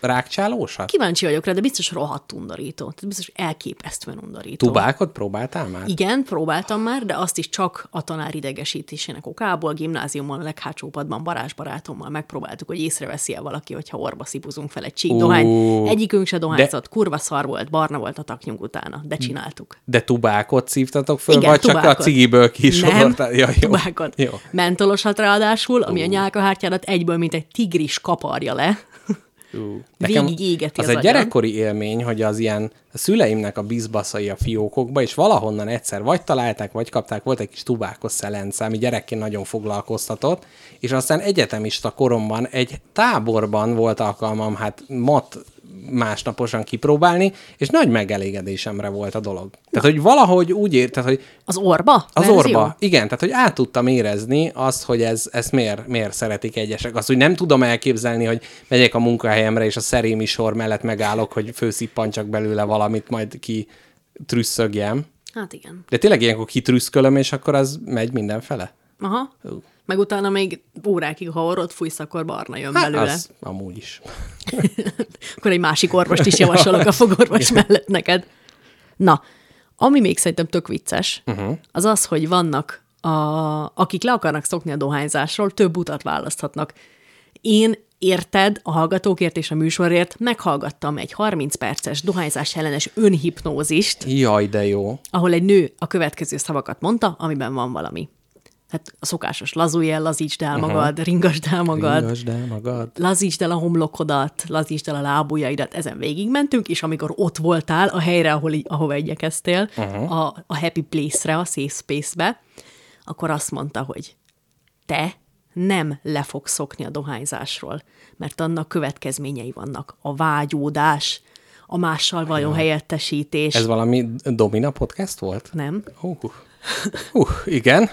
rákcsálósat? Kíváncsi vagyok rá, de biztos rohadt undorító. Tehát biztos elképesztően undorító. Tubákot próbáltál már? Igen, próbáltam már, de azt is csak a tanár idegesítésének okából. Gimnáziumban, a leghátsó padban varázsbarátommal megpróbáltuk, hogy észreveszi-e valaki, hogyha orba szipuzunk fel egy csíkdohány. Uh, Egyikünk se dohányzott, de... kurva szar volt, barna volt a taknyunk utána, de csináltuk. De tubákot szívtatok föl, igen, vagy tubákot. Csak a cigiből kisodortál? Nem, ja, jó. Tubákot. Jó. Mentolosat ráadásul, ami uh. a nyálkahártyádat egyből, mint egy tigris kaparja le. Uh, nekem az egy gyerekkori élmény, hogy az ilyen a szüleimnek a bizbaszai a fiókokba, és valahonnan egyszer vagy találták, vagy kapták, volt egy kis tubákos szelence, ami gyerekként nagyon foglalkoztatott, és aztán egyetemista koromban egy táborban volt alkalmam, hát mat másnaposan kipróbálni, és nagy megelégedésemre volt a dolog. Tehát, na. Hogy valahogy úgy ért, hogy... Az orba? Az verzió? Orba, igen. Tehát, hogy át tudtam érezni azt, hogy ez, ezt miért, miért szeretik egyesek. Azt, hogy nem tudom elképzelni, hogy megyek a munkahelyemre, és a szerémi sor mellett megállok, hogy főszippantsak belőle valamit, majd ki trüsszögjem. Hát igen. De tényleg ilyenkor kitrüszkölöm, és akkor az megy mindenfele. Aha. Uh. Meg utána még órákig, ha orrot fújsz, akkor barna jön hát, belőle. Az amúgy is. Akkor egy másik orvost is javasolok a fogorvos mellett neked. Na, ami még szerintem tök vicces, uh-huh. az az, hogy vannak, a, akik le akarnak szokni a dohányzásról, több utat választhatnak. Én érted, a hallgatókért és a műsorért meghallgattam egy harminc perces dohányzás ellenes önhipnózist. Jaj, de jó. Ahol egy nő a következő szavakat mondta, amiben van valami. Hát a szokásos lazulj el, lazítsd el magad, uh-huh. ringasd el magad, ringasd el magad, lazítsd el a homlokodat, lazítsd el a lábujjaidat, ezen végigmentünk, és amikor ott voltál a helyre, ahol, ahova igyekeztél, uh-huh. a, a happy place-re, a safe space-be, akkor azt mondta, hogy te nem le fogsz szokni a dohányzásról, mert annak következményei vannak. A vágyódás, a mással való helyettesítés. Ez valami Domina podcast volt? Nem. Uh, uh, igen.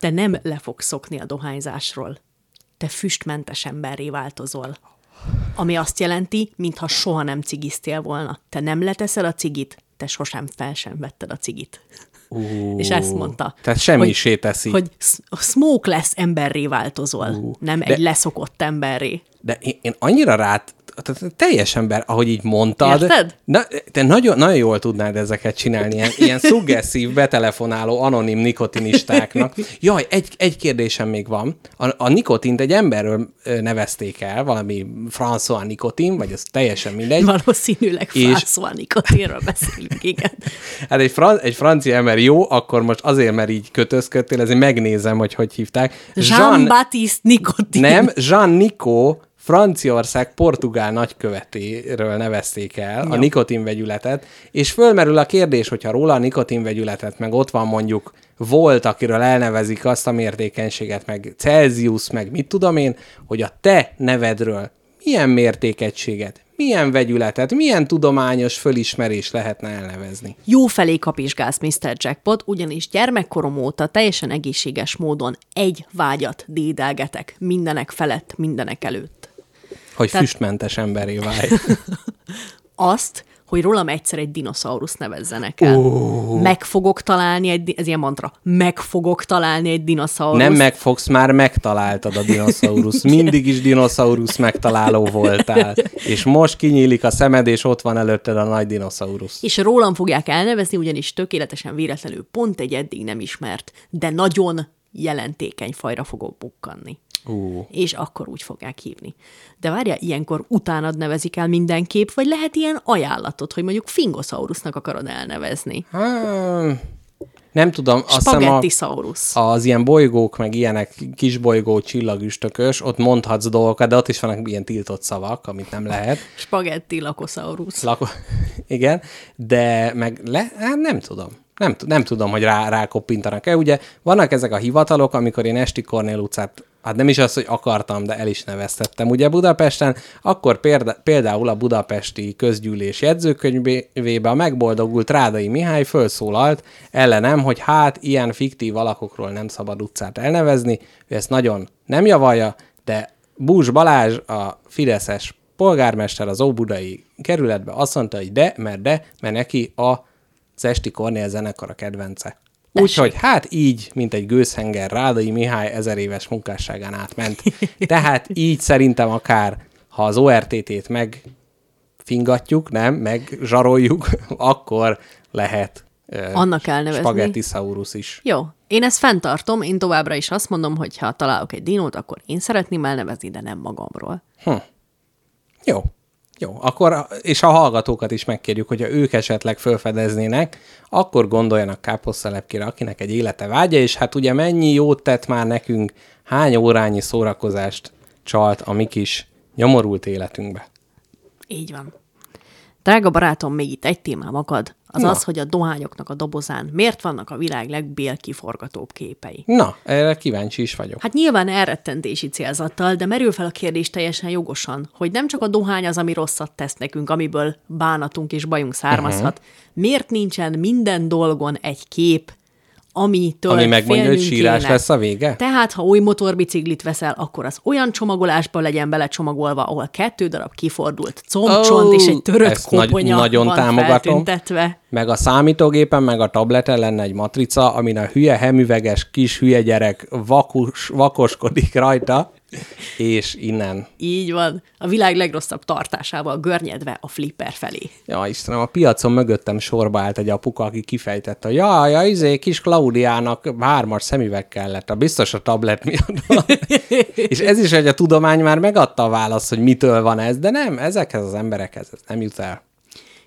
Te nem le fogsz szokni a dohányzásról. Te füstmentes emberré változol. Ami azt jelenti, mintha soha nem cigiztél volna. Te nem leteszed a cigit, te sosem fel sem vetted a cigit. Uh, és ezt mondta. Tehát semmisé teszi. Hogy smoke lesz emberré változol, uh, nem de, egy leszokott emberré. De én, én annyira rád, teljes ember, ahogy így mondtad. Érted? Na, te nagyon, nagyon jól tudnád ezeket csinálni, ilyen, ilyen szuggesszív, betelefonáló, anonim nikotinistáknak. Jaj, egy, egy kérdésem még van. A, a nikotint egy emberről nevezték el, valami François Nikotin, vagy ez teljesen mindegy. Valószínűleg François és... Nikotinről beszélünk, igen. Hát egy, fran, egy francia ember jó, akkor most azért, mert így kötözködtél, ezért megnézem, hogy hogy hívták. Jean-Baptiste Jean... Nikotin. Nem, Jean-Nico Franciaország portugál nagykövetéről nevezték el ja. a nikotinvegyületet, és fölmerül a kérdés, hogyha róla a nikotinvegyületet, meg ott van mondjuk volt, akiről elnevezik azt a mértékenységet, meg Celsius, meg mit tudom én, hogy a te nevedről milyen mértékegységet, milyen vegyületet, milyen tudományos fölismerés lehetne elnevezni? Jófelé kapizsgálsz, miszter Jackpot, ugyanis gyermekkorom óta teljesen egészséges módon egy vágyat dédelgetek mindenek felett, mindenek előtt. Hogy tehát... füstmentes emberré válj. Azt, hogy rólam egyszer egy dinoszaurusz nevezzenek el. Oh. Meg fogok találni egy, ez ilyen mantra, meg fogok találni egy dinoszaurusz. Nem meg fogsz, már megtaláltad a dinoszaurusz. Mindig is dinoszaurusz megtaláló voltál. És most kinyílik a szemed, és ott van előtted a nagy dinoszaurusz. És rólam fogják elnevezni, ugyanis tökéletesen véletlenül pont egy eddig nem ismert, de nagyon jelentékeny fajra fogok bukkanni. Uh. És akkor úgy fogják hívni. De várjál, ilyenkor utánad nevezik el mindenképp, vagy lehet ilyen ajánlatot, hogy mondjuk Fingosaurusnak akarod elnevezni? Hmm. Nem tudom, azt hiszem a, az ilyen bolygók, meg ilyenek, kisbolygó, csillagüstökös, ott mondhatsz dolgokat, de ott is vannak ilyen tiltott szavak, amit nem lehet. Spagetti lakosaurus. Lako- Igen, de meg le- hát nem tudom. Nem, nem tudom, hogy rá, rá koppintanak-e. Ugye vannak ezek a hivatalok, amikor én Esti Kornél utcát, hát nem is az, hogy akartam, de el is neveztettem ugye Budapesten, akkor példa, például a budapesti közgyűlés jegyzőkönyvébe a megboldogult Rádai Mihály fölszólalt ellenem, hogy hát ilyen fiktív alakokról nem szabad utcát elnevezni, ő ezt nagyon nem javalja, de Búzs Balázs, a fideszes polgármester az Óbudai kerületbe azt mondta, hogy de, mert de, mert neki a az Esti Kornél zenekar a kedvence. Úgyhogy hát így, mint egy gőzhenger Rádai Mihály ezer éves munkásságán átment. Tehát így szerintem akár, ha az o er té té-t megfingatjuk, nem, megzsaroljuk, akkor lehet annak elnevezni. Spagettisaurus is. Jó, én ezt fenntartom, én továbbra is azt mondom, hogy ha találok egy dinót, akkor én szeretném elnevezni, de nem magamról. Hm. Jó. Jó, akkor, és a hallgatókat is megkérjük, hogyha ők esetleg felfedeznének, akkor gondoljanak káposztelepkére, akinek egy élete vágya, és hát ugye mennyi jót tett már nekünk, hány órányi szórakozást csalt a mi kis nyomorult életünkbe. Így van. Drága barátom, még itt egy témám akad, az Na. az, hogy a dohányoknak a dobozán miért vannak a világ legbélkiforgatóbb képei. Na, erre kíváncsi is vagyok. Hát nyilván elrettentési célzattal, de merül fel a kérdés teljesen jogosan, hogy nem csak a dohány az, ami rosszat tesz nekünk, amiből bánatunk és bajunk származhat. Uh-huh. Miért nincsen minden dolgon egy kép, amitől ami megmondja, hogy sírás kéne. Lesz a vége? Tehát, ha új motorbiciklit veszel, akkor az olyan csomagolásba legyen belecsomagolva, ahol kettő darab kifordult combcsont oh, és egy törött koponya nagy, van feltüntetve. Meg a számítógépen, meg a tableten lenne egy matrica, amin a hülye, hemüveges, kis hülye gyerek vakus, vakoskodik rajta, És innen. Így van. A világ legrosszabb tartásával görnyedve a flipper felé. Ja, Istenem, a piacon mögöttem sorba állt egy apuka, aki kifejtette, hogy jaj, ja, izé, kis Klaudiának hármas szemüveg kellett, a biztos a tablet miatt van. És ez is, hogy a tudomány már megadta a választ, hogy mitől van ez, de nem, ezekhez az emberekhez ez nem jut el.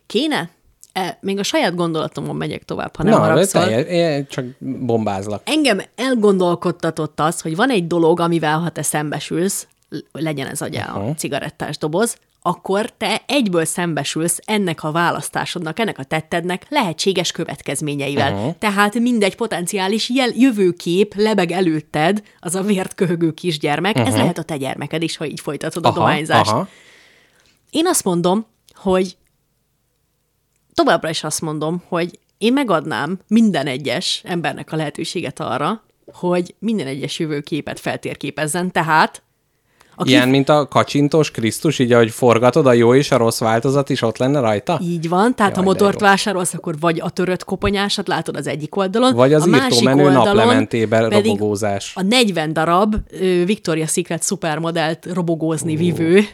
Kéne? E, még a saját gondolatomon megyek tovább, ha nem haragszol. Na, én csak bombázlak. Engem elgondolkodtatott az, hogy van egy dolog, amivel ha te szembesülsz, legyen ez agyá uh-huh. a cigarettás doboz, akkor te egyből szembesülsz ennek a választásodnak, ennek a tettednek lehetséges következményeivel. Uh-huh. Tehát mindegy potenciális jel- jövőkép lebeg előtted, az a vért köhögő kisgyermek, uh-huh. ez lehet a te gyermeked is, ha így folytatod aha, a dohányzást. Aha. Én azt mondom, hogy továbbra is azt mondom, hogy én megadnám minden egyes embernek a lehetőséget arra, hogy minden egyes jövőképet feltérképezzen, tehát... Aki... Ilyen, mint a kacsintós Krisztus, így ahogy forgatod, a jó és a rossz változat is ott lenne rajta? Így van, tehát jaj, ha motort vásárolsz, akkor vagy a törött koponyásat látod az egyik oldalon, vagy az a másik oldalon naplementében robogózás. A negyven darab Victoria's Secret szupermodellt robogózni uh. vívő,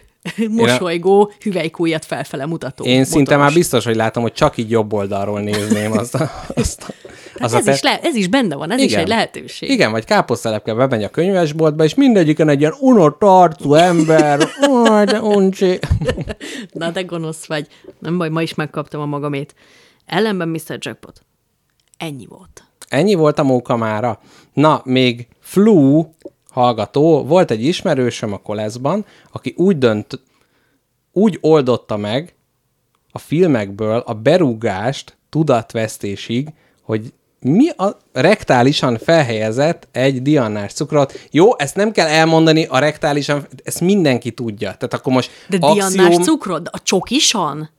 mosolygó, hüvelykújat felfele mutató. Én motoros. Szinte már biztos, hogy látom, hogy csak így jobb oldalról nézném azt a... Azt a az ez, a is le, ez is benne van, ez igen. is egy lehetőség. Igen, vagy káposztelepkel bemegy a könyvesboltba, és mindegyiken egy ilyen unott arcú ember. Ó, de uncsi. Na, de gonosz vagy. Nem baj, ma is megkaptam a magamét. Ellenben miszter Jackpot. Ennyi volt. Ennyi volt a móka mára. Na, még flu... hallgató, volt egy ismerősöm a koleszban, aki úgy dönt, úgy oldotta meg a filmekből a berúgást tudatvesztésig, hogy mi a rektálisan felhelyezett egy diannás cukrot. Jó, ezt nem kell elmondani, a rektálisan, ezt mindenki tudja. Tehát akkor most de axiom... diannás cukrod? A csokisan?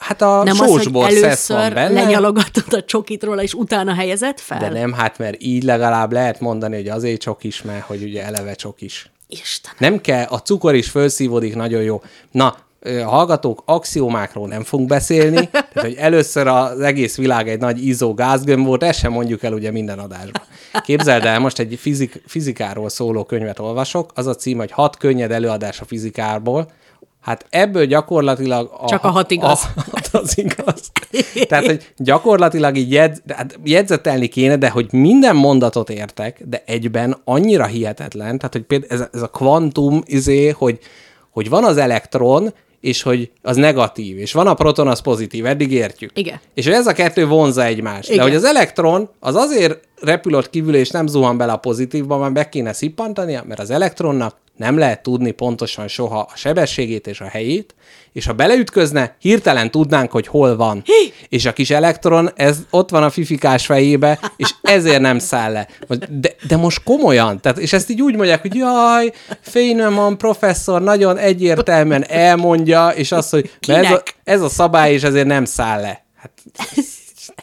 Hát a nem sósból szesz van benne. Nem először lenyalogatod a csokit róla, és utána helyezed fel? De nem, hát mert így legalább lehet mondani, hogy azért csokis, mert hogy ugye eleve csokis. Istenem. Nem kell, a cukor is felszívódik, nagyon jó. Na, hallgatók, axiomákról nem fogunk beszélni, tehát, hogy először az egész világ egy nagy izzó gázgömb volt, ezt sem mondjuk el ugye minden adásban. Képzeld el, most egy fizik, fizikáról szóló könyvet olvasok, az a cím, hogy hat könnyed előadás a fizikából. Hát ebből gyakorlatilag... A, csak a hat igaz. A, a, az igaz. Tehát, hogy gyakorlatilag így jedz, hát jegyzetelni kéne, de hogy minden mondatot értek, de egyben annyira hihetetlen, tehát, hogy például ez, ez a kvantum izé, hogy, hogy van az elektron, és hogy az negatív, és van a proton, az pozitív, eddig értjük. Igen. És hogy ez a kettő vonzza egymást. Igen. De hogy az elektron, az azért repülött kívül, és nem zuhan bele a pozitívba, mert be kéne szippantania, mert az elektronnak nem lehet tudni pontosan soha a sebességét és a helyét, és ha beleütközne, hirtelen tudnánk, hogy hol van. Hi! És a kis elektron, ez ott van a fifikás fejébe, és ezért nem száll le. De, de most komolyan, tehát, és ezt így úgy mondják, hogy jaj, Feynman professzor nagyon egyértelműen elmondja, és azt, hogy ez a, ez a szabály, és ezért nem száll le. Hát...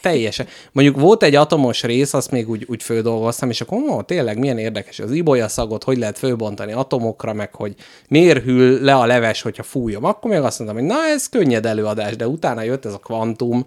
Teljesen. Mondjuk volt egy atomos rész, azt még úgy, úgy földolgoztam, és akkor ó, tényleg milyen érdekes, az ibolyaszagot hogy lehet fölbontani atomokra, meg hogy miért hűl le a leves, hogyha fújom. Akkor még azt mondtam, hogy na, ez könnyed előadás, de utána jött ez a kvantum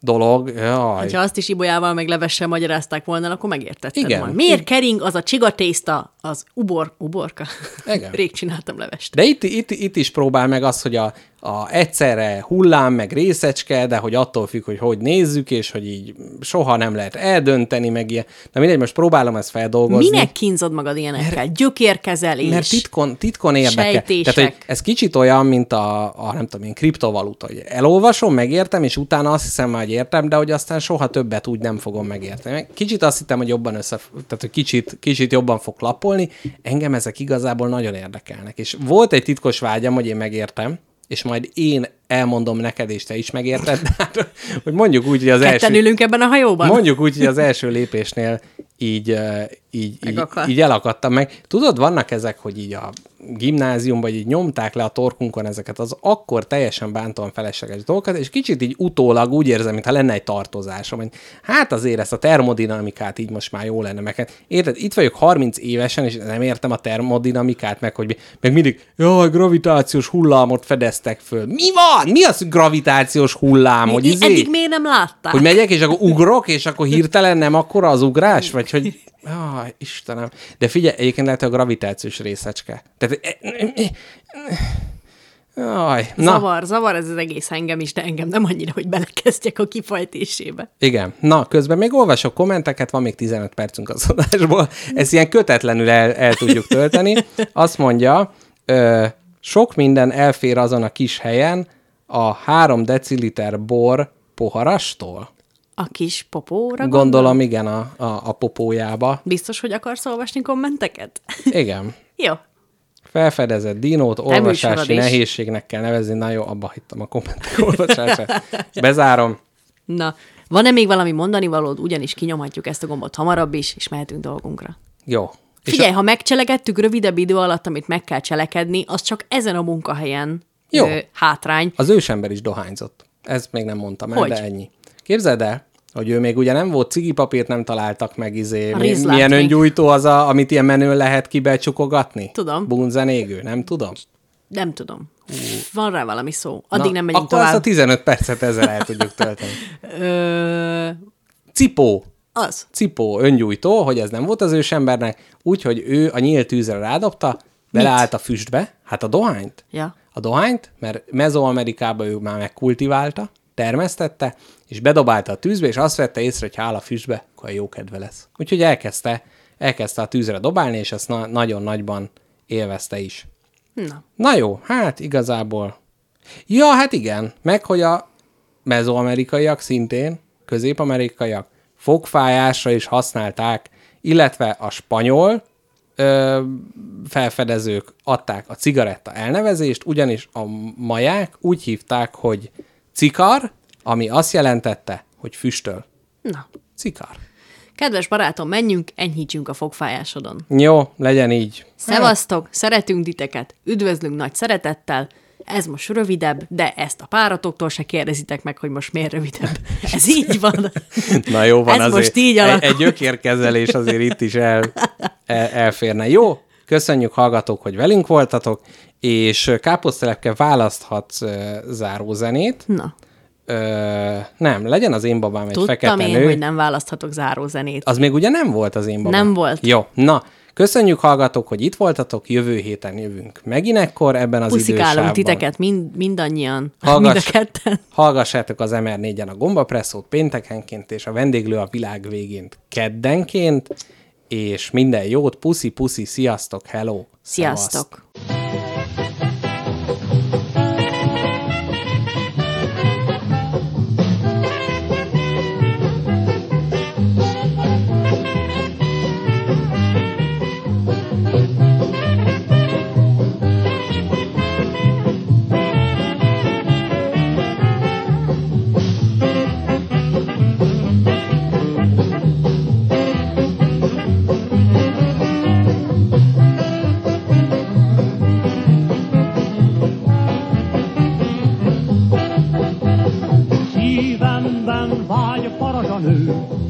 dolog. Jaj. Ha azt is ibolyával meg levessel magyarázták volna, akkor megértetted igen. Volna. Miért kering az a csigatészta, az ubor, uborka? Igen. Rég csináltam levest. De itt, itt, itt is próbál meg az, hogy a, a egyszerre hullám, meg részecske, de hogy attól függ, hogy hogy nézzük, és hogy így soha nem lehet eldönteni, meg ilyen. Na mindegy, most próbálom ezt feldolgozni. Minek kínzod magad ilyenekkel? Gyökérkezelés. Mert titkon, titkon érdekel. Sejtések. Tehát, hogy ez kicsit olyan, mint a, a nem tudom én, kriptovaluta. Elolvasom, megértem, és utána azt hiszem már, hogy értem, de hogy aztán soha többet úgy nem fogom megérteni. Kicsit azt hittem, hogy jobban össze, tehát hogy kicsit, kicsit jobban fog lappolni. Engem ezek igazából nagyon érdekelnek. És volt egy titkos vágyam, hogy én megértem, és majd én elmondom neked, és te is megérted, hát, hogy mondjuk úgy, hogy az ketten első... Ketten ülünk ebben a hajóban. Mondjuk úgy, hogy az első lépésnél így, így, így, így elakadtam meg. Tudod, vannak ezek, hogy így a gimnáziumban így nyomták le a torkunkon ezeket, az akkor teljesen bántóan felesleges dolgokat, és kicsit így utólag úgy érzem, mintha lenne egy tartozásom, hogy hát azért ezt a termodinamikát így most már jó lenne meg. Érted, itt vagyok harminc évesen, és nem értem a termodinamikát, meg hogy meg mindig, jaj, gravitációs hullámot fedeztek föl. Mi van? Mi az gravitációs hullám? Hogy izé, eddig miért nem látták? Hogy megyek, és akkor ugrok, és akkor hirtelen nem akkora az ugrás? Vagy hogy Ah, Istenem. De figyelj, egyébként lehet, hogy a gravitációs részecske. Tehát... Aj, na. Zavar, zavar ez az egész engem is, de engem nem annyira, hogy belekezdjek a kifejtésébe. Igen. Na, közben még olvasok kommenteket, van még tizenöt percünk az adásból. Ezt ilyen kötetlenül el, el tudjuk tölteni. Azt mondja, ö, sok minden elfér azon a kis helyen a három deciliter bor poharastól. A kis popóra gondolom? Gondolom, igen, a, a, a popójába. Biztos, hogy akarsz olvasni kommenteket? Igen. Jó. Felfedezett dinót, olvasási nehézségnek kell nevezni. Na jó, abba hittem a kommentek olvasását. Bezárom. Na, van-e még valami mondani valód? Ugyanis kinyomhatjuk ezt a gombot hamarabb is, és mehetünk dolgunkra. Jó. Figyelj, a... ha megcselekedtük rövidebb idő alatt, amit meg kell cselekedni, az csak ezen a munkahelyen jó. Ö, hátrány. Az ősember is dohányzott. Ezt még nem mondtam el, hogy? De ennyi. Képzeld el, hogy ő még ugye nem volt, cigipapírt nem találtak meg, izé, mi, milyen öngyújtó az, a, amit ilyen menőn lehet kibecsukogatni? Tudom. Bunzenégő, nem tudom? Nem tudom. Hú. Van rá valami szó. Addig na, nem megyünk akkor tovább. Akkor azt a tizenöt percet ezzel el tudjuk tölteni. Ö... Cipó. Az. Cipó öngyújtó, hogy ez nem volt az ősembernek, úgyhogy ő a nyílt tűzre rádobta, beleállt a füstbe, hát a dohányt. Ja. A dohányt, mert Mezoamerikában ő már megkultiválta, termesztette, és bedobálta a tűzbe, és azt vette észre, hogy ha áll a füstbe, akkor jó kedve lesz. Úgyhogy elkezdte, elkezdte a tűzre dobálni, és azt na- nagyon nagyban élvezte is. Na. Na jó, hát igazából... Ja, hát igen, meg hogy a mezoamerikaiak szintén, közép-amerikaiak fogfájásra is használták, illetve a spanyol ö, felfedezők adták a cigaretta elnevezést, ugyanis a maják úgy hívták, hogy cikar, ami azt jelentette, hogy füstöl. Na. Cikar. Kedves barátom, menjünk, enyhítsünk a fogfájásodon. Jó, legyen így. Szevasztok, szeretünk titeket, üdvözlünk nagy szeretettel. Ez most rövidebb, de ezt a páratoktól se kérdezitek meg, hogy most miért rövidebb. Ez így van. Na jó, van ez azért. Most így alakult. Egy gyökérkezelés azért itt is el, el, elférne. Jó, köszönjük hallgatók, hogy velünk voltatok, és Káposztelepke választhatsz zárózenét. Na. Ö, nem, legyen az Én babám egy tudtam fekete én, nő. Tudtam én, hogy nem választhatok zárózenét. Az még ugye nem volt az Én babám. Nem volt. Jó, na, köszönjük hallgatók, hogy itt voltatok, jövő héten jövünk megint ekkor ebben az puszikálom idősávban. Puszikálunk titeket mind, mindannyian, Hallgass, mind a hallgassátok az em er négyen a Gombapresszót péntekenként, és a Vendéglő a világ végén keddenként, és minden jót, puszi, puszi, sziasztok, hello, sziasztok. Szevaszt.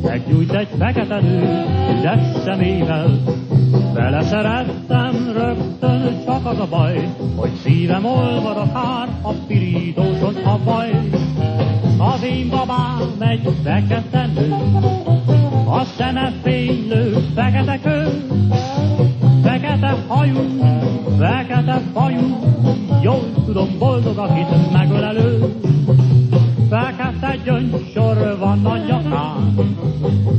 Meggyújt egy fekete nő, ügyes szemével. Beleszerettem rögtön, csak az a baj, hogy szívem olvad akár a pirítóson a baj. Az én babám egy fekete nő, a szeme fénylő, fekete kő. Fekete hajú, fekete fajú, jól tudom, boldog, akit megölelő. Fekete gyöngysor van a nyakán,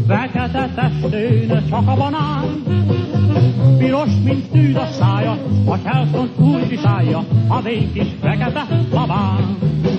fekete testőn csak a banán. Piros, mint tűz a szája, a Chelson úgy viselje, az én kis fekete babám.